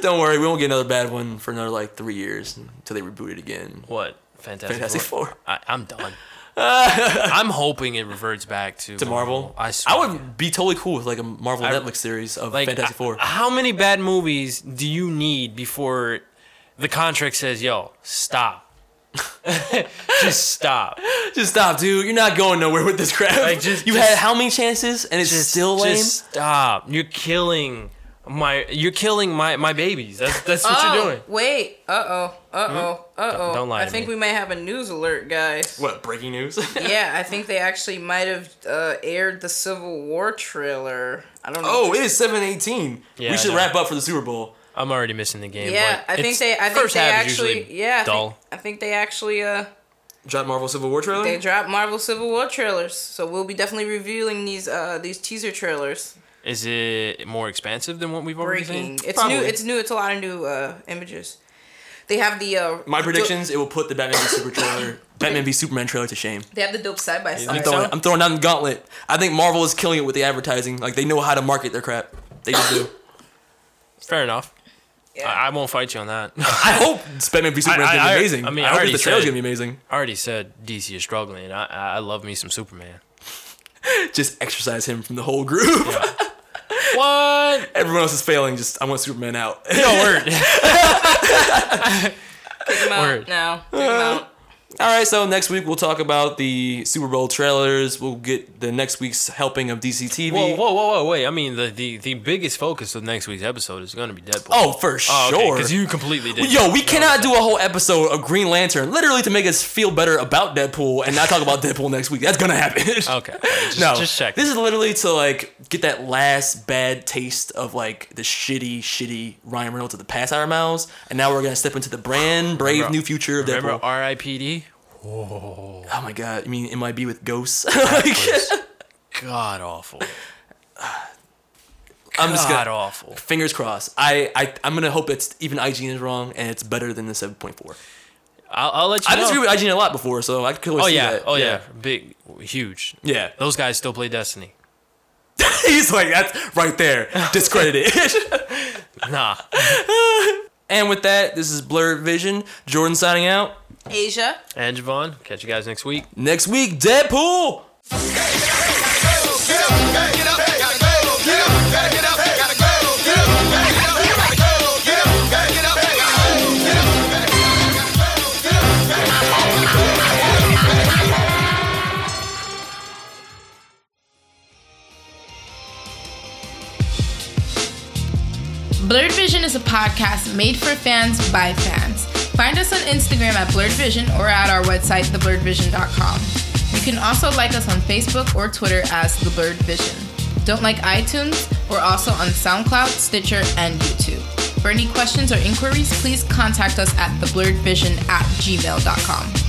Don't worry, we won't get another bad one for another like 3 years until they reboot it again. What? Fantastic Four. I'm done. I'm hoping it reverts back to Marvel. I swear. I would be totally cool with like a Marvel Netflix series of like, Fantastic Four. How many bad movies do you need before the contract says, yo, stop? Just stop. Just stop, dude. You're not going nowhere with this crap. Like, you had how many chances and it's still lame? Just stop. You're killing my babies. That's what you're doing. Wait. Uh-oh. Don't lie to me. I think we might have a news alert, guys. What, breaking news? Yeah, I think they actually might have aired the Civil War trailer. I don't know. Oh, it is 7:18. Yeah, we should wrap up for the Super Bowl. I'm already missing the game. Yeah, I think they dull. I think they actually dropped Marvel Civil War trailer? They dropped Marvel Civil War trailers. So we'll be definitely reviewing these teaser trailers. Is it more expansive than what we've already seen? It's new. It's a lot of new images. They have the my predictions. It will put the Batman v Superman trailer to shame. They have the dope side by side. I'm throwing down the gauntlet. I think Marvel is killing it with the advertising. Like they know how to market their crap. They just do. Fair enough. Yeah. I won't fight you on that. I hope Batman v Superman is going to be amazing. I hope the trailer is going to be amazing. I already said DC is struggling. I love me some Superman. Just exercise him from the whole group. Yeah. What? Everyone else is failing. Just I want Superman out. No word. Kick him out. Word. No. Kick him out. All right. So next week we'll talk about the Super Bowl trailers. We'll get the next week's helping of DC TV. Whoa, wait. I mean, the biggest focus of next week's episode is going to be Deadpool. Oh, for sure. Because you completely did. Yo, we cannot do a whole episode of Green Lantern literally to make us feel better about Deadpool and not talk about Deadpool next week. That's going to happen. Okay. Just check. This is literally to like get that last bad taste of like the shitty Ryan Reynolds of the past out of our mouths, and now we're going to step into the new future of Deadpool. Remember R.I.P.D.? Whoa. Oh my god. I mean, MIB with ghosts. God awful. I'm just god awful. Fingers crossed. I'm gonna hope it's even IGN is wrong and it's better than the 7.4. I'll let you know. I disagree with IGN a lot before, so I could always see that. Oh yeah. Big, huge. Yeah. Those guys still play Destiny. He's like, that's right there. Discredited. Nah. And with that, this is Blur Vision. Jordan signing out. Asia. And Javon. Catch you guys next week. Next week, Deadpool! Blurred Vision is a podcast made for fans by fans. Find us on Instagram at Blurred Vision or at our website, theblurredvision.com. You can also like us on Facebook or Twitter as The Blurred Vision. Don't like iTunes? We're also on SoundCloud, Stitcher, and YouTube. For any questions or inquiries, please contact us at theblurredvision@gmail.com.